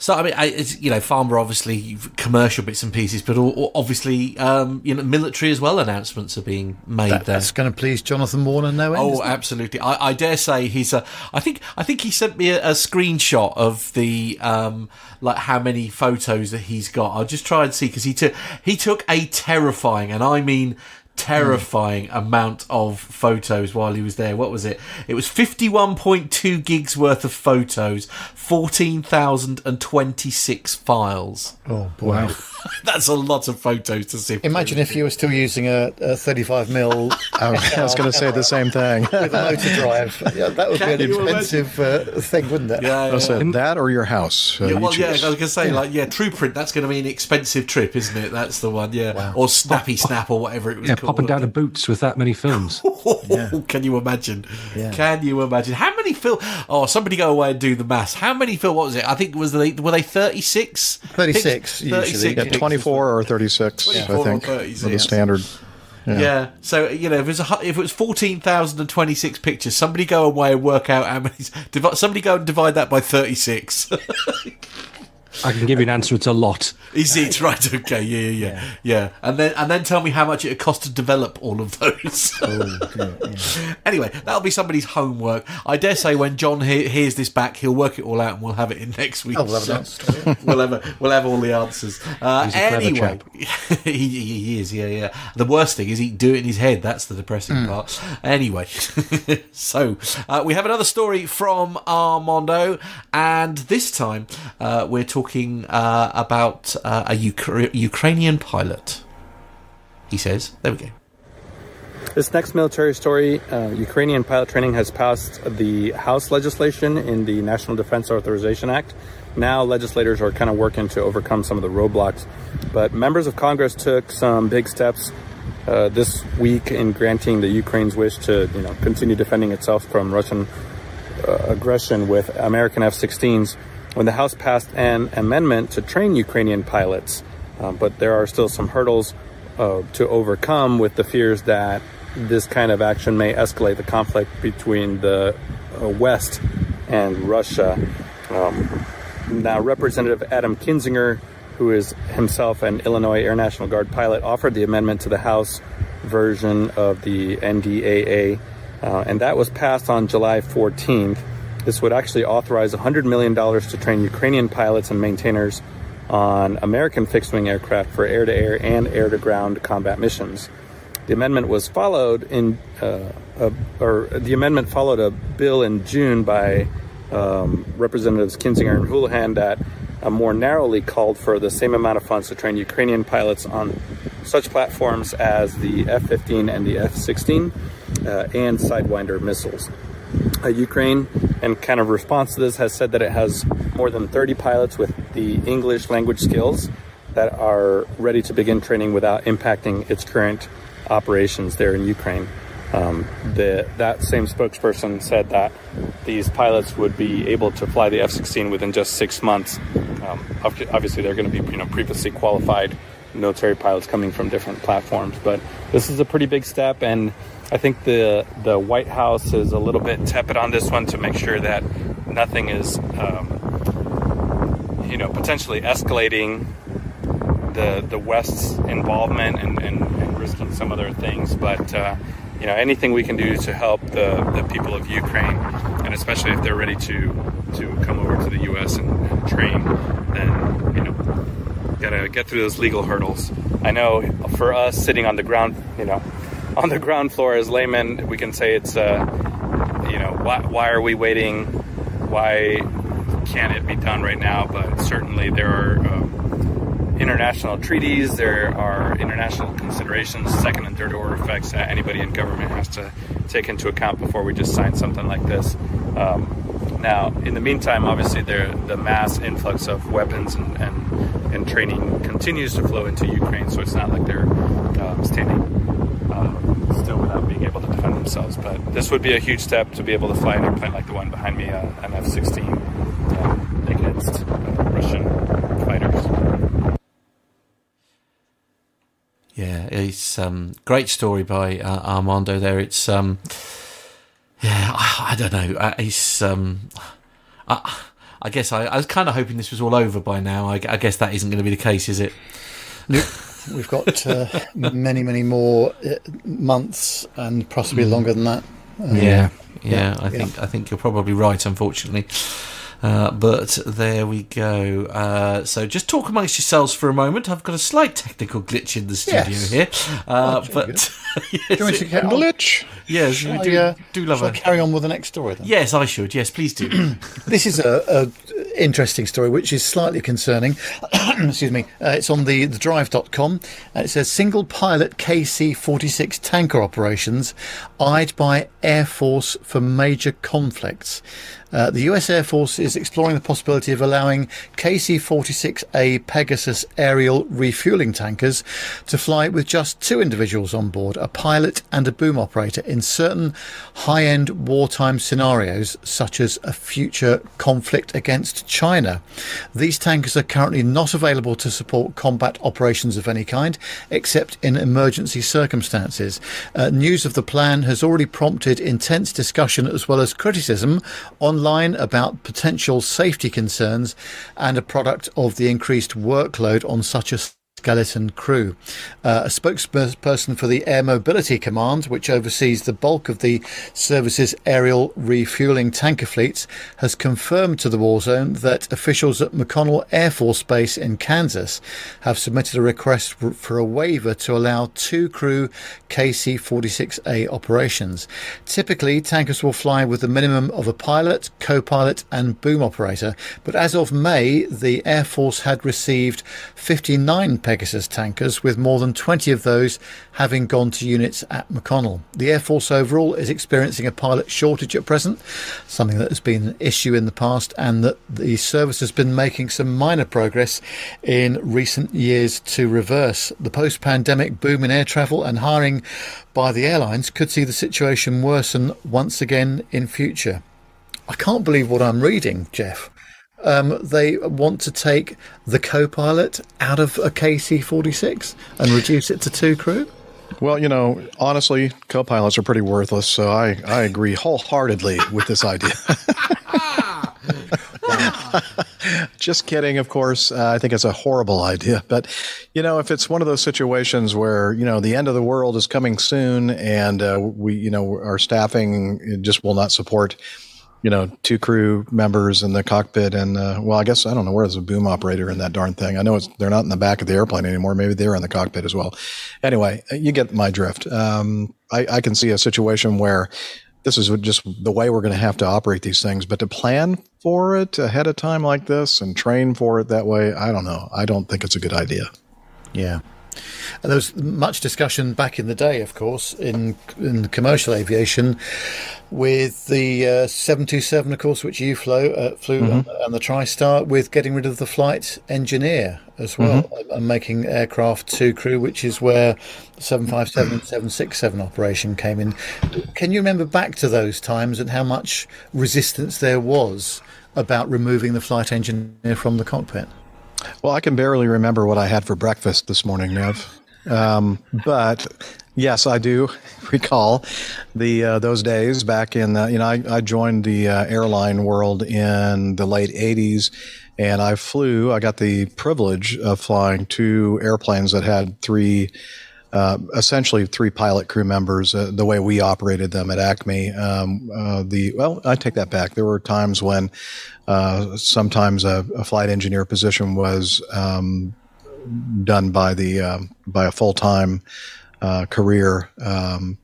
So I mean, I, it's, you know, Farnborough obviously commercial bits and pieces, but all, all obviously um, you know, military as well. Announcements are being made that, there. That's going to please Jonathan Warner no end. Oh, absolutely! I, I dare say he's a. I think I think he sent me a, a screenshot of the um, like how many photos that he's got. I'll just try and see because he took he took a terrifying, and I mean. terrifying mm. amount of photos while he was there. What was it? It was fifty-one point two gigs worth of photos, fourteen thousand twenty-six files. Oh, boy. Wow. That's a lot of photos to see. Imagine if you were still using a, a thirty-five millimeter... oh, I was going to say the same thing. With a motor drive. Yeah, that would Can be an expensive uh, thing, wouldn't it? Yeah, yeah. So that or your house. Uh, yeah, well, you yeah, I was going to say, yeah. like, yeah, TruePrint, that's going to be an expensive trip, isn't it? That's the one, yeah. Wow. Or Snappy Snap or whatever it was yeah, called. Popping down to Boots with that many films. yeah. Can you imagine? Yeah. Can you imagine? How many films? Oh, somebody go away and do the maths. How many films? What was it? I think, was they, were they thirty-six? thirty-six, usually. Yeah, twenty-four or thirty-six, twenty-four I think, for the standard. Yeah. yeah. So, you know, if it was, a, if it was fourteen thousand twenty-six pictures, somebody go away and work out how many... Somebody go and divide that by thirty-six. I can give you an answer. It's a lot. Is it right? Okay. Yeah, yeah, yeah, yeah. And then and then tell me how much it would cost to develop all of those. oh, good, yeah. Anyway, that'll be somebody's homework. I dare say when John he- hears this back, he'll work it all out, and we'll have it in next week. Oh, we'll, have we'll have a, we'll have all the answers. Uh, He's a anyway, he, he is. Yeah, yeah. The worst thing is he do it in his head. That's the depressing mm. part. Anyway, so uh, we have another story from Armando, and this time uh, we're talking. Talking uh, about uh, a Ukra- Ukrainian pilot. He says, there we go. This next military story, uh, Ukrainian pilot training has passed the House legislation in the National Defense Authorization Act. Now legislators are kind of working to overcome some of the roadblocks. But members of Congress took some big steps uh, this week in granting the Ukraine's wish to, you know, continue defending itself from Russian uh, aggression with American F sixteens. When the House passed an amendment to train Ukrainian pilots, um, but there are still some hurdles uh, to overcome with the fears that this kind of action may escalate the conflict between the uh, West and Russia. Um, now, Representative Adam Kinzinger, who is himself an Illinois Air National Guard pilot, offered the amendment to the House version of the N D A A, uh, and that was passed on July fourteenth. This would actually authorize one hundred million dollars to train Ukrainian pilots and maintainers on American fixed-wing aircraft for air-to-air and air-to-ground combat missions. The amendment was followed in, uh, a, or the amendment followed a bill in June by um, Representatives Kinzinger and Houlihan that uh, more narrowly called for the same amount of funds to train Ukrainian pilots on such platforms as the F fifteen and the F sixteen uh, and Sidewinder missiles. Uh, Ukraine, and kind of response to this, has said that it has more than thirty pilots with the English language skills that are ready to begin training without impacting its current operations there in Ukraine. Um, the, that same spokesperson said that these pilots would be able to fly the F sixteen within just six months. Um, obviously, they're going to be, you know, previously qualified military pilots coming from different platforms. But this is a pretty big step, and I think the the White House is a little bit tepid on this one to make sure that nothing is, um, you know, potentially escalating the the West's involvement and, and, and risking some other things. But, uh, you know, anything we can do to help the, the people of Ukraine, and especially if they're ready to, to come over to the U S and, and train, then, you know, gotta get through those legal hurdles. I know for us sitting on the ground, you know, on the ground floor as laymen, we can say it's, uh, you know, why, why are we waiting? Why can't it be done right now? But certainly there are um, international treaties, there are international considerations, second and third order effects that anybody in government has to take into account before we just sign something like this. Um, now, in the meantime, obviously, there, the mass influx of weapons and, and, and training continues to flow into Ukraine, so it's not like they're um, standing Uh, still without being able to defend themselves. But this would be a huge step to be able to fly an airplane like the one behind me, uh, an F sixteen, uh, against uh, Russian fighters. Yeah, it's a um, great story by uh, Armando there. It's, um, yeah, I, I don't know. Uh, it's, um, I, I guess I, I was kind of hoping this was all over by now. I, I guess that isn't going to be the case, is it? Nope. We've got uh, many, many more months and possibly longer than that. Um, yeah, yeah, yeah. I think yeah. I think you're probably right, unfortunately. Uh, but there we go. Uh, so just talk amongst yourselves for a moment. I've got a slight technical glitch in the studio yes. here, uh, oh, but yes, do you want to get glitch? Yes, we do. I, uh, do love it. Carry on with the next story, then. Yes, I should. Yes, please do. This is a, a interesting story, which is slightly concerning. Excuse me. Uh, it's on the, the drive dot com. Uh, it says single pilot K C forty-six tanker operations eyed by Air Force for major conflicts. Uh, the U S Air Force is exploring the possibility of allowing K C forty-six A Pegasus aerial refueling tankers to fly with just two individuals on board, a pilot and a boom operator, in certain high-end wartime scenarios, such as a future conflict against China. These tankers are currently not available to support combat operations of any kind, except in emergency circumstances. Uh, news of the plan has already prompted intense discussion as well as criticism on online about potential safety concerns and a product of the increased workload on such a skeleton crew. Uh, a spokesperson for the Air Mobility Command, which oversees the bulk of the service's aerial refueling tanker fleets, has confirmed to the War Zone that officials at McConnell Air Force Base in Kansas have submitted a request for a waiver to allow two crew K C forty-six A operations. Typically, tankers will fly with a minimum of a pilot, co-pilot and boom operator, but as of May, the Air Force had received fifty-nine Pegasus tankers, with more than twenty of those having gone to units at McConnell. The Air Force overall is experiencing a pilot shortage at present, something that has been an issue in the past, and that the service has been making some minor progress in recent years to reverse. The post-pandemic boom in air travel and hiring by the airlines could see the situation worsen once again in future. I can't believe what I'm reading, Jeff. Um, they want to take the co-pilot out of a K C forty-six and reduce it to two crew? Well, you know, honestly, co-pilots are pretty worthless, so I, I agree wholeheartedly with this idea. Just kidding, of course. Uh, I think it's a horrible idea. But, you know, if it's one of those situations where, you know, the end of the world is coming soon and uh, we, you know, our staffing just will not support, you know, two crew members in the cockpit and, uh, well, I guess I don't know where there's a boom operator in that darn thing. I know it's, they're not in the back of the airplane anymore. Maybe they're in the cockpit as well. Anyway, you get my drift. Um, I, I can see a situation where this is just the way we're going to have to operate these things, but to plan for it ahead of time like this and train for it that way, I don't know. I don't think it's a good idea. Yeah. And there was much discussion back in the day, of course, in in commercial aviation with the uh, seven two seven, of course, which you flew, uh, flew mm-hmm. and the TriStar, with getting rid of the flight engineer as well, mm-hmm. and making aircraft two crew, which is where seven five seven and seven six seven operation came in. Can you remember back to those times and how much resistance there was about removing the flight engineer from the cockpit? Well, I can barely remember what I had for breakfast this morning, Nev. Um, but yes, I do recall the uh, those days back in the, you know, I, I joined the uh, airline world in the late eighties, and I flew. I got the privilege of flying two airplanes that had three, uh, essentially three pilot crew members. Uh, the way we operated them at Acme, um, uh, the well, I take that back. There were times when. Uh, sometimes a, a flight engineer position was um, done by the uh, by a full-time uh, career um,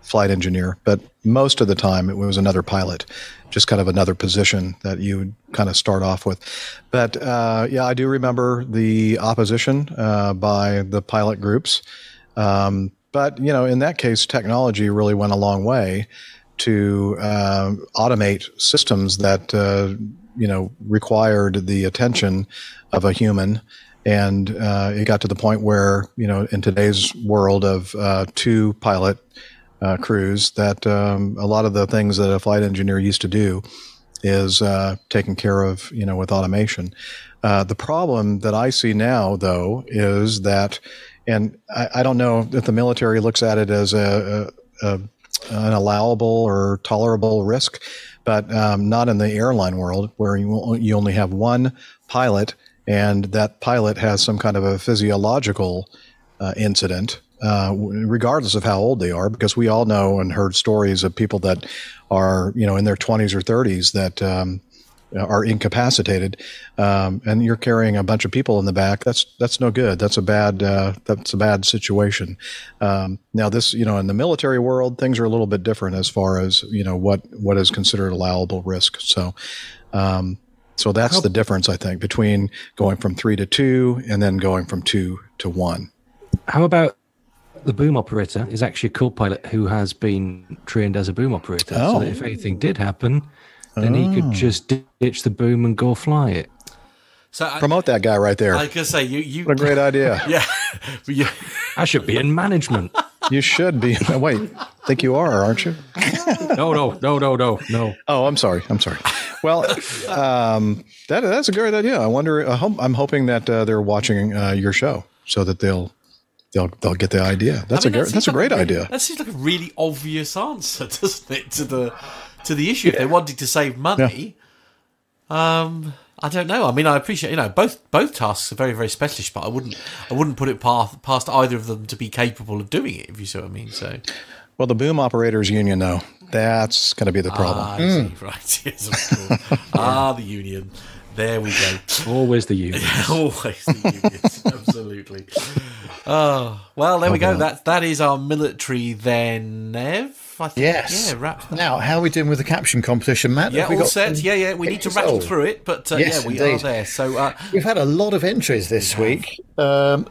flight engineer, but most of the time it was another pilot, just kind of another position that you would kind of start off with. But uh, yeah, I do remember the opposition uh, by the pilot groups, um, but you know, in that case, technology really went a long way to uh, automate systems that uh, you know required the attention of a human, and uh, it got to the point where you know in today's world of uh, two pilot uh, crews, that um, a lot of the things that a flight engineer used to do is uh, taken care of you know with automation. Uh, the problem that I see now, though, is that, and I, I don't know if the military looks at it as a, a, a an allowable or tolerable risk, but um, not in the airline world where you, you only have one pilot and that pilot has some kind of a physiological uh, incident, uh, regardless of how old they are, because we all know and heard stories of people that are, you know, in their twenties or thirties that um, are incapacitated, um, and you're carrying a bunch of people in the back. That's that's no good. That's a bad uh, that's a bad situation. Um, now this, you know, in the military world, things are a little bit different as far as, you know, what what is considered allowable risk. So, um, so that's the difference, I think, between going from three to two and then going from two to one. How about the boom operator is actually a co-pilot who has been trained as a boom operator, oh. so that if anything did happen, then oh. he could just ditch the boom and go fly it. So I, promote that guy right there. I was gonna say you, you. What a great idea! Yeah, yeah, I should be in management. You should be. Wait, I think you are, aren't you? No, no, no, no, no, no. Oh, I'm sorry. I'm sorry. Well, um, that that's a great idea. I wonder. I hope, I'm hoping that uh, they're watching uh, your show so that they'll they'll they'll get the idea. That's I mean, a that that's a great like, idea. That seems like a really obvious answer, doesn't it? To the To the issue, if they wanted to save money, yeah. um, I don't know. I mean, I appreciate, you know, both both tasks are very, very specialist, but I wouldn't I wouldn't put it past, past either of them to be capable of doing it, if you see what I mean. So, well, the boom operators union, though, that's going to be the problem. Ah, I see. Mm. Right? Yes, cool. ah, the union. There we go. Always the unions. Always the unions. Absolutely. Oh, well, there oh, we go. Wow. That that is our military then, Nev. I think, yes. Yeah, wrap that. Now, how are we doing with the caption competition, Matt? Yeah, all got set. Yeah, yeah. We need to rattle old. through it, but uh, yes, yeah, we indeed. are there. So uh, we've had a lot of entries this week. Um,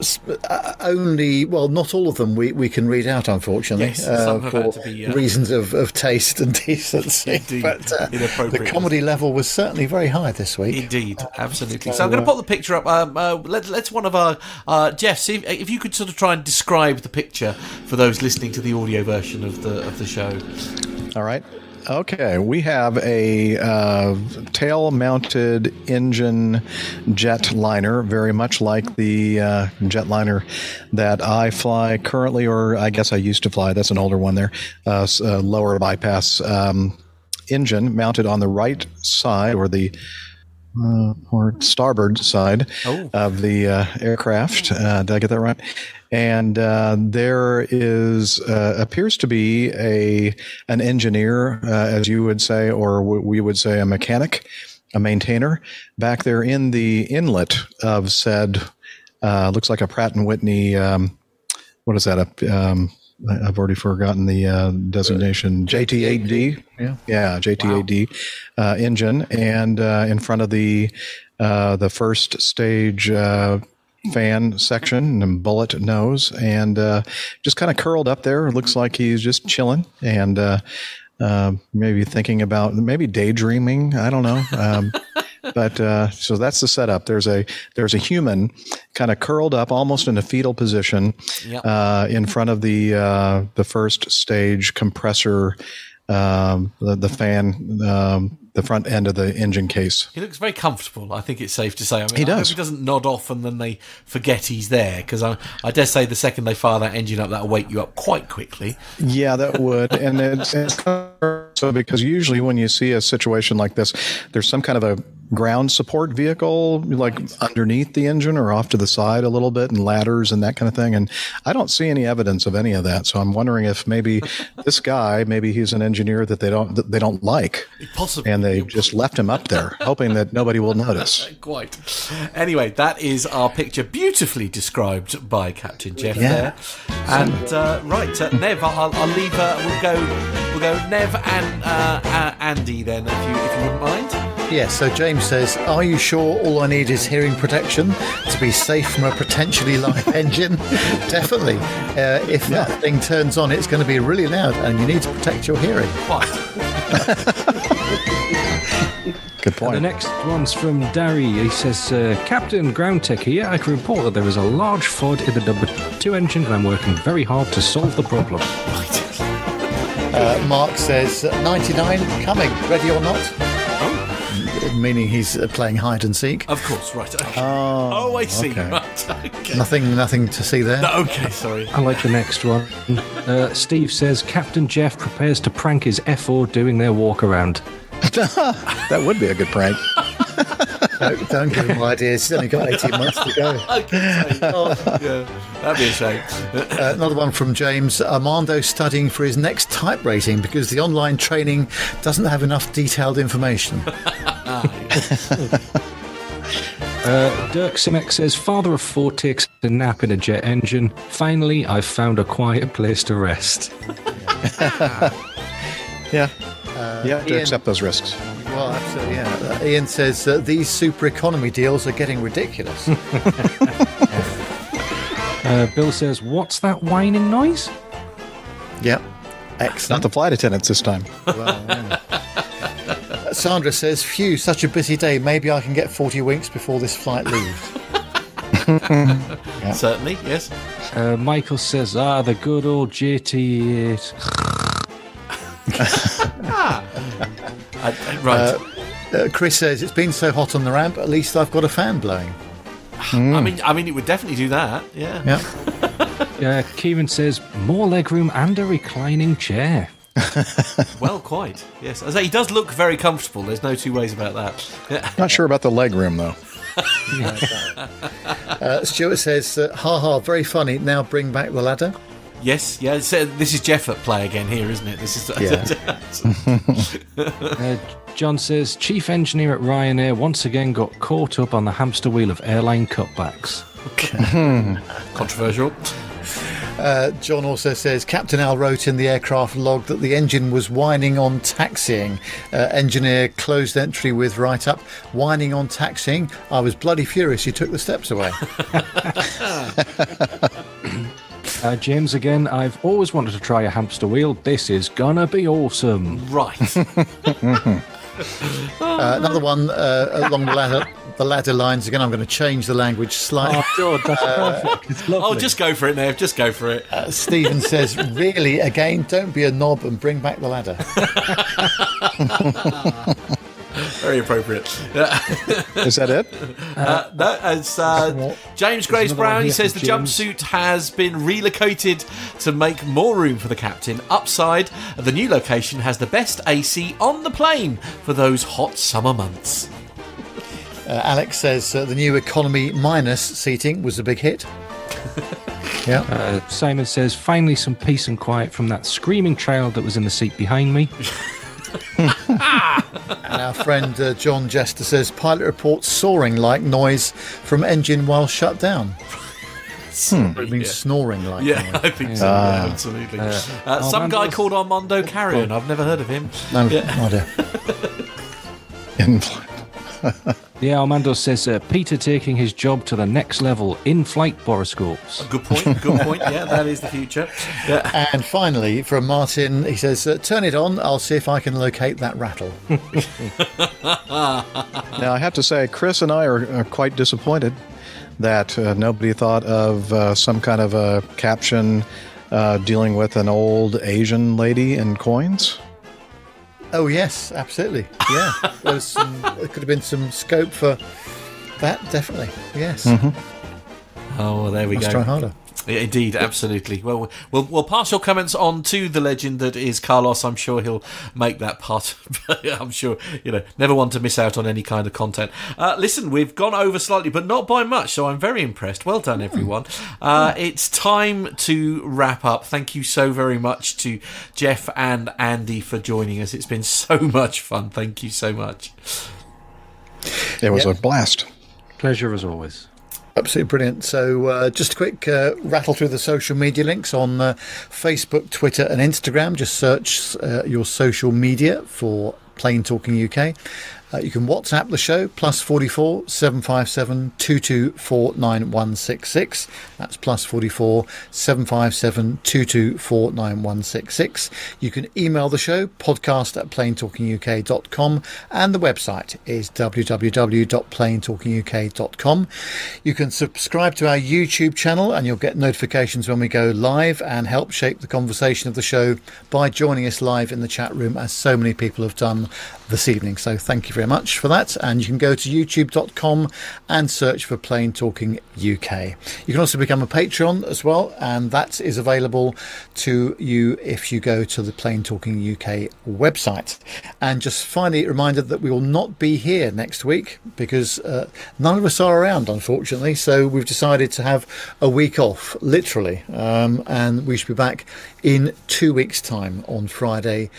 only, well, not all of them we, we can read out, unfortunately, yes, uh, for to be, uh, reasons of, of taste and decency. Indeed, but uh, the comedy level was certainly very high this week. Indeed, absolutely. So, so I'm going to pop the picture up. Um, uh, let, let's one of our uh, Jeff. See if, if you could sort of try and describe the picture for those listening to the audio version of the of the show. All right. Okay. We have a uh, tail-mounted engine jetliner, very much like the uh, jetliner that I fly currently, or I guess I used to fly. That's an older one there. Uh, uh, lower bypass um, engine mounted on the right side, or the uh, or starboard side oh. of the uh, aircraft. Uh, did I get that right? And uh, there is uh, appears to be a an engineer, uh, as you would say, or w- we would say a mechanic, a maintainer, back there in the inlet of said, uh, looks like a Pratt and Whitney, um, what is that, a, um, I've already forgotten the uh, designation, J T eight D, yeah, yeah J T eight D wow. uh, engine, and uh, in front of the, uh, the first stage uh fan section and bullet nose, and uh, just kind of curled up there. It looks like he's just chilling and uh, uh, maybe thinking about, maybe daydreaming. I don't know. Um, but uh, so that's the setup. There's a there's a human kind of curled up, almost in a fetal position, yep. uh, in front of the uh, the first stage compressor. Um, the, the fan, um, the front end of the engine case. He looks very comfortable, I think it's safe to say. I mean, he does. I hope he doesn't nod off and then they forget he's there, because I, I dare say the second they fire that engine up, that'll wake you up quite quickly. Yeah, that would. And it's, it's so because usually when you see a situation like this, there's some kind of a ground support vehicle, like underneath the engine or off to the side a little bit, and ladders and that kind of thing. And I don't see any evidence of any of that. So I'm wondering if maybe this guy, maybe he's an engineer that they don't that they don't like, possibly, and they just left him up there, hoping that nobody will notice. Quite. Anyway, that is our picture, beautifully described by Captain Jeff yeah. there. And uh, right, uh, Nev, I'll, I'll leave. Uh, we'll go. We'll go. Nev and uh, uh, Andy then, if you if you wouldn't mind. Yes, so James says, are you sure all I need is hearing protection to be safe from a potentially live engine? Definitely. Uh, if yeah. that thing turns on, it's going to be really loud and you need to protect your hearing. Good point. And the next one's from Darry. He says, uh, Captain Ground Tech here. I can report that there is a large fault in the number two engine and I'm working very hard to solve the problem. Uh, Mark says, ninety-nine coming, ready or not? meaning he's playing hide and seek. Of course, right. Okay. Oh, oh, I see. Okay. Right. Okay. Nothing, nothing to see there. No, okay, sorry. I like the next one. Uh, Steve says Captain Jeff prepares to prank his F four doing their walk around. That would be a good prank. No, don't give him ideas. He's only got eighteen months to go. Okay, oh, yeah. That'd be a shame. uh, another one from James. Armando studying for his next type rating because the online training doesn't have enough detailed information. uh, Dirk Simek says, father of four takes a nap in a jet engine. Finally, I've found a quiet place to rest. Yeah. Uh, yeah, to Ian, accept those risks. Well, absolutely, yeah. Uh, Ian says that uh, these super economy deals are getting ridiculous. uh, Bill says, what's that whining noise? Yep. Excellent. Not the flight attendants this time. Well, yeah. uh, Sandra says, phew, such a busy day. Maybe I can get forty winks before this flight leaves. Yeah. Certainly, yes. Uh, Michael says, ah, the good old J T eight. I, I, right. Uh, uh, Chris says it's been so hot on the ramp. At least I've got a fan blowing. Mm. I mean, I mean, it would definitely do that. Yeah. Yeah. uh, Kieran says more legroom and a reclining chair. Well, quite. Yes. I say he does look very comfortable. There's no two ways about that. Yeah. Not sure about the legroom though. uh, Stuart says, uh, "Ha ha, very funny. Now bring back the ladder." Yes, yeah. So this is Jeff at play again here, isn't it? This is. Yeah. uh, John says, chief engineer at Ryanair once again got caught up on the hamster wheel of airline cutbacks. Okay. Controversial. Uh, John also says, Captain Al wrote in the aircraft log that the engine was whining on taxiing. Uh, engineer closed entry with write-up, whining on taxiing. I was bloody furious he took the steps away. Uh, James again, I've always wanted to try a hamster wheel. This is gonna be awesome. Right. Mm-hmm. uh, another one uh, along the ladder, the ladder lines. Again, I'm going to change the language slightly. Oh, God, that's uh, perfect. It's lovely. Oh, just go for it, Nev. Just go for it. Uh, Stephen says, really, again, don't be a knob and bring back the ladder. Very appropriate. Is that it? Uh, no, it's uh, James Grace Brown. He says the jumpsuit has been relocated to make more room for the captain. Upside, the new location has the best A C on the plane for those hot summer months. Uh, Alex says uh, the new economy minus seating was a big hit. Yeah. Uh, Simon says finally some peace and quiet from that screaming child that was in the seat behind me. And our friend uh, John Jester says pilot reports soaring like noise from engine while shut down. Sorry, hmm. It means yeah. snoring like yeah, noise. I think so. Uh, yeah, absolutely. Uh, uh, some guy called Armando Carrion. I've never heard of him. No, yeah. idea. Yeah, Armando says uh, Peter taking his job to the next level, in-flight boroscopes. Good point, good point. Yeah, that is the future. Yeah. And finally, from Martin, he says, uh, turn it on, I'll see if I can locate that rattle. Now, I have to say, Chris and I are, are quite disappointed that uh, nobody thought of uh, some kind of a caption uh, dealing with an old Asian lady in coins. Oh, yes, absolutely. Yeah. There was some, there could have been some scope for that, definitely. Yes. Mm-hmm. Oh, well, there we Let's go. Let's try harder. Indeed, absolutely. Well, well, we'll pass your comments on to the legend that is Carlos. I'm sure he'll make that part. I'm sure, you know, never want to miss out on any kind of content. Uh, listen, we've gone over slightly, but not by much, so I'm very impressed. Well done, everyone. Uh, it's time to wrap up. Thank you so very much to Jeff and Andy for joining us. It's been so much fun. Thank you so much. It was yep. a blast. Pleasure as always. Absolutely brilliant. So uh, just a quick uh, rattle through the social media links on uh, Facebook, Twitter and Instagram. Just search uh, your social media for Plain Talking U K. Uh, you can WhatsApp the show, plus four four, seven five seven, two two four, nine one six six. That's plus four four, seven five seven, two two four, nine one six six. You can email the show, podcast at plain talking u k dot com, and the website is w w w dot plain talking u k dot com. You can subscribe to our YouTube channel, and you'll get notifications when we go live, and help shape the conversation of the show by joining us live in the chat room, as so many people have done this evening. So thank you very very much for that. And you can go to youtube dot com and search for Plain Talking U K. You can also become a Patreon as well, and that is available to you if you go to the Plain Talking U K website. And just finally, a reminder that we will not be here next week because uh, none of us are around, unfortunately. So we've decided to have a week off, literally, um, and we should be back in two weeks' time on Friday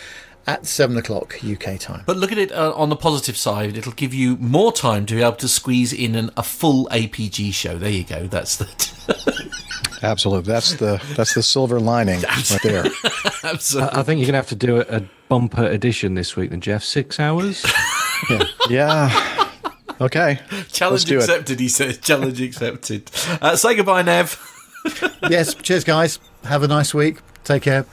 at seven o'clock U K time. But look at it uh, on the positive side. It'll give you more time to be able to squeeze in an, a full A P G show. There you go. That's the... Absolutely. That's the that's the silver lining right there. Absolutely. I, I think you're going to have to do a, a bumper edition this week then, Jeff. Six hours? Yeah. Yeah. Okay. Challenge accepted, it. He says. Challenge accepted. Uh, say goodbye, Nev. Yes. Cheers, guys. Have a nice week. Take care.